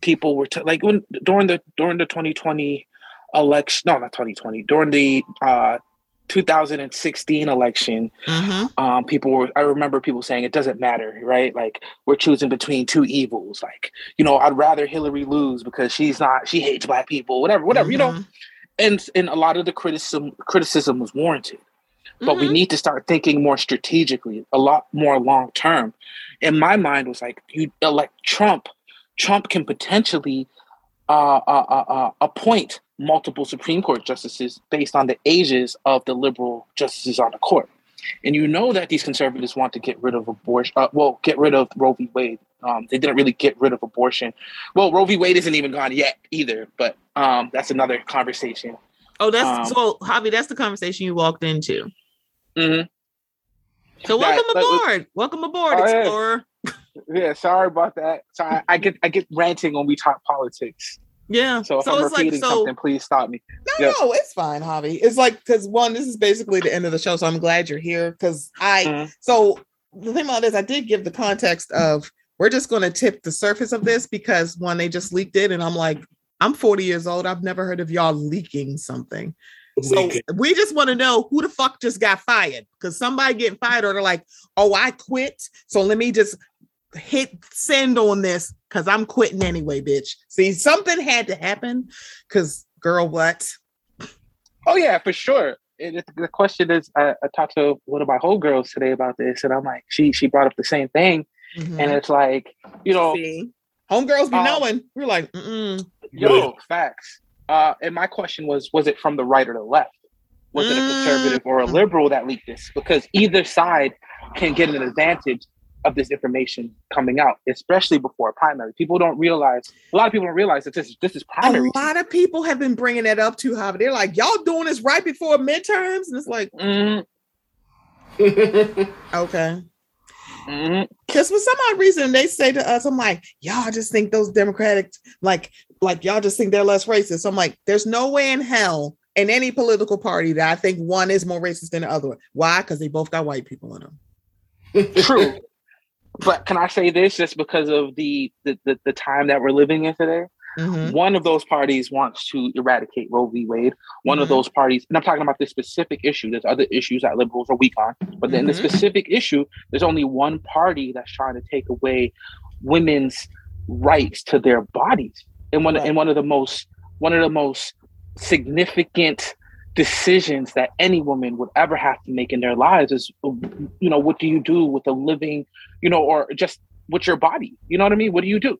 people were t- like when during the during the twenty twenty election, no, not twenty twenty, during the uh, two thousand sixteen election, mm-hmm. um, people were. I remember people saying it doesn't matter, right? Like we're choosing between two evils. Like you know, I'd rather Hillary lose because she's not, she hates black people, whatever, whatever, mm-hmm. you know. And and a lot of the criticism criticism was warranted. But mm-hmm. we need to start thinking more strategically, a lot more long term. And my mind was like, you elect Trump, Trump can potentially uh, uh, uh, uh, appoint multiple Supreme Court justices based on the ages of the liberal justices on the court. And you know that these conservatives want to get rid of abortion. Uh, well, get rid of Roe v. Wade. Um, they didn't really get rid of abortion. Well, Roe v. Wade isn't even gone yet either. But um, that's another conversation. Oh, that's um, so, Javi, that's the conversation you walked into. Mm-hmm. So welcome that, aboard. Like, welcome aboard, oh, Explorer. Yeah. yeah, sorry about that. So I, I get I get ranting when we talk politics. Yeah. So if so I'm it's repeating like, so, something, please stop me. No, yep. no, it's fine, Javi. It's like because one, this is basically the end of the show, so I'm glad you're here. Because I mm-hmm. so the thing about this, I did give the context of we're just going to tip the surface of this because when they just leaked it, and I'm like, I'm forty years old. I've never heard of y'all leaking something. So we just want to know who the fuck just got fired, because somebody getting fired or they're like, oh, I quit. So let me just hit send on this because I'm quitting anyway, bitch. See, something had to happen because girl, what? Oh, yeah, for sure. It, the question is, I, I talked to one of my whole girls today about this and I'm like, she she brought up the same thing. Mm-hmm. And it's like, you know, see? Homegirls be um, knowing. We're like, mm-mm. Yo, facts. Uh, and my question was, was it from the right or the left? Was mm. it a conservative or a liberal that leaked this? Because either side can get an advantage of this information coming out, especially before a primary. People don't realize, a lot of people don't realize that this, this is primary. A lot of people have been bringing that up too, Javi. They're like, y'all doing this right before midterms? And it's like, mm. okay. Because for some odd reason they say to us, I'm like, y'all just think those Democratic, like, like y'all just think they're less racist. So I'm like, there's no way in hell in any political party that I think one is more racist than the other. Why? Because they both got white people in them. True. But can I say this just because of the the, the, the time that we're living in today? Mm-hmm. One of those parties wants to eradicate Roe v. Wade. One mm-hmm. of those parties, and I'm talking about this specific issue. There's other issues that liberals are weak on, but then mm-hmm. the specific issue, there's only one party that's trying to take away women's rights to their bodies. And one, right. and one of the most, one of the most significant decisions that any woman would ever have to make in their lives is, you know, what do you do with a living, you know, or just with your body? You know what I mean? What do you do?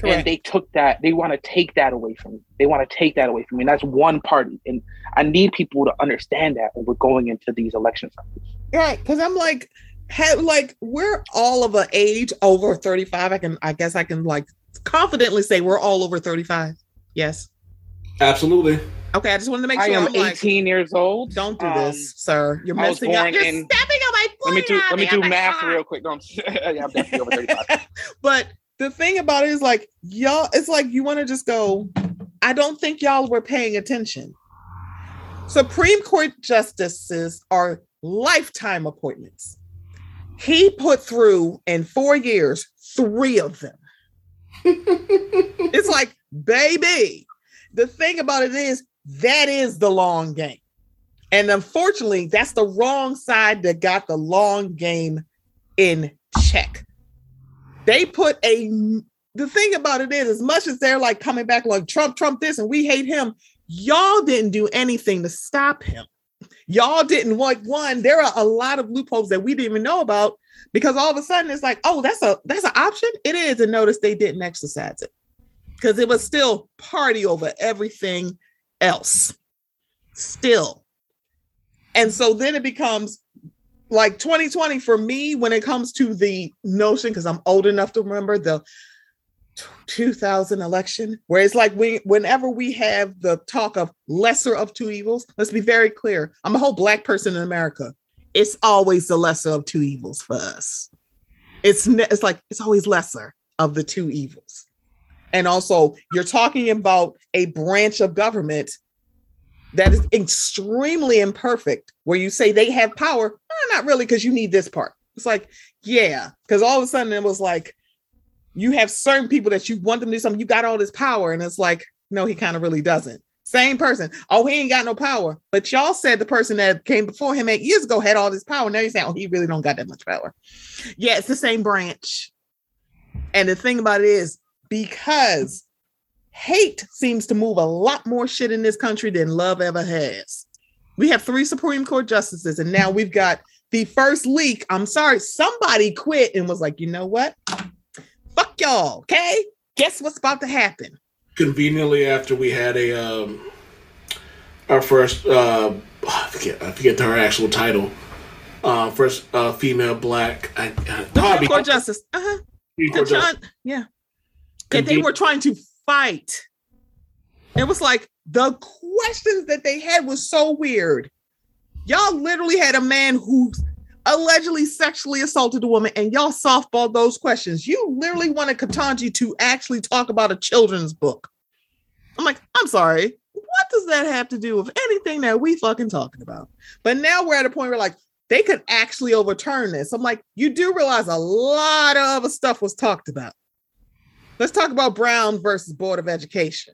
Correct. And they took that, they want to take that away from me. They want to take that away from me. And that's one party. And I need people to understand that when we're going into these election cycles. Right. Because I'm like, have, like, we're all of an age over thirty-five. I can, I guess I can like confidently say we're all over thirty-five. Yes. Absolutely. Okay. I just wanted to make sure. I am I'm eighteen like, years old. Don't do um, this, sir. You're messing up. You're in, stepping on my foot. Let me do, let me do math real quick. No, I'm, yeah, I'm definitely over thirty-five. But the thing about it is like, y'all, it's like you want to just go, I don't think y'all were paying attention. Supreme Court justices are lifetime appointments. He put through in four years, three of them. It's like, baby, the thing about it is that is the long game. And unfortunately, that's the wrong side that got the long game in check. They put a, the thing about it is, as much as they're like coming back like Trump, Trump this, and we hate him, y'all didn't do anything to stop him. Y'all didn't want one. There are a lot of loopholes that we didn't even know about because all of a sudden it's like, oh, that's a, that's an option. It is. And notice they didn't exercise it because it was still party over everything else still. And so then it becomes like twenty twenty for me, when it comes to the notion, because I'm old enough to remember the two thousand election, where it's like we, whenever we have the talk of lesser of two evils, let's be very clear. I'm a whole Black person in America. It's always the lesser of two evils for us. It's ne- it's like it's always lesser of the two evils. And also, you're talking about a branch of government that is extremely imperfect, where you say they have power, eh, not really, because you need this part. It's like, yeah, because all of a sudden it was like, you have certain people that you want them to do something, you got all this power, and it's like, no, he kind of really doesn't. Same person, oh, he ain't got no power, but y'all said the person that came before him eight years ago had all this power, now you're saying, oh, he really don't got that much power. Yeah, it's the same branch. And the thing about it is, because hate seems to move a lot more shit in this country than love ever has. We have three Supreme Court justices, and now we've got the first leak. I'm sorry, somebody quit and was like, you know what? Fuck y'all, okay? Guess what's about to happen? Conveniently, after we had a um, our first, uh, I forget, I forget her actual title, uh, first uh, female Black I, I, Supreme Court justice. Uh huh. Court justice. Yeah. Conven- they were trying to fight. It was like the questions that they had was so weird. Y'all literally had a man who allegedly sexually assaulted a woman and y'all softballed those questions. You literally wanted Katanji to actually talk about a children's book. I'm like, I'm sorry. What does that have to do with anything that we fucking talking about? But now we're at a point where like, they could actually overturn this. I'm like, you do realize a lot of other stuff was talked about. Let's talk about Brown versus Board of Education,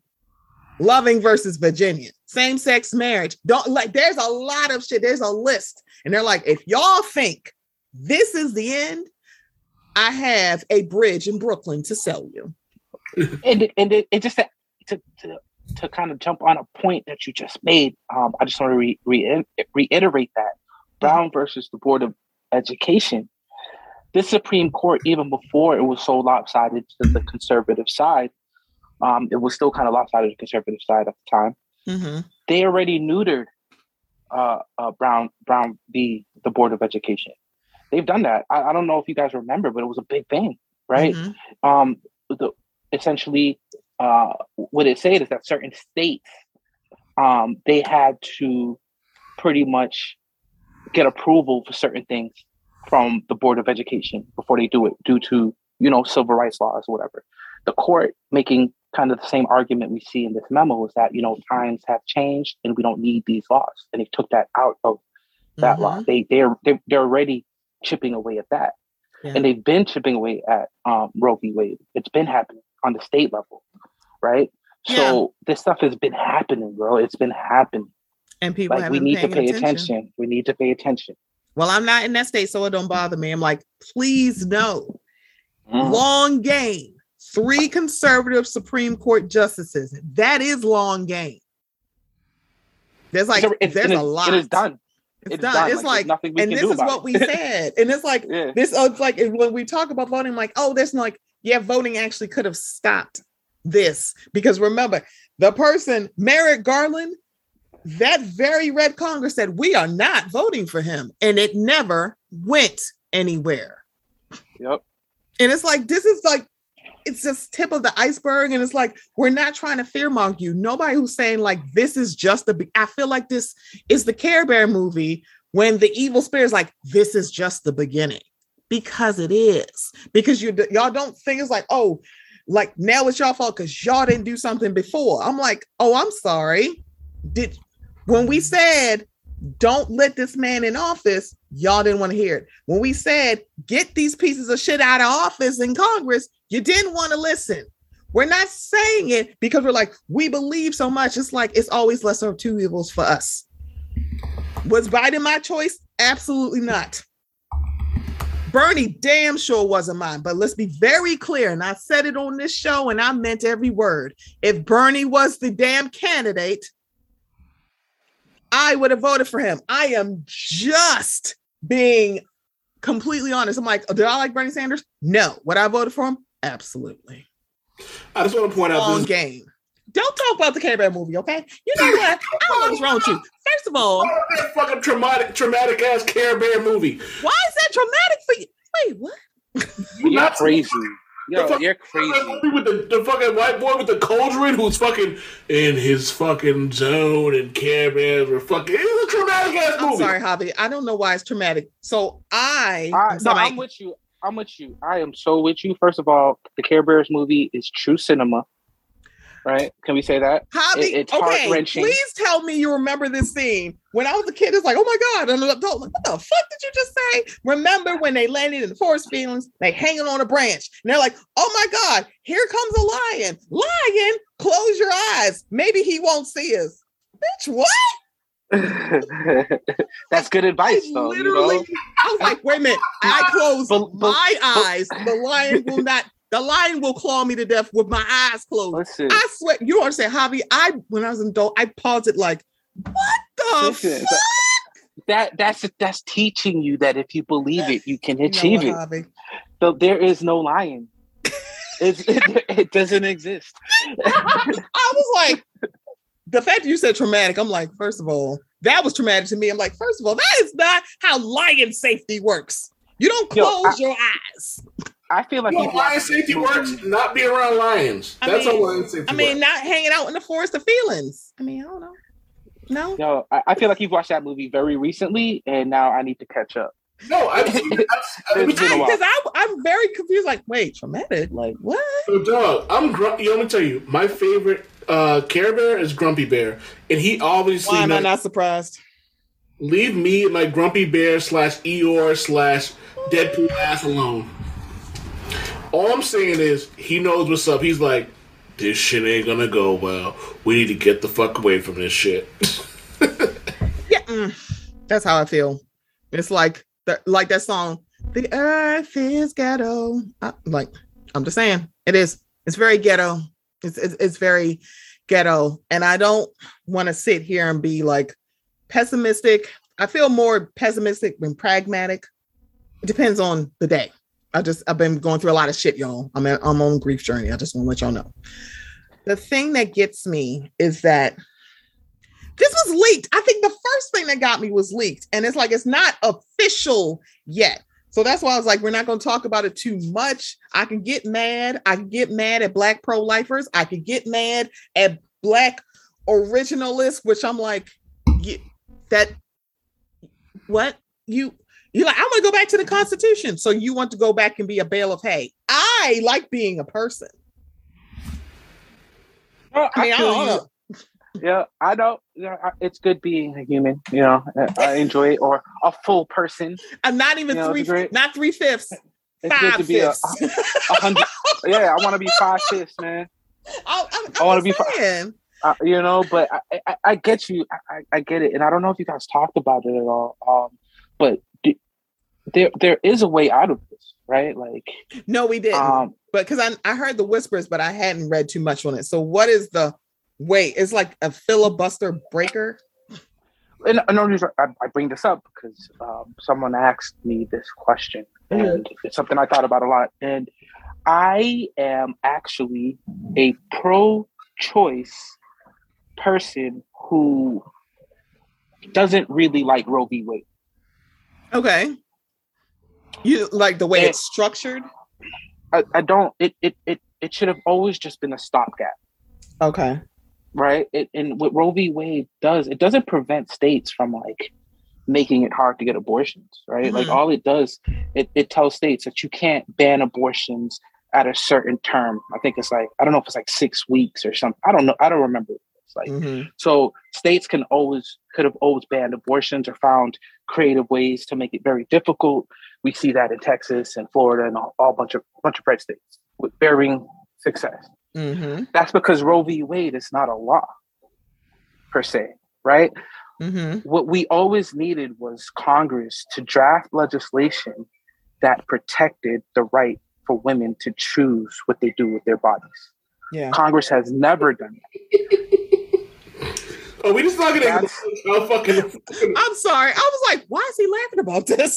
Loving versus Virginia, same-sex marriage. Don't like. There's a lot of shit. There's a list, and they're like, if y'all think this is the end, I have a bridge in Brooklyn to sell you. And and it, it just to, to to kind of jump on a point that you just made. Um, I just want to re, re, reiterate that Brown versus the Board of Education. The Supreme Court, even before it was so lopsided to the conservative side, um, it was still kind of lopsided to the conservative side at the time. Mm-hmm. They already neutered uh, uh, Brown Brown v. the Board of Education. They've done that. I, I don't know if you guys remember, but it was a big thing, right? Mm-hmm. Um, the, essentially, uh, what it said is that certain states, um, they had to pretty much get approval for certain things from the Board of Education before they do it due to, you know, civil rights laws or whatever. The court making kind of the same argument we see in this memo is that, you know, times have changed and we don't need these laws. And they took that out of that mm-hmm. law. They, they're, they're already chipping away at that. Yeah. And they've been chipping away at um, Roe v. Wade. It's been happening on the state level, right? Yeah. So this stuff has been happening, bro. It's been happening. And people like, we need to pay attention. attention. We need to pay attention. Well, I'm not in that state, so it don't bother me. I'm like, please no. Mm. Long game. Three conservative Supreme Court justices. That is long game. There's like, it's, there's it's, a lot. It is done. It's, it's done. done. It's like, like and this is what it. we said. And it's like, yeah. this, oh, it's like when we talk about voting, I'm like, oh, there's like, yeah, voting actually could have stopped this. Because remember, the person, Merrick Garland, that very red Congress said, we are not voting for him. And it never went anywhere. Yep. And it's like, this is like, it's just tip of the iceberg. And it's like, we're not trying to fearmonger you. Nobody who's saying like, this is just the, I feel like this is the Care Bear movie when the evil spirit is like, this is just the beginning, because it is, because you, y'all don't think it's like, oh, like now it's y'all fault because y'all didn't do something before. I'm like, oh, I'm sorry. Did, when we said, don't let this man in office, y'all didn't want to hear it. When we said, get these pieces of shit out of office in Congress, you didn't want to listen. We're not saying it because we're like, we believe so much. It's like, it's always lesser of two evils for us. Was Biden my choice? Absolutely not. Bernie damn sure wasn't mine, but let's be very clear. And I said it on this show and I meant every word. If Bernie was the damn candidate, I would have voted for him. I am just being completely honest. I'm like, oh, did I like Bernie Sanders? No. Would I voted for him? Absolutely. I just want to point out long this game. Don't talk about the Care Bear movie, okay? You know what? I don't know what's wrong with you. First of all, oh, that fucking traumatic, traumatic ass Care Bear movie. Why is that traumatic for you? Wait, what? You're not crazy. Yo, fucking, you're crazy. With the, the fucking white boy with the cauldron who's fucking in his fucking zone and Care Bears were fucking. It's a traumatic ass movie. I'm sorry, Javi. I don't know why it's traumatic. So I. I no, I'm with you. I'm with you. I am so with you. First of all, the Care Bears movie is true cinema. Right? Can we say that? Javi, it, it's okay, heart-wrenching. Please tell me you remember this scene. When I was a kid, it's like, oh my God, I'm an adult. Like, what the fuck did you just say? Remember when they landed in the forest fields, they hanging on a branch, and they're like, oh my God, here comes a lion. Lion, close your eyes. Maybe he won't see us. Bitch, what? That's good advice, I though. Literally, you know? I was like, wait a minute. I closed but, but, my but, eyes. The lion will not. The lion will claw me to death with my eyes closed. Listen. I swear, you understand, Javi, I when I was an adult, I paused it like, what the Listen, fuck? That, that's, that's teaching you that if you believe that's, it, you can achieve you know what, it. Javi. So there is no lion. It's, it, it doesn't exist. I was like, the fact that you said traumatic, I'm like, first of all, that was traumatic to me. I'm like, first of all, that is not how lion safety works. You don't close Yo, I, your eyes. I feel like well, lion safety works. Not be around lions. I That's mean, how lion safety. I mean, works. Not hanging out in the forest of feelings. I mean, I don't know. No, no. I, I feel like you've watched that movie very recently, and now I need to catch up. No, I because I, I, I'm very confused. Like, wait, traumatic? Like what? So, dog, I'm grumpy. Let me tell you, my favorite uh, Care Bear is Grumpy Bear, and he obviously. Why am I not surprised? Leave me and my Grumpy Bear slash Eeyore slash Deadpool ass alone. All I'm saying is, he knows what's up. He's like, this shit ain't gonna go well. We need to get the fuck away from this shit. Yeah, mm, that's how I feel. It's like, the, like that song, The Earth is Ghetto. I, like, I'm just saying, it is. It's very ghetto. It's, it's, it's very ghetto. And I don't want to sit here and be like pessimistic. I feel more pessimistic than pragmatic. It depends on the day. I just, I've been going through a lot of shit, y'all. I'm, at, I'm on a grief journey. I just want to let y'all know. The thing that gets me is that this was leaked. I think the first thing that got me was leaked. And it's like, it's not official yet. So that's why I was like, we're not going to talk about it too much. I can get mad. I can get mad at Black pro-lifers. I could get mad at Black originalists, which I'm like, yeah, that, what? You... You're like, I want to go back to the Constitution. So you want to go back and be a bale of hay. I like being a person. Well, I mean, I, I, don't know. Yeah, I don't. You know, it's good being a human. You know, I enjoy it, or a full person. I'm not even you know, three, not three fifths. It's good to be a, a hundred. Yeah, I want to be five fifths, man. I, I, I want to be five. Uh, you know, but I, I, I get you. I, I get it, and I don't know if you guys talked about it at all. Um, but d- there, there is a way out of this, right? Like, no, we didn't. Um, but because I, I heard the whispers, but I hadn't read too much on it. So, what is the way? It's like a filibuster breaker. And no, I, I bring this up because um, someone asked me this question, mm-hmm. and it's something I thought about a lot. And I am actually a pro-choice person who doesn't really like Roe v. Wade. Okay. You like the way and it's structured? I, I don't. It it it it should have always just been a stopgap. Okay. Right. It, and what Roe v. Wade does, it doesn't prevent states from like making it hard to get abortions. Right. Mm-hmm. Like all it does, it, it tells states that you can't ban abortions at a certain term. I think it's like, I don't know if it's like six weeks or something. I don't know. I don't remember. Like, mm-hmm. So states can always could have always banned abortions or found creative ways to make it very difficult. We see that in Texas and Florida and all, all bunch of bunch of red states with varying success. Mm-hmm. That's because Roe v. Wade is not a law per se, right? Mm-hmm. What we always needed was Congress to draft legislation that protected the right for women to choose what they do with their bodies. Yeah. Congress has never done that. Oh, we just talking about oh, fucking. I'm sorry. I was like, why is he laughing about this?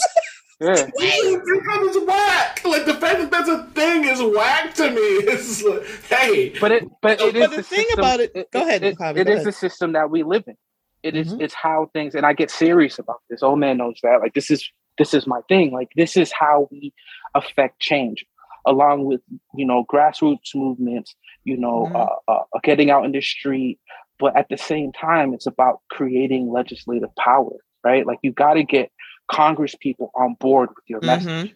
Yeah. Because it's whack. Like the fact that that's a thing is whack to me. It's like, hey, but it, but it but is the, the thing system, about it. Go ahead. It, Mukavi, it go is ahead. The system that we live in. It is. Mm-hmm. It's how things. And I get serious about this. Old man knows that. Like this is this is my thing. Like this is how we affect change, along with you know grassroots movements. You know, mm-hmm. uh, uh, getting out in the street. But at the same time, it's about creating legislative power, right? Like you got to get Congress people on board with your mm-hmm. message,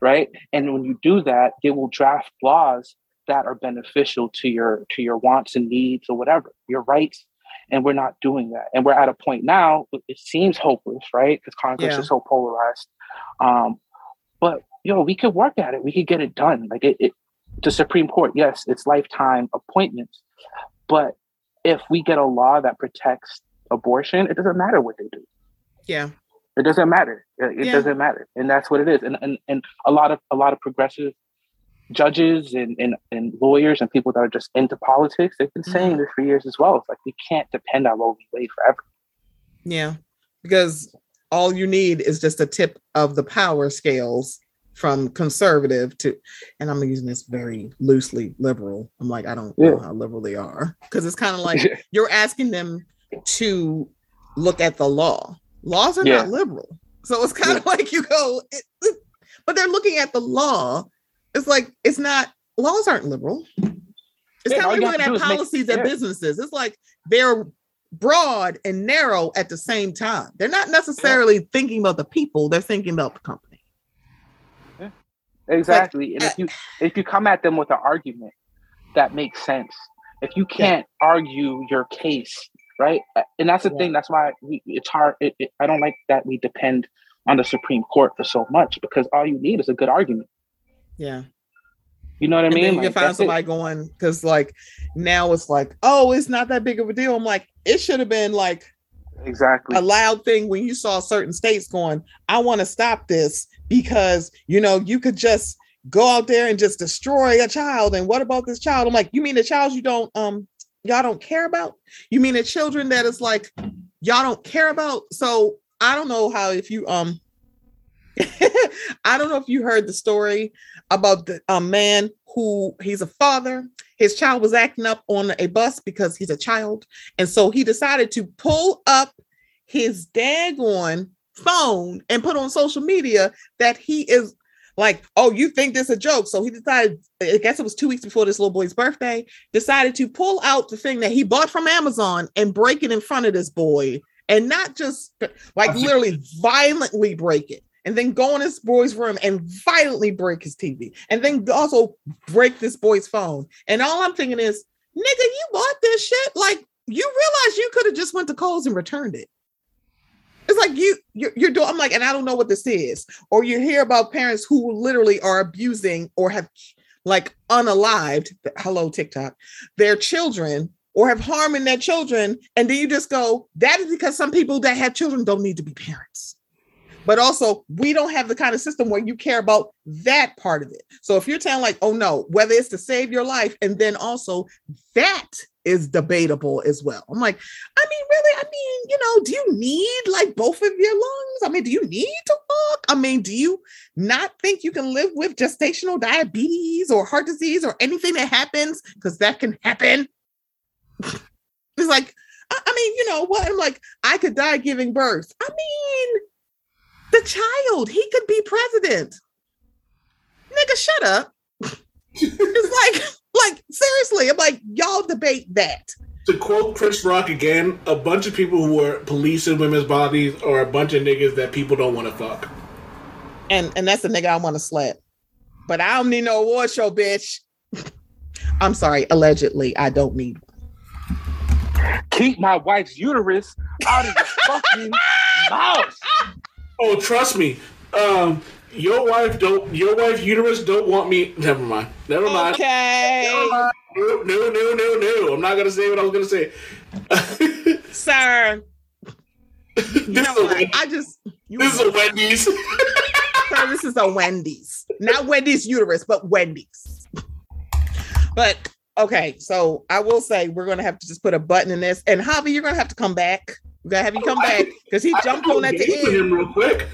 right? And when you do that, they will draft laws that are beneficial to your to your wants and needs or whatever, your rights. And we're not doing that. And we're at a point now, it seems hopeless, right? Because Congress yeah. is so polarized. Um, but, you know, we could work at it. We could get it done. Like it, it, the Supreme Court, yes, it's lifetime appointments, but if we get a law that protects abortion, it doesn't matter what they do. Yeah. It doesn't matter. It yeah. doesn't matter. And that's what it is. And and, and a lot of a lot of progressive judges and, and, and lawyers and people that are just into politics, they've been mm-hmm. saying this for years as well. It's like, we can't depend on Roe v. Wade forever. Yeah. Because all you need is just a tip of the power scales from conservative to, and I'm using this very loosely, liberal. I'm like, I don't yeah. know how liberal they are. Because it's kind of like, you're asking them to look at the law. Laws are yeah. not liberal. So it's kind of yeah. like you go, it, it, but they're looking at the law. It's like, it's not, laws aren't liberal. It's yeah, kind of looking at policies make, yeah. at businesses. It's like, they're broad and narrow at the same time. They're not necessarily yeah. thinking about the people. They're thinking about the company. Exactly. And if you if you come at them with an argument that makes sense, if you can't yeah. argue your case, right? And that's the yeah. thing. That's why we, it's hard. It, it, I don't like that we depend on the Supreme Court for so much, because all you need is a good argument. Yeah. You know what I and mean? Then you like, can find somebody it. going, because like now it's like, oh, it's not that big of a deal. I'm like, it should have been like exactly a loud thing when you saw certain states going, I want to stop this. Because, you know, you could just go out there and just destroy a child. And what about this child? I'm like, you mean the child you don't, um, y'all don't care about? You mean the children that it's like, y'all don't care about? So I don't know how, if you, um, I don't know if you heard the story about the um, man who, he's a father. His child was acting up on a bus because he's a child. And so he decided to pull up his daggone phone and put on social media that he is like, oh, you think this a joke? So he decided, I guess it was two weeks before this little boy's birthday, decided to pull out the thing that he bought from Amazon and break it in front of this boy, and not just like literally violently break it, and then go in this boy's room and violently break his T V, and then also break this boy's phone. And all I'm thinking is, nigga, you bought this shit? Like, you realize you could have just went to Kohl's and returned it. It's like you, you're, you're doing, I'm like, and I don't know what this is. Or you hear about parents who literally are abusing or have like unalived, hello, TikTok, their children or have harming their children. And then you just go, that is because some people that have children don't need to be parents. But also, we don't have the kind of system where you care about that part of it. So if you're telling like, oh no, whether it's to save your life, and then also that is debatable as well. I'm like, I mean, really? I mean, you know, do you need like both of your lungs? I mean, do you need to walk? I mean, do you not think you can live with gestational diabetes or heart disease or anything that happens? Because that can happen. It's like, I, I mean, you know what? I'm like, I could die giving birth. I mean, the child, he could be president. Nigga, shut up. It's like, like, seriously, I'm like, y'all debate that. To quote Chris Rock again, a bunch of people who are policing women's bodies are a bunch of niggas that people don't want to fuck. And and that's the nigga I want to slap. But I don't need no award show, bitch. I'm sorry, allegedly, I don't need one. Keep my wife's uterus out of the fucking mouth. Oh, trust me. Um, your wife don't. Your wife uterus don't want me. Never mind. Never mind. Okay. Never mind. No, no, no, no, no. I'm not gonna say what I was gonna say. Sir. This you know is a Wendy's. I just. You this is a Wendy's. Sir, this is a Wendy's. Not Wendy's uterus, but Wendy's. But okay, so I will say we're gonna have to just put a button in this, and Javi, you're gonna have to come back. We're gonna have you come oh, back because he I jumped on at the end. Him real quick.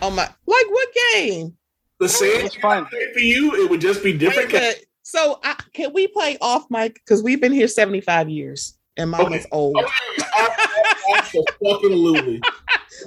Oh my! Like what game? The same fun for you. It would just be different. Ca- so I, can we play off mic? Because we've been here seventy-five years, and Mama's okay. Old. Absolutely.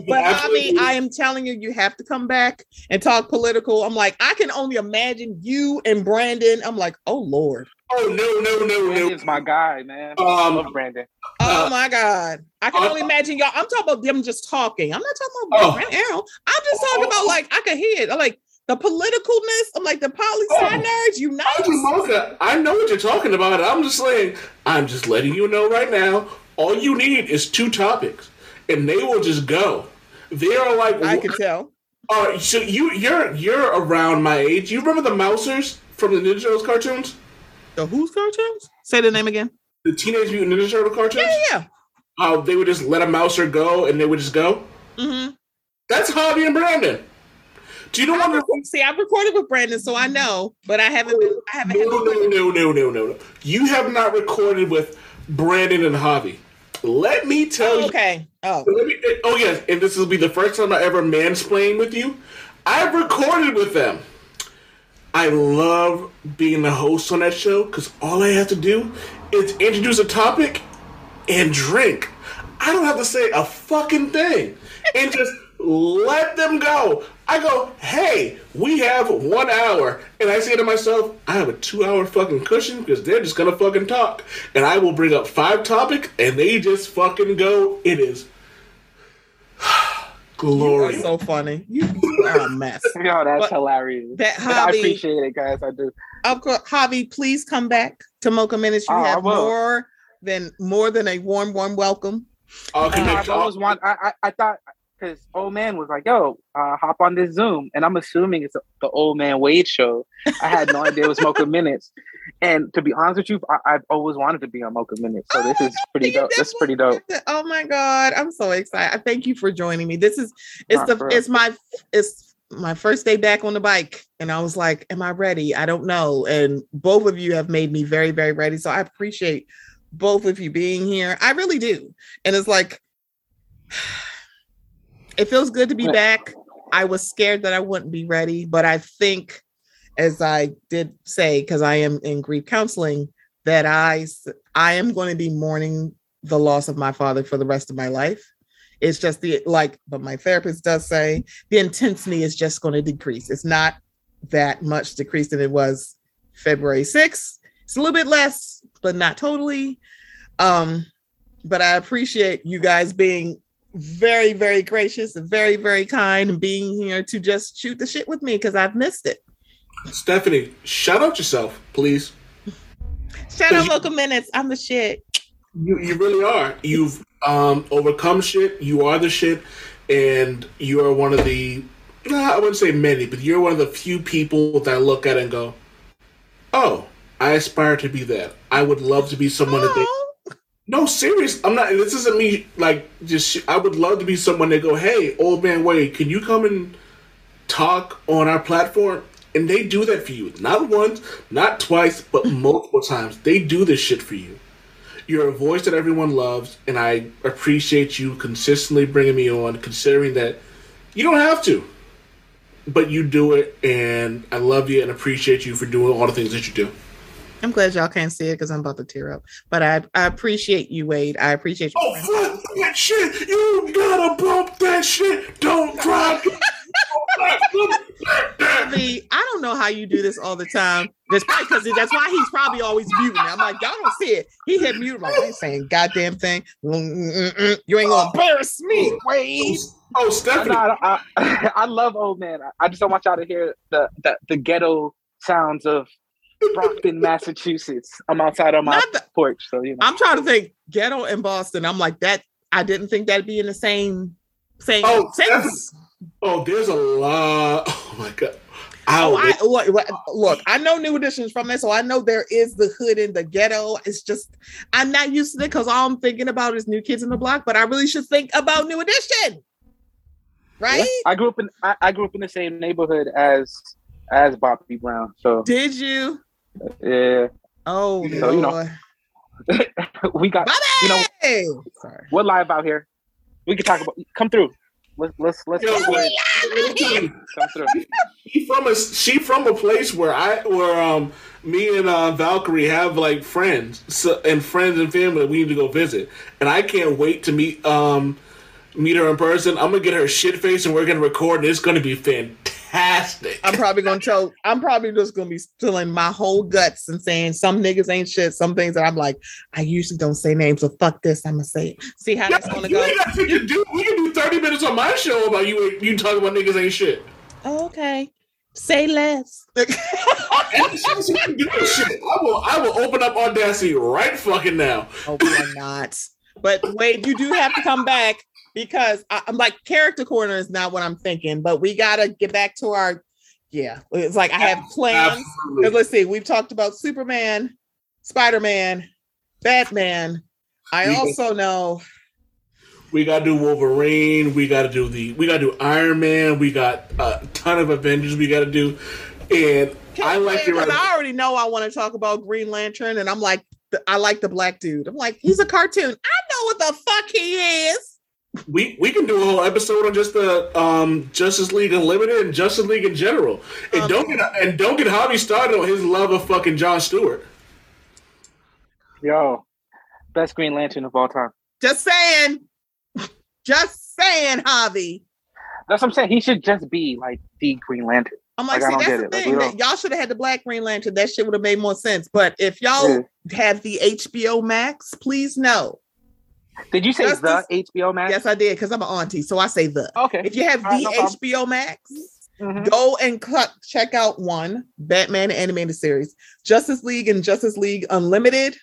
But I mean, I am telling you, you have to come back and talk political. I'm like, I can only imagine you and Brandon. I'm like, oh Lord. Oh no no no no! He's my guy, man. Um, I love Brandon. Oh uh, my God! I can uh, only imagine y'all. I'm talking about them just talking. I'm not talking about uh, Brandon Arrow. I'm just talking uh, about like I can hear it. I'm like the politicalness. I'm like the poli sci uh, nerds. You know, Monica, I know what you're talking about. I'm just saying. I'm just letting you know right now. All you need is two topics, and they will just go. They are like I can tell. All right, so you you're you're around my age. You remember the Mousers from the Ninja Turtles cartoons? The who's cartoons? Say the name again. The Teenage Mutant Ninja Turtle cartoons? Yeah, yeah. Uh, they would just let a mouser go, and they would just go? Mm-hmm. That's Javi and Brandon. Do you know I what? Rec- See, I've recorded with Brandon, so I know, but I haven't been, I haven't no, had no, no, no, no, no, no. You have not recorded with Brandon and Javi. Let me tell oh, okay. you. Oh, okay. Oh. Oh, yes, and this will be the first time I ever mansplain with you. I've recorded with them. I love being the host on that show because all I have to do is introduce a topic and drink. I don't have to say a fucking thing and just let them go. I go, hey, we have one hour. And I say to myself, I have a two-hour fucking cushion because they're just going to fucking talk. And I will bring up five topics and they just fucking go. It is glory. You are so funny. You are a mess. Yo, that's but hilarious. That Javi, I appreciate it, guys. I do. Of course, Javi, please come back to Mocha Menace. You oh, have more than more than a warm, warm welcome. Uh, uh, I always want. I I, I thought because old man was like, "Yo, uh, hop on this Zoom," and I'm assuming it's a, the old man Wade show. I had no idea it was Mocha Menace. And to be honest with you, I, I've always wanted to be on Mocha Minute, so oh this is pretty God, dope. This is pretty dope. Oh my God, I'm so excited! I thank you for joining me. This is it's Not the it's my it's my first day back on the bike, and I was like, "Am I ready? I don't know." And both of you have made me very, very ready. So I appreciate both of you being here. I really do. And it's like it feels good to be back. I was scared that I wouldn't be ready, but I think, as I did say, because I am in grief counseling, that I, I am going to be mourning the loss of my father for the rest of my life. It's just the, like, but my therapist does say the intensity is just going to decrease. It's not that much decreased than it was February sixth. It's a little bit less, but not totally. Um, but I appreciate you guys being very, very gracious and very, very kind and being here to just shoot the shit with me because I've missed it. Stephanie, shout out yourself, please. Shout out Mocha Menace. I'm the shit. You you really are. You've um, overcome shit. You are the shit, and you are one of the. Nah, I wouldn't say many, but you're one of the few people that I look at and go, "Oh, I aspire to be that. I would love to be someone that they." No, serious. I'm not. This isn't me. Like, just I would love to be someone that go, "Hey, old man Wade, can you come and talk on our platform?" And they do that for you. Not once, not twice, but multiple times. They do this shit for you. You're a voice that everyone loves, and I appreciate you consistently bringing me on, considering that you don't have to, but you do it, and I love you and appreciate you for doing all the things that you do. I'm glad y'all can't see it because I'm about to tear up, but I I appreciate you, Wade. I appreciate you. Oh, friend. Fuck that shit. You gotta bump that shit. Don't drop it. I don't know how you do this all the time. That's probably because that's why he's probably always muting. I'm like, y'all don't see it. He hit mute. Like, I ain't saying goddamn thing. Mm-mm-mm. You ain't gonna embarrass me, Wade. Oh, Stephanie. No, I, I, I love old man. I just don't want y'all to hear the the, the ghetto sounds of Brockton, Massachusetts. I'm outside on my the, porch, so you know. I'm trying to think ghetto in Boston. I'm like that. I didn't think that'd be in the same same oh, sentence. Oh, there's a lot. Oh my God. Oh, I, look, look, I know New Edition's from it, so I know there is the hood in the ghetto. It's just, I'm not used to it because all I'm thinking about is New Kids in the Block, but I really should think about New Edition, right? I grew up in I, I grew up in the same neighborhood as as Bobby Brown. So did you? Yeah. Oh, so, you know, we got Bobby! You know, sorry, we're live out here. We can talk about. Come through. Let's let's let's. Yo, go come through. She from a she from a place where I where um me and uh, Valkyrie have like friends so, and friends and family we need to go visit, and I can't wait to meet um meet her in person. I'm gonna get her shit face and we're gonna record. And it's gonna be fantastic. I'm probably gonna tell. I'm probably just gonna be spilling my whole guts and saying some niggas ain't shit. Some things that I'm like, I usually don't say names, so fuck this. I'm gonna say it. See how yeah, that's gonna you go. Ain't nothing to do. We can do thirty minutes on my show about you. You talking about niggas ain't shit. Oh, okay, say less. I will. I will open up Audacity right fucking now. Oh, we're not. But Wade, you do have to come back because I, I'm like character corner is not what I'm thinking. But we gotta get back to our. Yeah, it's like I have plans. Let's see. We've talked about Superman, Spider-Man, Batman. I we also go. know. We gotta do Wolverine. We gotta do the. We gotta do Iron Man. We got a ton of Avengers. We gotta do, and Can I like it. Right I already know I want to talk about Green Lantern, and I'm like, I like the black dude. I'm like, he's a cartoon. I know what the fuck he is. We we can do a whole episode on just the um, Justice League Unlimited and Justice League in general, and um, don't get and don't get Javi started on his love of fucking Jon Stewart. Yo, best Green Lantern of all time. Just saying. Just saying, Javi. That's what I'm saying. He should just be like the Green Lantern. I'm like, like see, that's the thing. Like, y'all should have had the Black Green Lantern. That shit would have made more sense. But if y'all yeah. have the H B O Max, please know. Did you say just the this, H B O Max? Yes, I did, because I'm an auntie, so I say the. Okay. If you have All the right, no H B O problem. Max, mm-hmm. go and cl- check out one, Batman Animated Series, Justice League and Justice League Unlimited.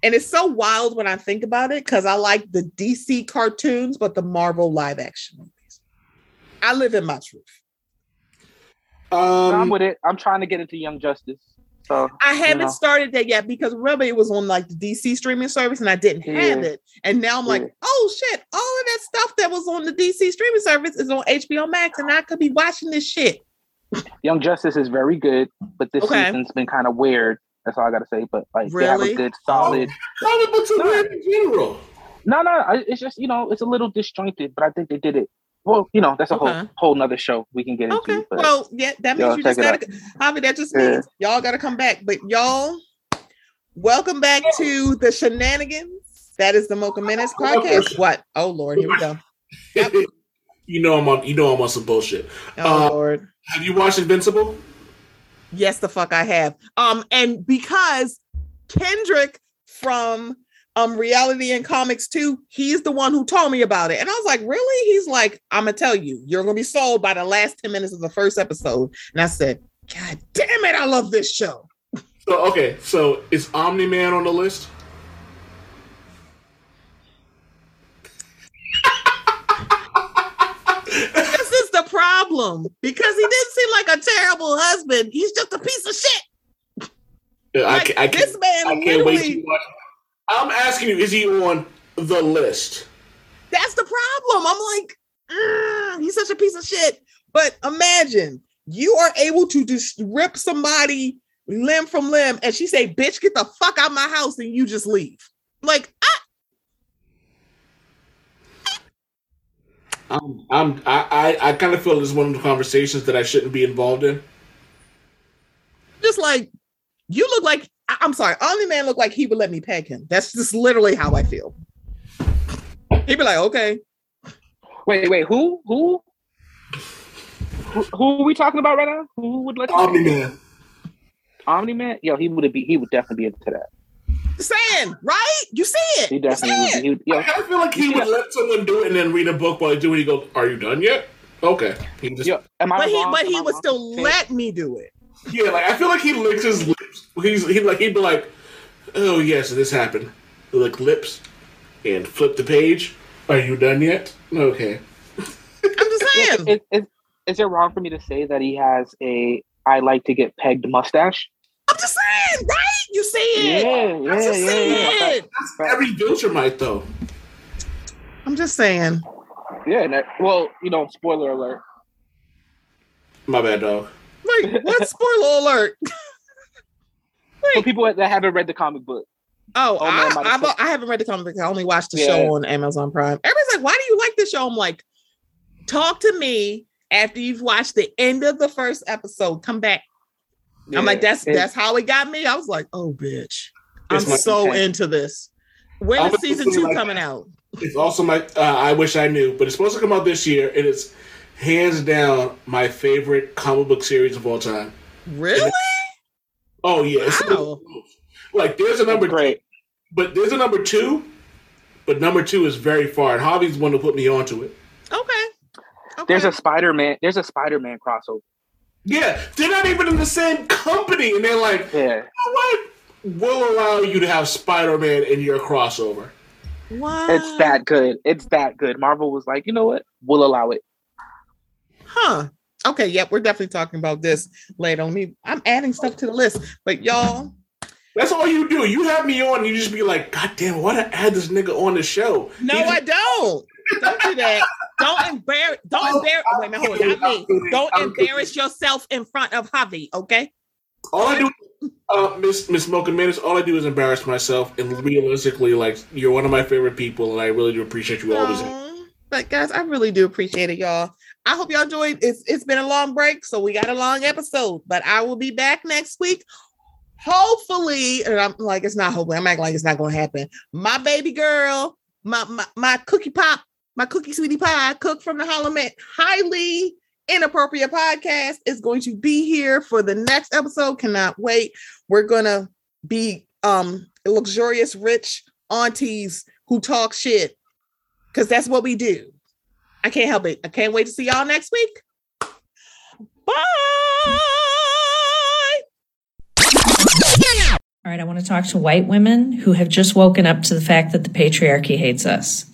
And it's so wild when I think about it because I like the D C cartoons, but the Marvel live action movies. I live in my truth. Um, I'm with it. I'm trying to get into Young Justice. So I haven't you know. started that yet because remember it was on like the D C streaming service and I didn't yeah. have it. And now I'm yeah. like, oh shit, all of that stuff that was on the D C streaming service is on H B O Max and I could be watching this shit. Young Justice is very good, but this okay. season's been kind of weird. That's all I gotta say, but like really? They have a good, solid. Oh, no, weird in general. no, no, it's just you know it's a little disjointed, but I think they did it well. You know that's a okay. whole whole nother show we can get okay. into. But well, yeah, that means you just gotta. I mean, that just means yeah. y'all gotta come back. But y'all, welcome back to the shenanigans. That is the Mocha Menace podcast. What? Oh Lord, here we go. Yep. you know I'm on. You know I'm on some bullshit. Oh um, Lord, have you watched Invincible? Yes, the fuck I have. Um, and because Kendrick from um Reality and Comics two, he's the one who told me about it. And I was like, really? He's like, I'm gonna tell you, you're gonna be sold by the last ten minutes of the first episode. And I said, God damn it, I love this show. So okay, so is Omni-Man on the list? problem because he didn't seem like a terrible husband. He's just a piece of shit. Yeah, like, I, I this man I can't wait to watch. I'm asking you, is he on the list? That's the problem. I'm like, mm, he's such a piece of shit. But imagine you are able to just rip somebody limb from limb and she say, bitch, get the fuck out of my house, and you just leave. Like, I I'm, I'm, I, I, I kind of feel this is one of the conversations that I shouldn't be involved in. Just like, you look like, I, I'm sorry, only man looked like he would let me peg him. That's just literally how I feel. He'd be like, okay. Wait, wait, who? Who? Who, who are we talking about right now? Who would let you Omni Man. Omni Man? Yo, he would be, he would definitely be into that. Saying, right? You see it. He definitely would, he, yo, I kind of feel like he would that. let someone do it and then read a book while he do it. He go, "Are you done yet?" Okay. He just, yo, am I but wrong? he, but am he I would wrong? still yeah. let me do it. Yeah, like I feel like he licks his lips. He's he like he'd be like, "Oh yes, this happened." Lick lips and flip the page. Are you done yet? Okay. I'm just saying. Is, is, is it wrong for me to say that he has a "I like to get pegged" mustache? I'm just saying, right? You see it. Yeah, I'm yeah, just yeah, saying. Yeah. That's every vulture might though. I'm just saying. Yeah, that, well, you know, spoiler alert. My bad, dog. Like, what spoiler alert? Like, for people that haven't read the comic book. Oh, oh I, man, I, I haven't read the comic book. I only watched the yeah. show on Amazon Prime. Everybody's like, why do you like this show? I'm like, talk to me after you've watched the end of the first episode. Come back. Yeah, I'm like, that's that's how it got me. I was like, oh, bitch. I'm so into this. When is season two like, coming out? It's also my, uh, I wish I knew, but it's supposed to come out this year. And it's hands down my favorite comic book series of all time. Really? Oh, yeah. It's wow. Like, there's a number two, but there's a number two, but number two is very far. And Javi's the one to put me onto it. Okay. okay. There's a Spider-Man. There's a Spider-Man crossover. Yeah, they're not even in the same company, and they're like, yeah. you know what? We'll allow you to have Spider-Man in your crossover. What? It's that good. It's that good. Marvel was like, you know what? We'll allow it. Huh. Okay, yep, we're definitely talking about this later on. I'm adding stuff to the list, but y'all... That's all you do. You have me on, you just be like, God damn, why did I add this nigga on the show? No, He's- I don't. Don't do that. Don't embarrass. Don't embarrass. Oh, wait, man, hold on. I mean, don't I'm embarrass kidding. yourself in front of Javi. Okay. All I do, uh, Miss Miss Mocha Menace. All I do is embarrass myself, and realistically, like you're one of my favorite people, and I really do appreciate you always. Um, but guys, I really do appreciate it, y'all. I hope y'all enjoyed. It's it's been a long break, so we got a long episode, but I will be back next week. Hopefully, and I'm like it's not hopefully. I'm acting like it's not going to happen. My baby girl, my my, my cookie pop. My cookie sweetie pie cook from the Holloman highly inappropriate podcast is going to be here for the next episode. Cannot wait. We're gonna be um luxurious rich aunties who talk shit because that's what we do. I can't help it. I can't wait to see y'all next week. Bye. All right, I want to talk to white women who have just woken up to the fact that the patriarchy hates us.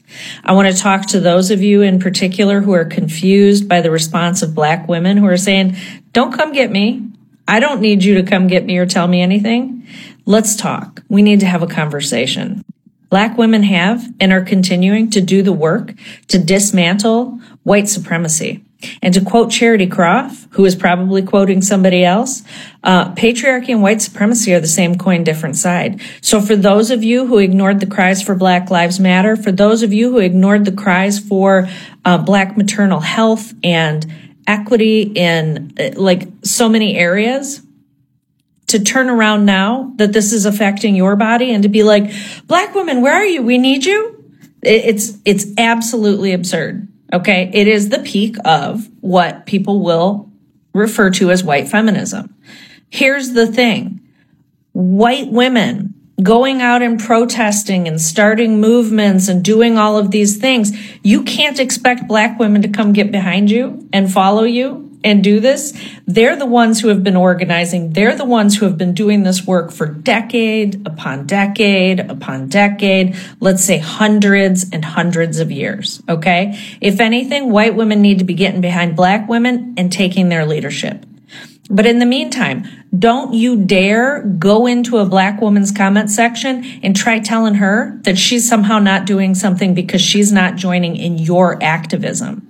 I want to talk to those of you in particular who are confused by the response of black women who are saying, don't come get me. I don't need you to come get me or tell me anything. Let's talk. We need to have a conversation. Black women have and are continuing to do the work to dismantle white supremacy. And to quote Charity Croft, who is probably quoting somebody else, uh, patriarchy and white supremacy are the same coin, different side. So for those of you who ignored the cries for Black Lives Matter, for those of you who ignored the cries for uh, Black maternal health and equity in uh, like so many areas, to turn around now that this is affecting your body and to be like, Black women, where are you? We need you. It's, it's absolutely absurd. Okay, it is the peak of what people will refer to as white feminism. Here's the thing. White women going out and protesting and starting movements and doing all of these things, you can't expect black women to come get behind you and follow you and do this, they're the ones who have been organizing. They're the ones who have been doing this work for decade upon decade upon decade, let's say hundreds and hundreds of years, okay? If anything, white women need to be getting behind black women and taking their leadership. But in the meantime, don't you dare go into a black woman's comment section and try telling her that she's somehow not doing something because she's not joining in your activism.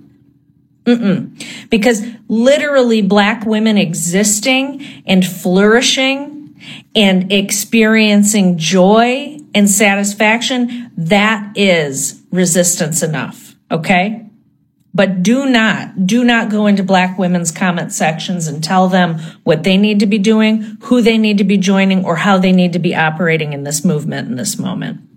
Mm-mm. Because literally black women existing and flourishing and experiencing joy and satisfaction, that is resistance enough, okay? But do not, do not go into black women's comment sections and tell them what they need to be doing, who they need to be joining, or how they need to be operating in this movement in this moment.